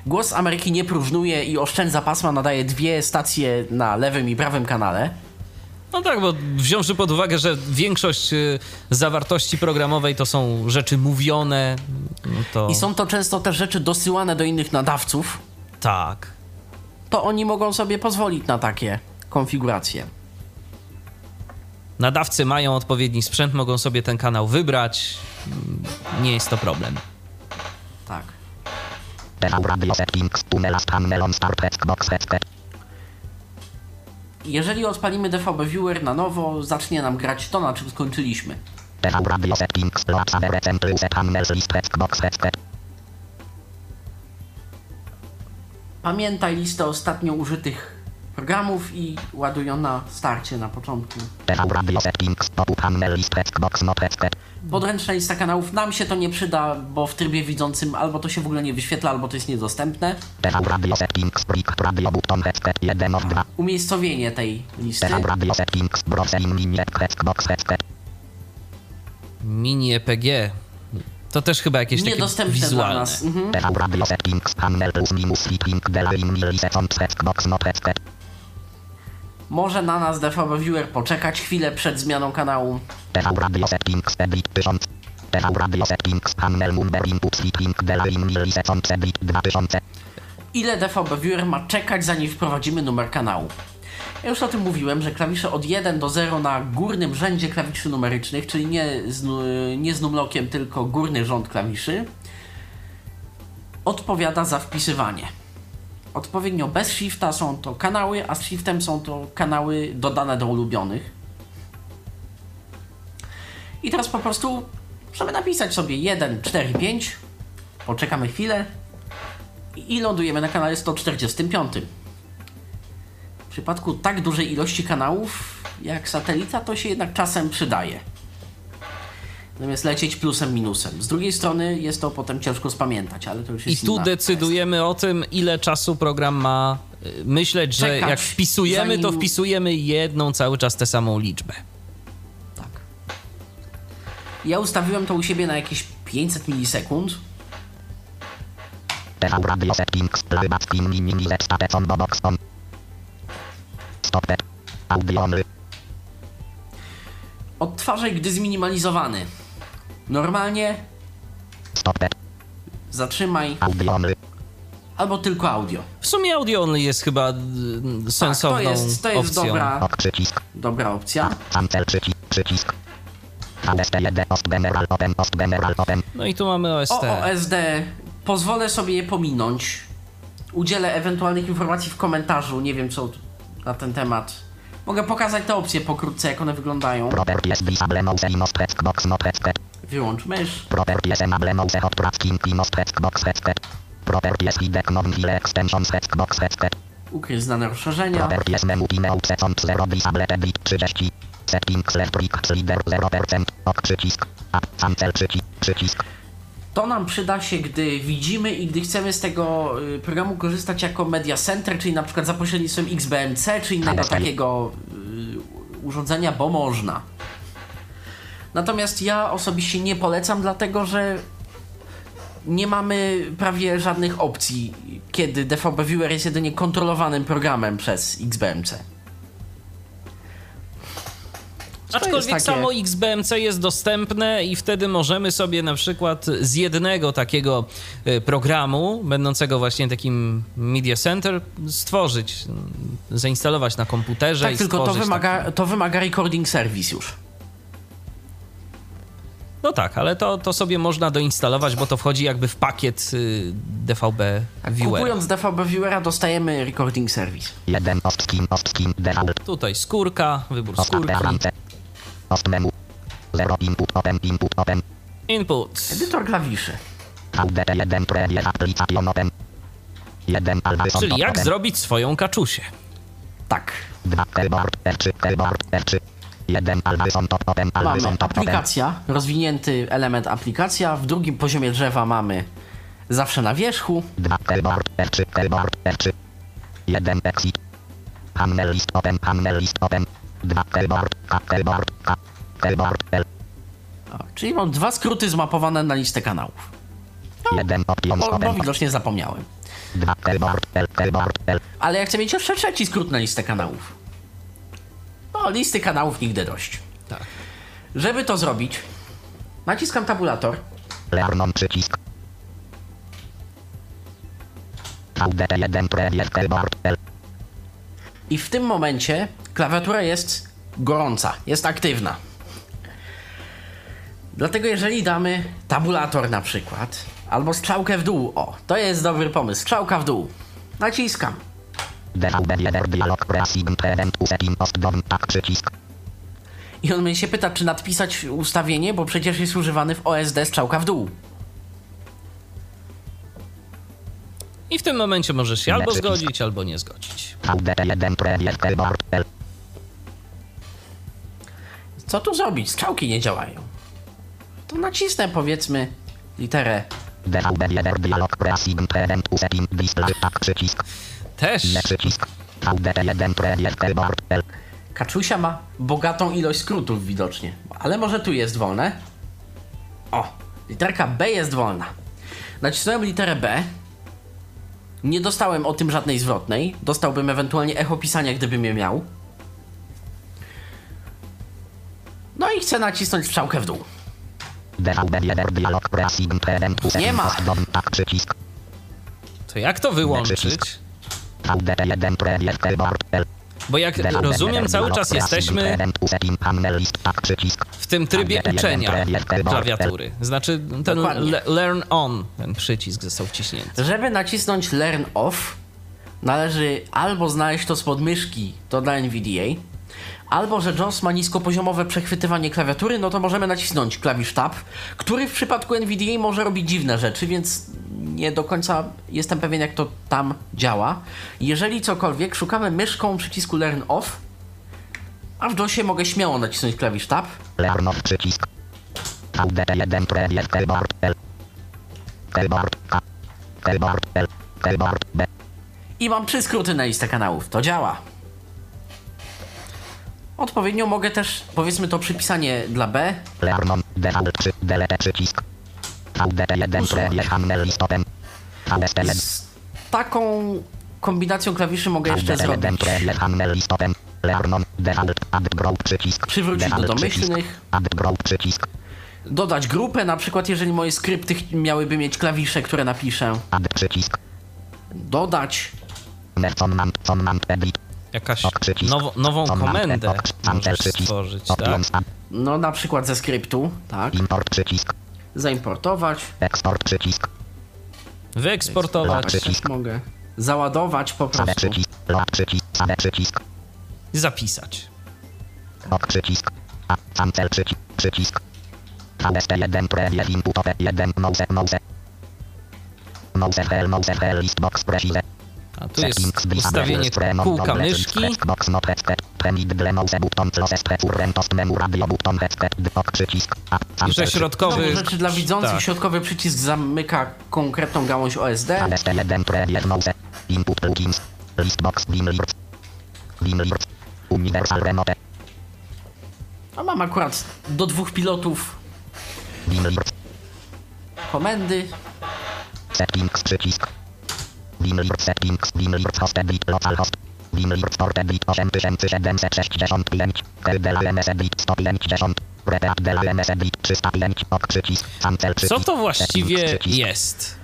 Głos Ameryki nie próżnuje i oszczędza pasma, nadaje dwie stacje na lewym i prawym kanale. No tak, bo wziąwszy pod uwagę, że większość zawartości programowej to są rzeczy mówione, to... I są to często też rzeczy dosyłane do innych nadawców. Tak. To oni mogą sobie pozwolić na takie konfiguracje. Nadawcy mają odpowiedni sprzęt, mogą sobie ten kanał wybrać. Nie jest to problem. Tak. Jeżeli odpalimy DVB Viewer na nowo, zacznie nam grać to, na czym skończyliśmy. Pamiętaj listę ostatnio użytych programów i ładuj ją na starcie, na początku. Podręczna lista kanałów. Nam się to nie przyda, bo w trybie widzącym albo to się w ogóle nie wyświetla, albo to jest niedostępne. Umiejscowienie tej listy. Mini EPG. To też chyba jakieś takie wizualne. Dla nas. Mhm. Może na nas DVB Viewer poczekać chwilę przed zmianą kanału. Ile DVB Viewer ma czekać, zanim wprowadzimy numer kanału? Ja już o tym mówiłem, że klawisze od 1 do 0 na górnym rzędzie klawiszy numerycznych, czyli nie z numlokiem, tylko górny rząd klawiszy, odpowiada za wpisywanie. Odpowiednio bez shifta są to kanały, a z shiftem są to kanały dodane do ulubionych. I teraz po prostu możemy napisać sobie 1, 4, 5, poczekamy chwilę i lądujemy na kanale 145. W przypadku tak dużej ilości kanałów jak satelita to się jednak czasem przydaje. Natomiast lecieć plusem, minusem. Z drugiej strony jest to potem ciężko spamiętać, ale to już jest inna decydujemy kwestia. O tym, ile czasu program ma myśleć, że czekać, jak wpisujemy, to wpisujemy jedną cały czas tę samą liczbę. Tak. Ja ustawiłem to u siebie na jakieś 500 milisekund. Odtwarzaj, gdy zminimalizowany. Normalnie. Zatrzymaj. Albo tylko audio. W sumie audio only jest chyba sensowną opcją. To jest opcją. Dobra opcja. No i tu mamy OSD. OSD. Pozwolę sobie je pominąć. Udzielę ewentualnych informacji w komentarzu. Nie wiem co na ten temat. Mogę pokazać te opcje pokrótce, jak one wyglądają. Wyłącz mysz. Ukryj znane rozszerzenia. To nam przyda się, gdy widzimy i gdy chcemy z tego programu korzystać jako media center, czyli na przykład za pośrednictwem XBMC czy innego takiego urządzenia, bo można. Natomiast ja osobiście nie polecam, dlatego że nie mamy prawie żadnych opcji, kiedy DVB Viewer jest jedynie kontrolowanym programem przez XBMC. Aczkolwiek samo XBMC jest dostępne i wtedy możemy sobie na przykład z jednego takiego programu, będącego właśnie takim Media Center, stworzyć, zainstalować na komputerze. Tak, i tylko to wymaga recording service już. No tak, ale to sobie można doinstalować, bo to wchodzi jakby w pakiet DVB Viewera. Kupując DVB Viewera dostajemy recording service. Tutaj skórka, wybór skórki. Input. Edytor klawiszy. Czyli jak zrobić swoją kaczusię. Tak. Mamy aplikacja, rozwinięty element aplikacja, w drugim poziomie drzewa mamy zawsze na wierzchu. O, czyli mam dwa skróty zmapowane na listę kanałów. Bo widocznie zapomniałem. Ale ja chcę mieć jeszcze trzeci skrót na listę kanałów. No, listy kanałów nigdy dość. Tak. Żeby to zrobić, naciskam tabulator. Learnum przycisk. I w tym momencie klawiatura jest gorąca, jest aktywna. Dlatego jeżeli damy tabulator na przykład, albo strzałkę w dół, o, to jest dobry pomysł, strzałka w dół. Naciskam. I on mnie się pyta, czy nadpisać ustawienie, bo przecież jest używany w OSD strzałka w dół. I w tym momencie możesz się albo zgodzić, albo nie zgodzić. Co tu zrobić? Strzałki nie działają. To nacisnę, powiedzmy, literę. Też. Kaczusia ma bogatą ilość skrótów widocznie, ale może tu jest wolne. O, literka B jest wolna. Nacisnąłem literę B. Nie dostałem o tym żadnej zwrotnej. Dostałbym ewentualnie echo pisania, gdybym je miał. No i chcę nacisnąć strzałkę w dół. Nie ma. To jak to wyłączyć? Bo jak rozumiem, cały czas jesteśmy w tym trybie uczenia klawiatury. Znaczy ten learn on, ten przycisk został wciśnięty. Żeby nacisnąć learn off, należy albo znaleźć to spod myszki, to dla NVDA, albo że JAWS ma niskopoziomowe przechwytywanie klawiatury, no to możemy nacisnąć klawisz tab, który w przypadku NVDA może robić dziwne rzeczy, więc nie do końca jestem pewien, jak to tam działa. Jeżeli cokolwiek, szukamy myszką przycisku Learn Off, a w JAWSie mogę śmiało nacisnąć klawisz Tab. Learn Off przycisk. I mam trzy skróty na listę kanałów. To działa. Odpowiednio mogę też, powiedzmy, to przypisanie dla B. Z taką kombinacją klawiszy mogę jeszcze zrobić. Przywrócić do domyślnych. Dodać grupę, na przykład jeżeli moje skrypty miałyby mieć klawisze, które napiszę. Dodać. Jakaś nową komendę możesz stworzyć, tak? No na przykład ze skryptu, tak. Zaimportować. Wyeksportować. Mogę załadować po prostu. Zapisać. Tak. A tu jest ustawienie kółka myszki. Jeszcze środkowy... Rzeczy dla widzących, tak. Środkowy przycisk zamyka konkretną gałąź OSD. A mam akurat do 2 pilotów komendy. Co to właściwie jest?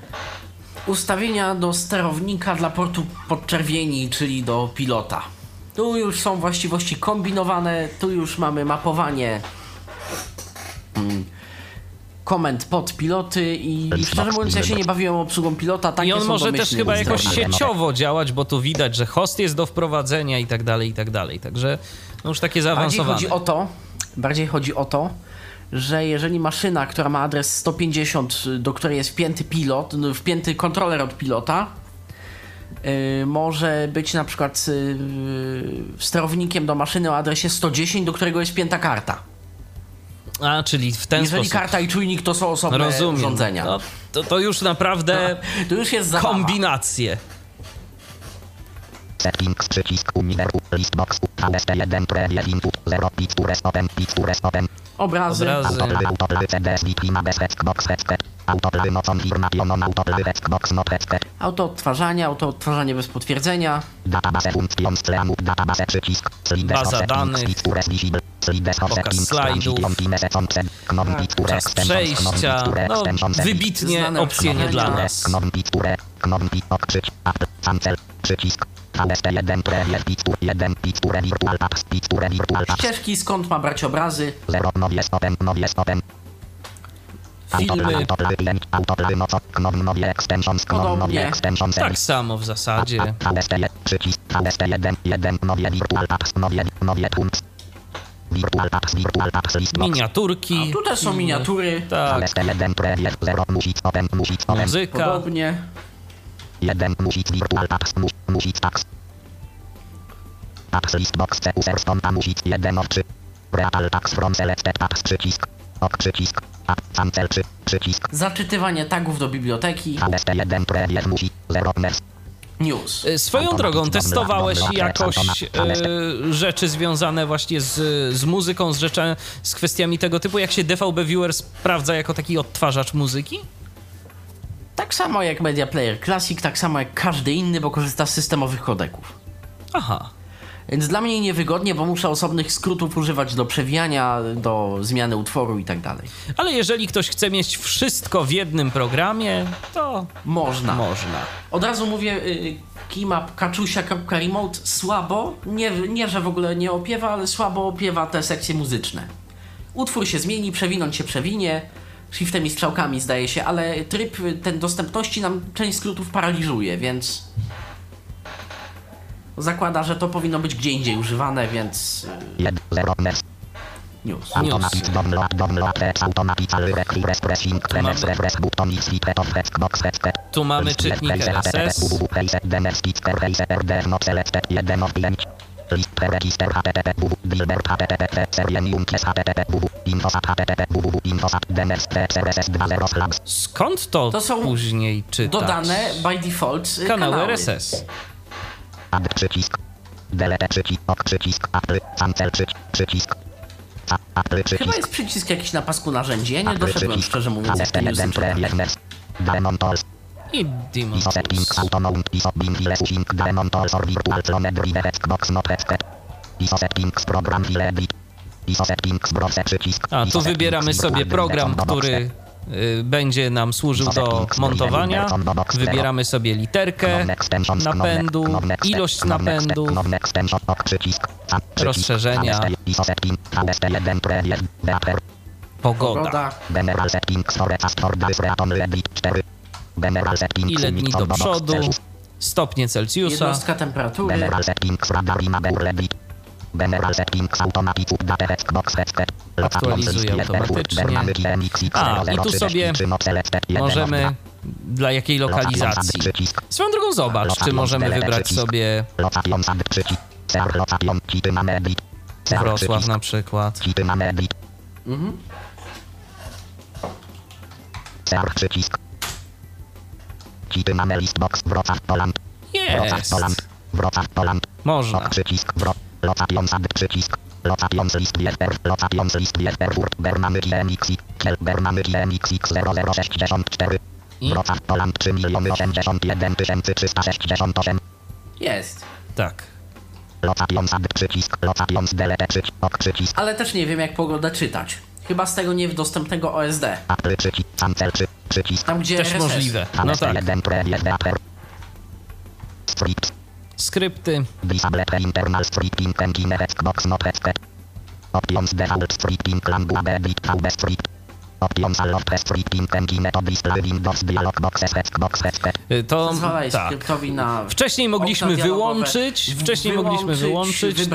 Ustawienia do sterownika dla portu podczerwieni, czyli do pilota. Tu już są właściwości kombinowane, tu już mamy mapowanie komend pod piloty i szczerze mówiąc, ja się nie bawiłem obsługą pilota. Takie I on może też chyba jakoś sieciowo działać, bo tu widać, że host jest do wprowadzenia i tak dalej, i tak dalej. Także no już takie zaawansowane. Bardziej chodzi o to, że jeżeli maszyna, która ma adres 150, do której jest wpięty kontroler od pilota, może być na przykład sterownikiem do maszyny o adresie 110, do którego jest wpięta karta. A, czyli w ten sposób. Jeżeli karta i czujnik to są osobne urządzenia. No, to już naprawdę to już jest kombinacje. Obrazy. Auto odtwarzanie bez potwierdzenia. Baza danych. Pokaz slajdów. Czas przejścia. No, wybitnie opcje nie dla nas. Ścieżki, skąd ma brać obrazy. Filmy. Podobnie. Tak samo w zasadzie. Miniaturki. Tu też są miniatury. Tak. Muzyka. Podobnie. Zaczytywanie tagów do biblioteki. News. Swoją drogą, testowałeś jakoś rzeczy związane właśnie z muzyką, z kwestiami tego typu, jak się DVB Viewer sprawdza jako taki odtwarzacz muzyki? Tak samo jak Media Player Classic, tak samo jak każdy inny, bo korzysta z systemowych kodeków. Aha. Więc dla mnie niewygodnie, bo muszę osobnych skrótów używać do przewijania, do zmiany utworu i tak dalej. Ale jeżeli ktoś chce mieć wszystko w jednym programie, to można. Od razu mówię, keymap kaczusia.remote słabo, nie że w ogóle nie opiewa, ale słabo opiewa te sekcje muzyczne. Utwór się zmieni, przewinąć się przewinie, shiftem i strzałkami zdaje się, ale tryb ten dostępności nam część skrótów paraliżuje, więc... Zakłada, że to powinno być gdzie indziej używane, więc... News. Tu mamy czytnik RSS. Skąd to później czytać? Dodane by default kanały RSS. Delete przycisk, przycisk, apple, cancel przycisk. Chyba jest przycisk jakiś na pasku narzędzi, ja nie doszedłem szczerze mówiąc do tego. I Dimos. A tu wybieramy sobie program, który będzie nam służył do montowania. Wybieramy sobie literkę napędu, ilość napędu, rozszerzenia, pogoda, ile dni do przodu, stopnie Celsjusza, jednostka temperatury, aktualizuje automatycznie. A, i tu sobie możemy dla jakiej lokalizacji. Swoją drogą zobacz, czy możemy wybrać sobie Wrocław na przykład. Mhm. Jest. Można. Jest. Tak. Ale też nie wiem, jak pogodę czytać. Chyba z tego niedostępnego OSD. Tam gdzie też możliwe. No tak. Skrypty. To tak. Wcześniej mogliśmy wyłączyć,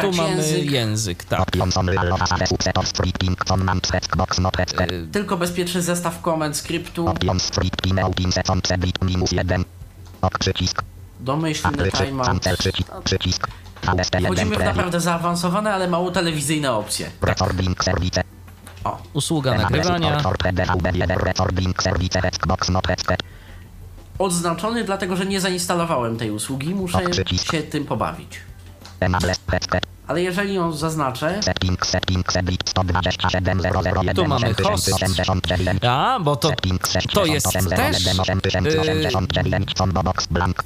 tu mamy język, tak. Tylko bezpieczny zestaw komend skryptu. Domyślny timeout. Wchodzimy w naprawdę zaawansowane, ale mało telewizyjne opcje. Tak. O, usługa nagrywania. Odznaczony, dlatego że nie zainstalowałem tej usługi, muszę się tym pobawić. Ale jeżeli ją zaznaczę... Tu mamy host. A, bo to jest też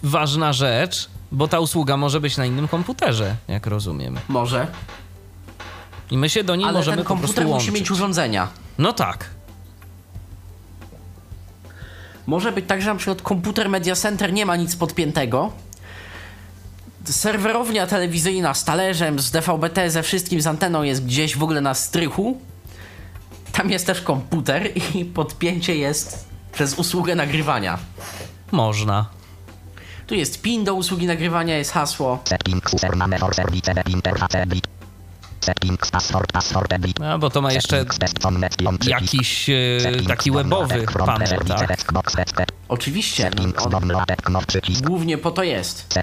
ważna rzecz, bo ta usługa może być na innym komputerze, jak rozumiem. Może. I my się do niej możemy po prostu łączyć. Ale komputer musi mieć urządzenia. No tak. Może być tak, że na przykład komputer Media Center nie ma nic podpiętego. Serwerownia telewizyjna z talerzem, z DVB-T, ze wszystkim, z anteną jest gdzieś w ogóle na strychu. Tam jest też komputer i podpięcie jest przez usługę nagrywania. Można. Tu jest PIN do usługi nagrywania, jest hasło. No, bo to ma jeszcze jakiś taki webowy panel, tak? Oczywiście. Głównie po to jest.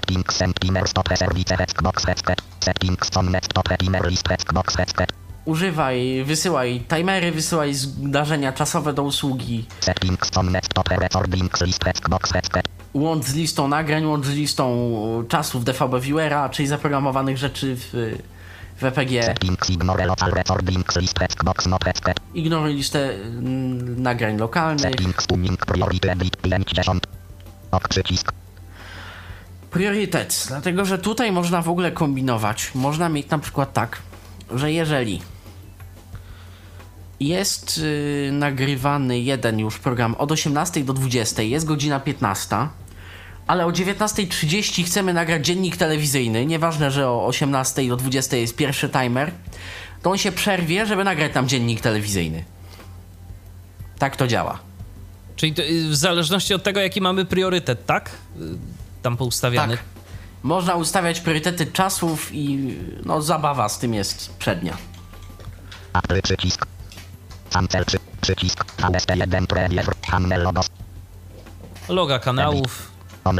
Używaj, wysyłaj timery, wysyłaj zdarzenia czasowe do usługi. Łącz z listą nagrań, łącz z listą czasów DVB Viewera, czyli zaprogramowanych rzeczy w EPG. Ignoruj listę nagrań lokalnych. Priorytet, dlatego że tutaj można w ogóle kombinować. Można mieć na przykład tak, że jeżeli jest nagrywany jeden już program od 18 do 20, jest godzina 15, ale o 19:30 chcemy nagrać dziennik telewizyjny, nieważne, że o 18 do 20 jest pierwszy timer, to on się przerwie, żeby nagrać nam dziennik telewizyjny. Tak to działa. Czyli to, w zależności od tego, jaki mamy priorytet, tak? Tam poustawiany. Tak. Można ustawiać priorytety czasów i no zabawa z tym jest przednia. Loga kanałów. No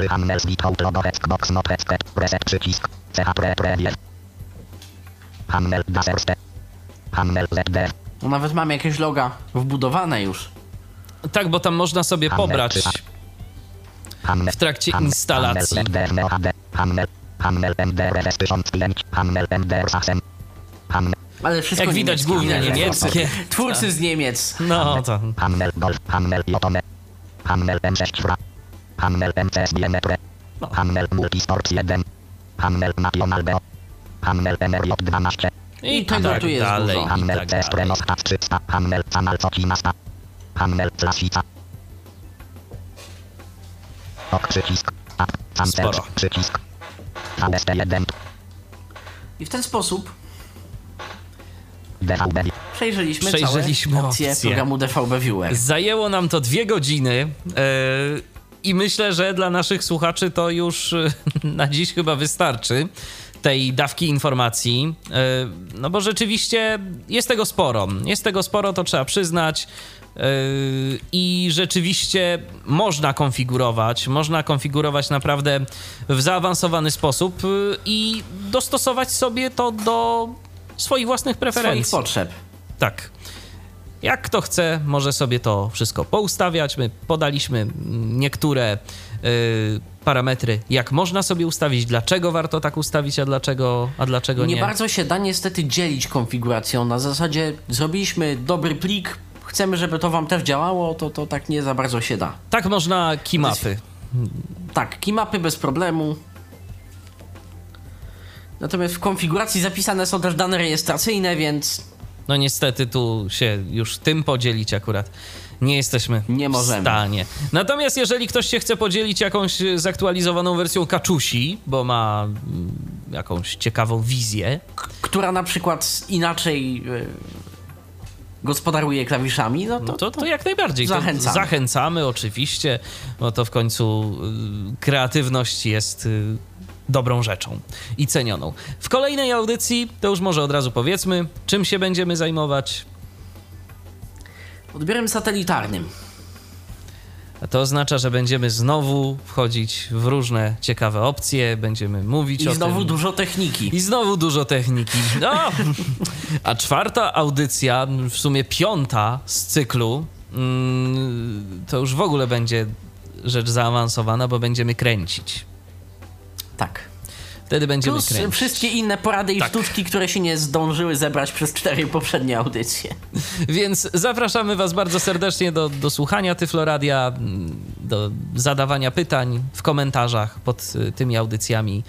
nawet mamy jakieś loga wbudowane już. Tak, bo tam można sobie pobrać w trakcie instalacji. Ale wszystko jak widać głównie niemieckie. Twórcy z Niemiec. No to. I tego tak tu jest dalej, dużo. I w ten sposób przejrzeliśmy opcję programu DVB Viewer. Zajęło nam to 2 godziny. I myślę, że dla naszych słuchaczy to już na dziś chyba wystarczy tej dawki informacji, no bo rzeczywiście jest tego sporo. Jest tego sporo, to trzeba przyznać. I rzeczywiście można konfigurować naprawdę w zaawansowany sposób i dostosować sobie to do swoich własnych preferencji. Swoich potrzeb. Tak. Jak kto chce, może sobie to wszystko poustawiać. My podaliśmy niektóre parametry, jak można sobie ustawić, dlaczego warto tak ustawić, a dlaczego nie. Nie bardzo się da niestety dzielić konfiguracją. Na zasadzie zrobiliśmy dobry plik, chcemy, żeby to wam też działało, to tak nie za bardzo się da. Tak można keymapy. Tak, keymapy bez problemu. Natomiast w konfiguracji zapisane są też dane rejestracyjne, więc... No niestety tu się już tym podzielić akurat nie jesteśmy w stanie. Natomiast jeżeli ktoś się chce podzielić jakąś zaktualizowaną wersją kaczusi, bo ma jakąś ciekawą wizję, która na przykład inaczej gospodaruje klawiszami, no to jak najbardziej. Zachęcamy oczywiście, bo to w końcu kreatywność jest... dobrą rzeczą i cenioną. W kolejnej audycji, to już może od razu powiedzmy, czym się będziemy zajmować? Odbiorem satelitarnym. A to oznacza, że będziemy znowu wchodzić w różne ciekawe opcje, będziemy mówić o tym. I znowu dużo techniki. No! A 4. audycja, w sumie 5. z cyklu, to już w ogóle będzie rzecz zaawansowana, bo będziemy kręcić. Tak. Wtedy będziemy kręcić. Wszystkie inne porady i sztuczki, które się nie zdążyły zebrać przez 4 poprzednie audycje. Więc zapraszamy was bardzo serdecznie do słuchania Tyfloradia, do zadawania pytań w komentarzach pod tymi audycjami,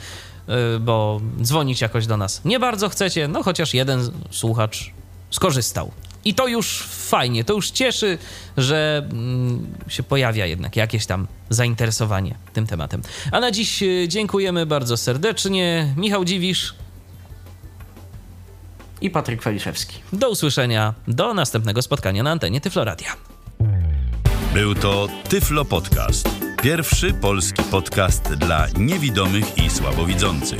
bo dzwonić jakoś do nas nie bardzo chcecie, no chociaż jeden słuchacz skorzystał. I to już fajnie, to już cieszy, że się pojawia jednak jakieś tam zainteresowanie tym tematem. A na dziś dziękujemy bardzo serdecznie. Michał Dziwisz i Patryk Waliszewski. Do usłyszenia, do następnego spotkania na antenie Tyfloradia. Był to Tyflopodcast. Pierwszy polski podcast dla niewidomych i słabowidzących.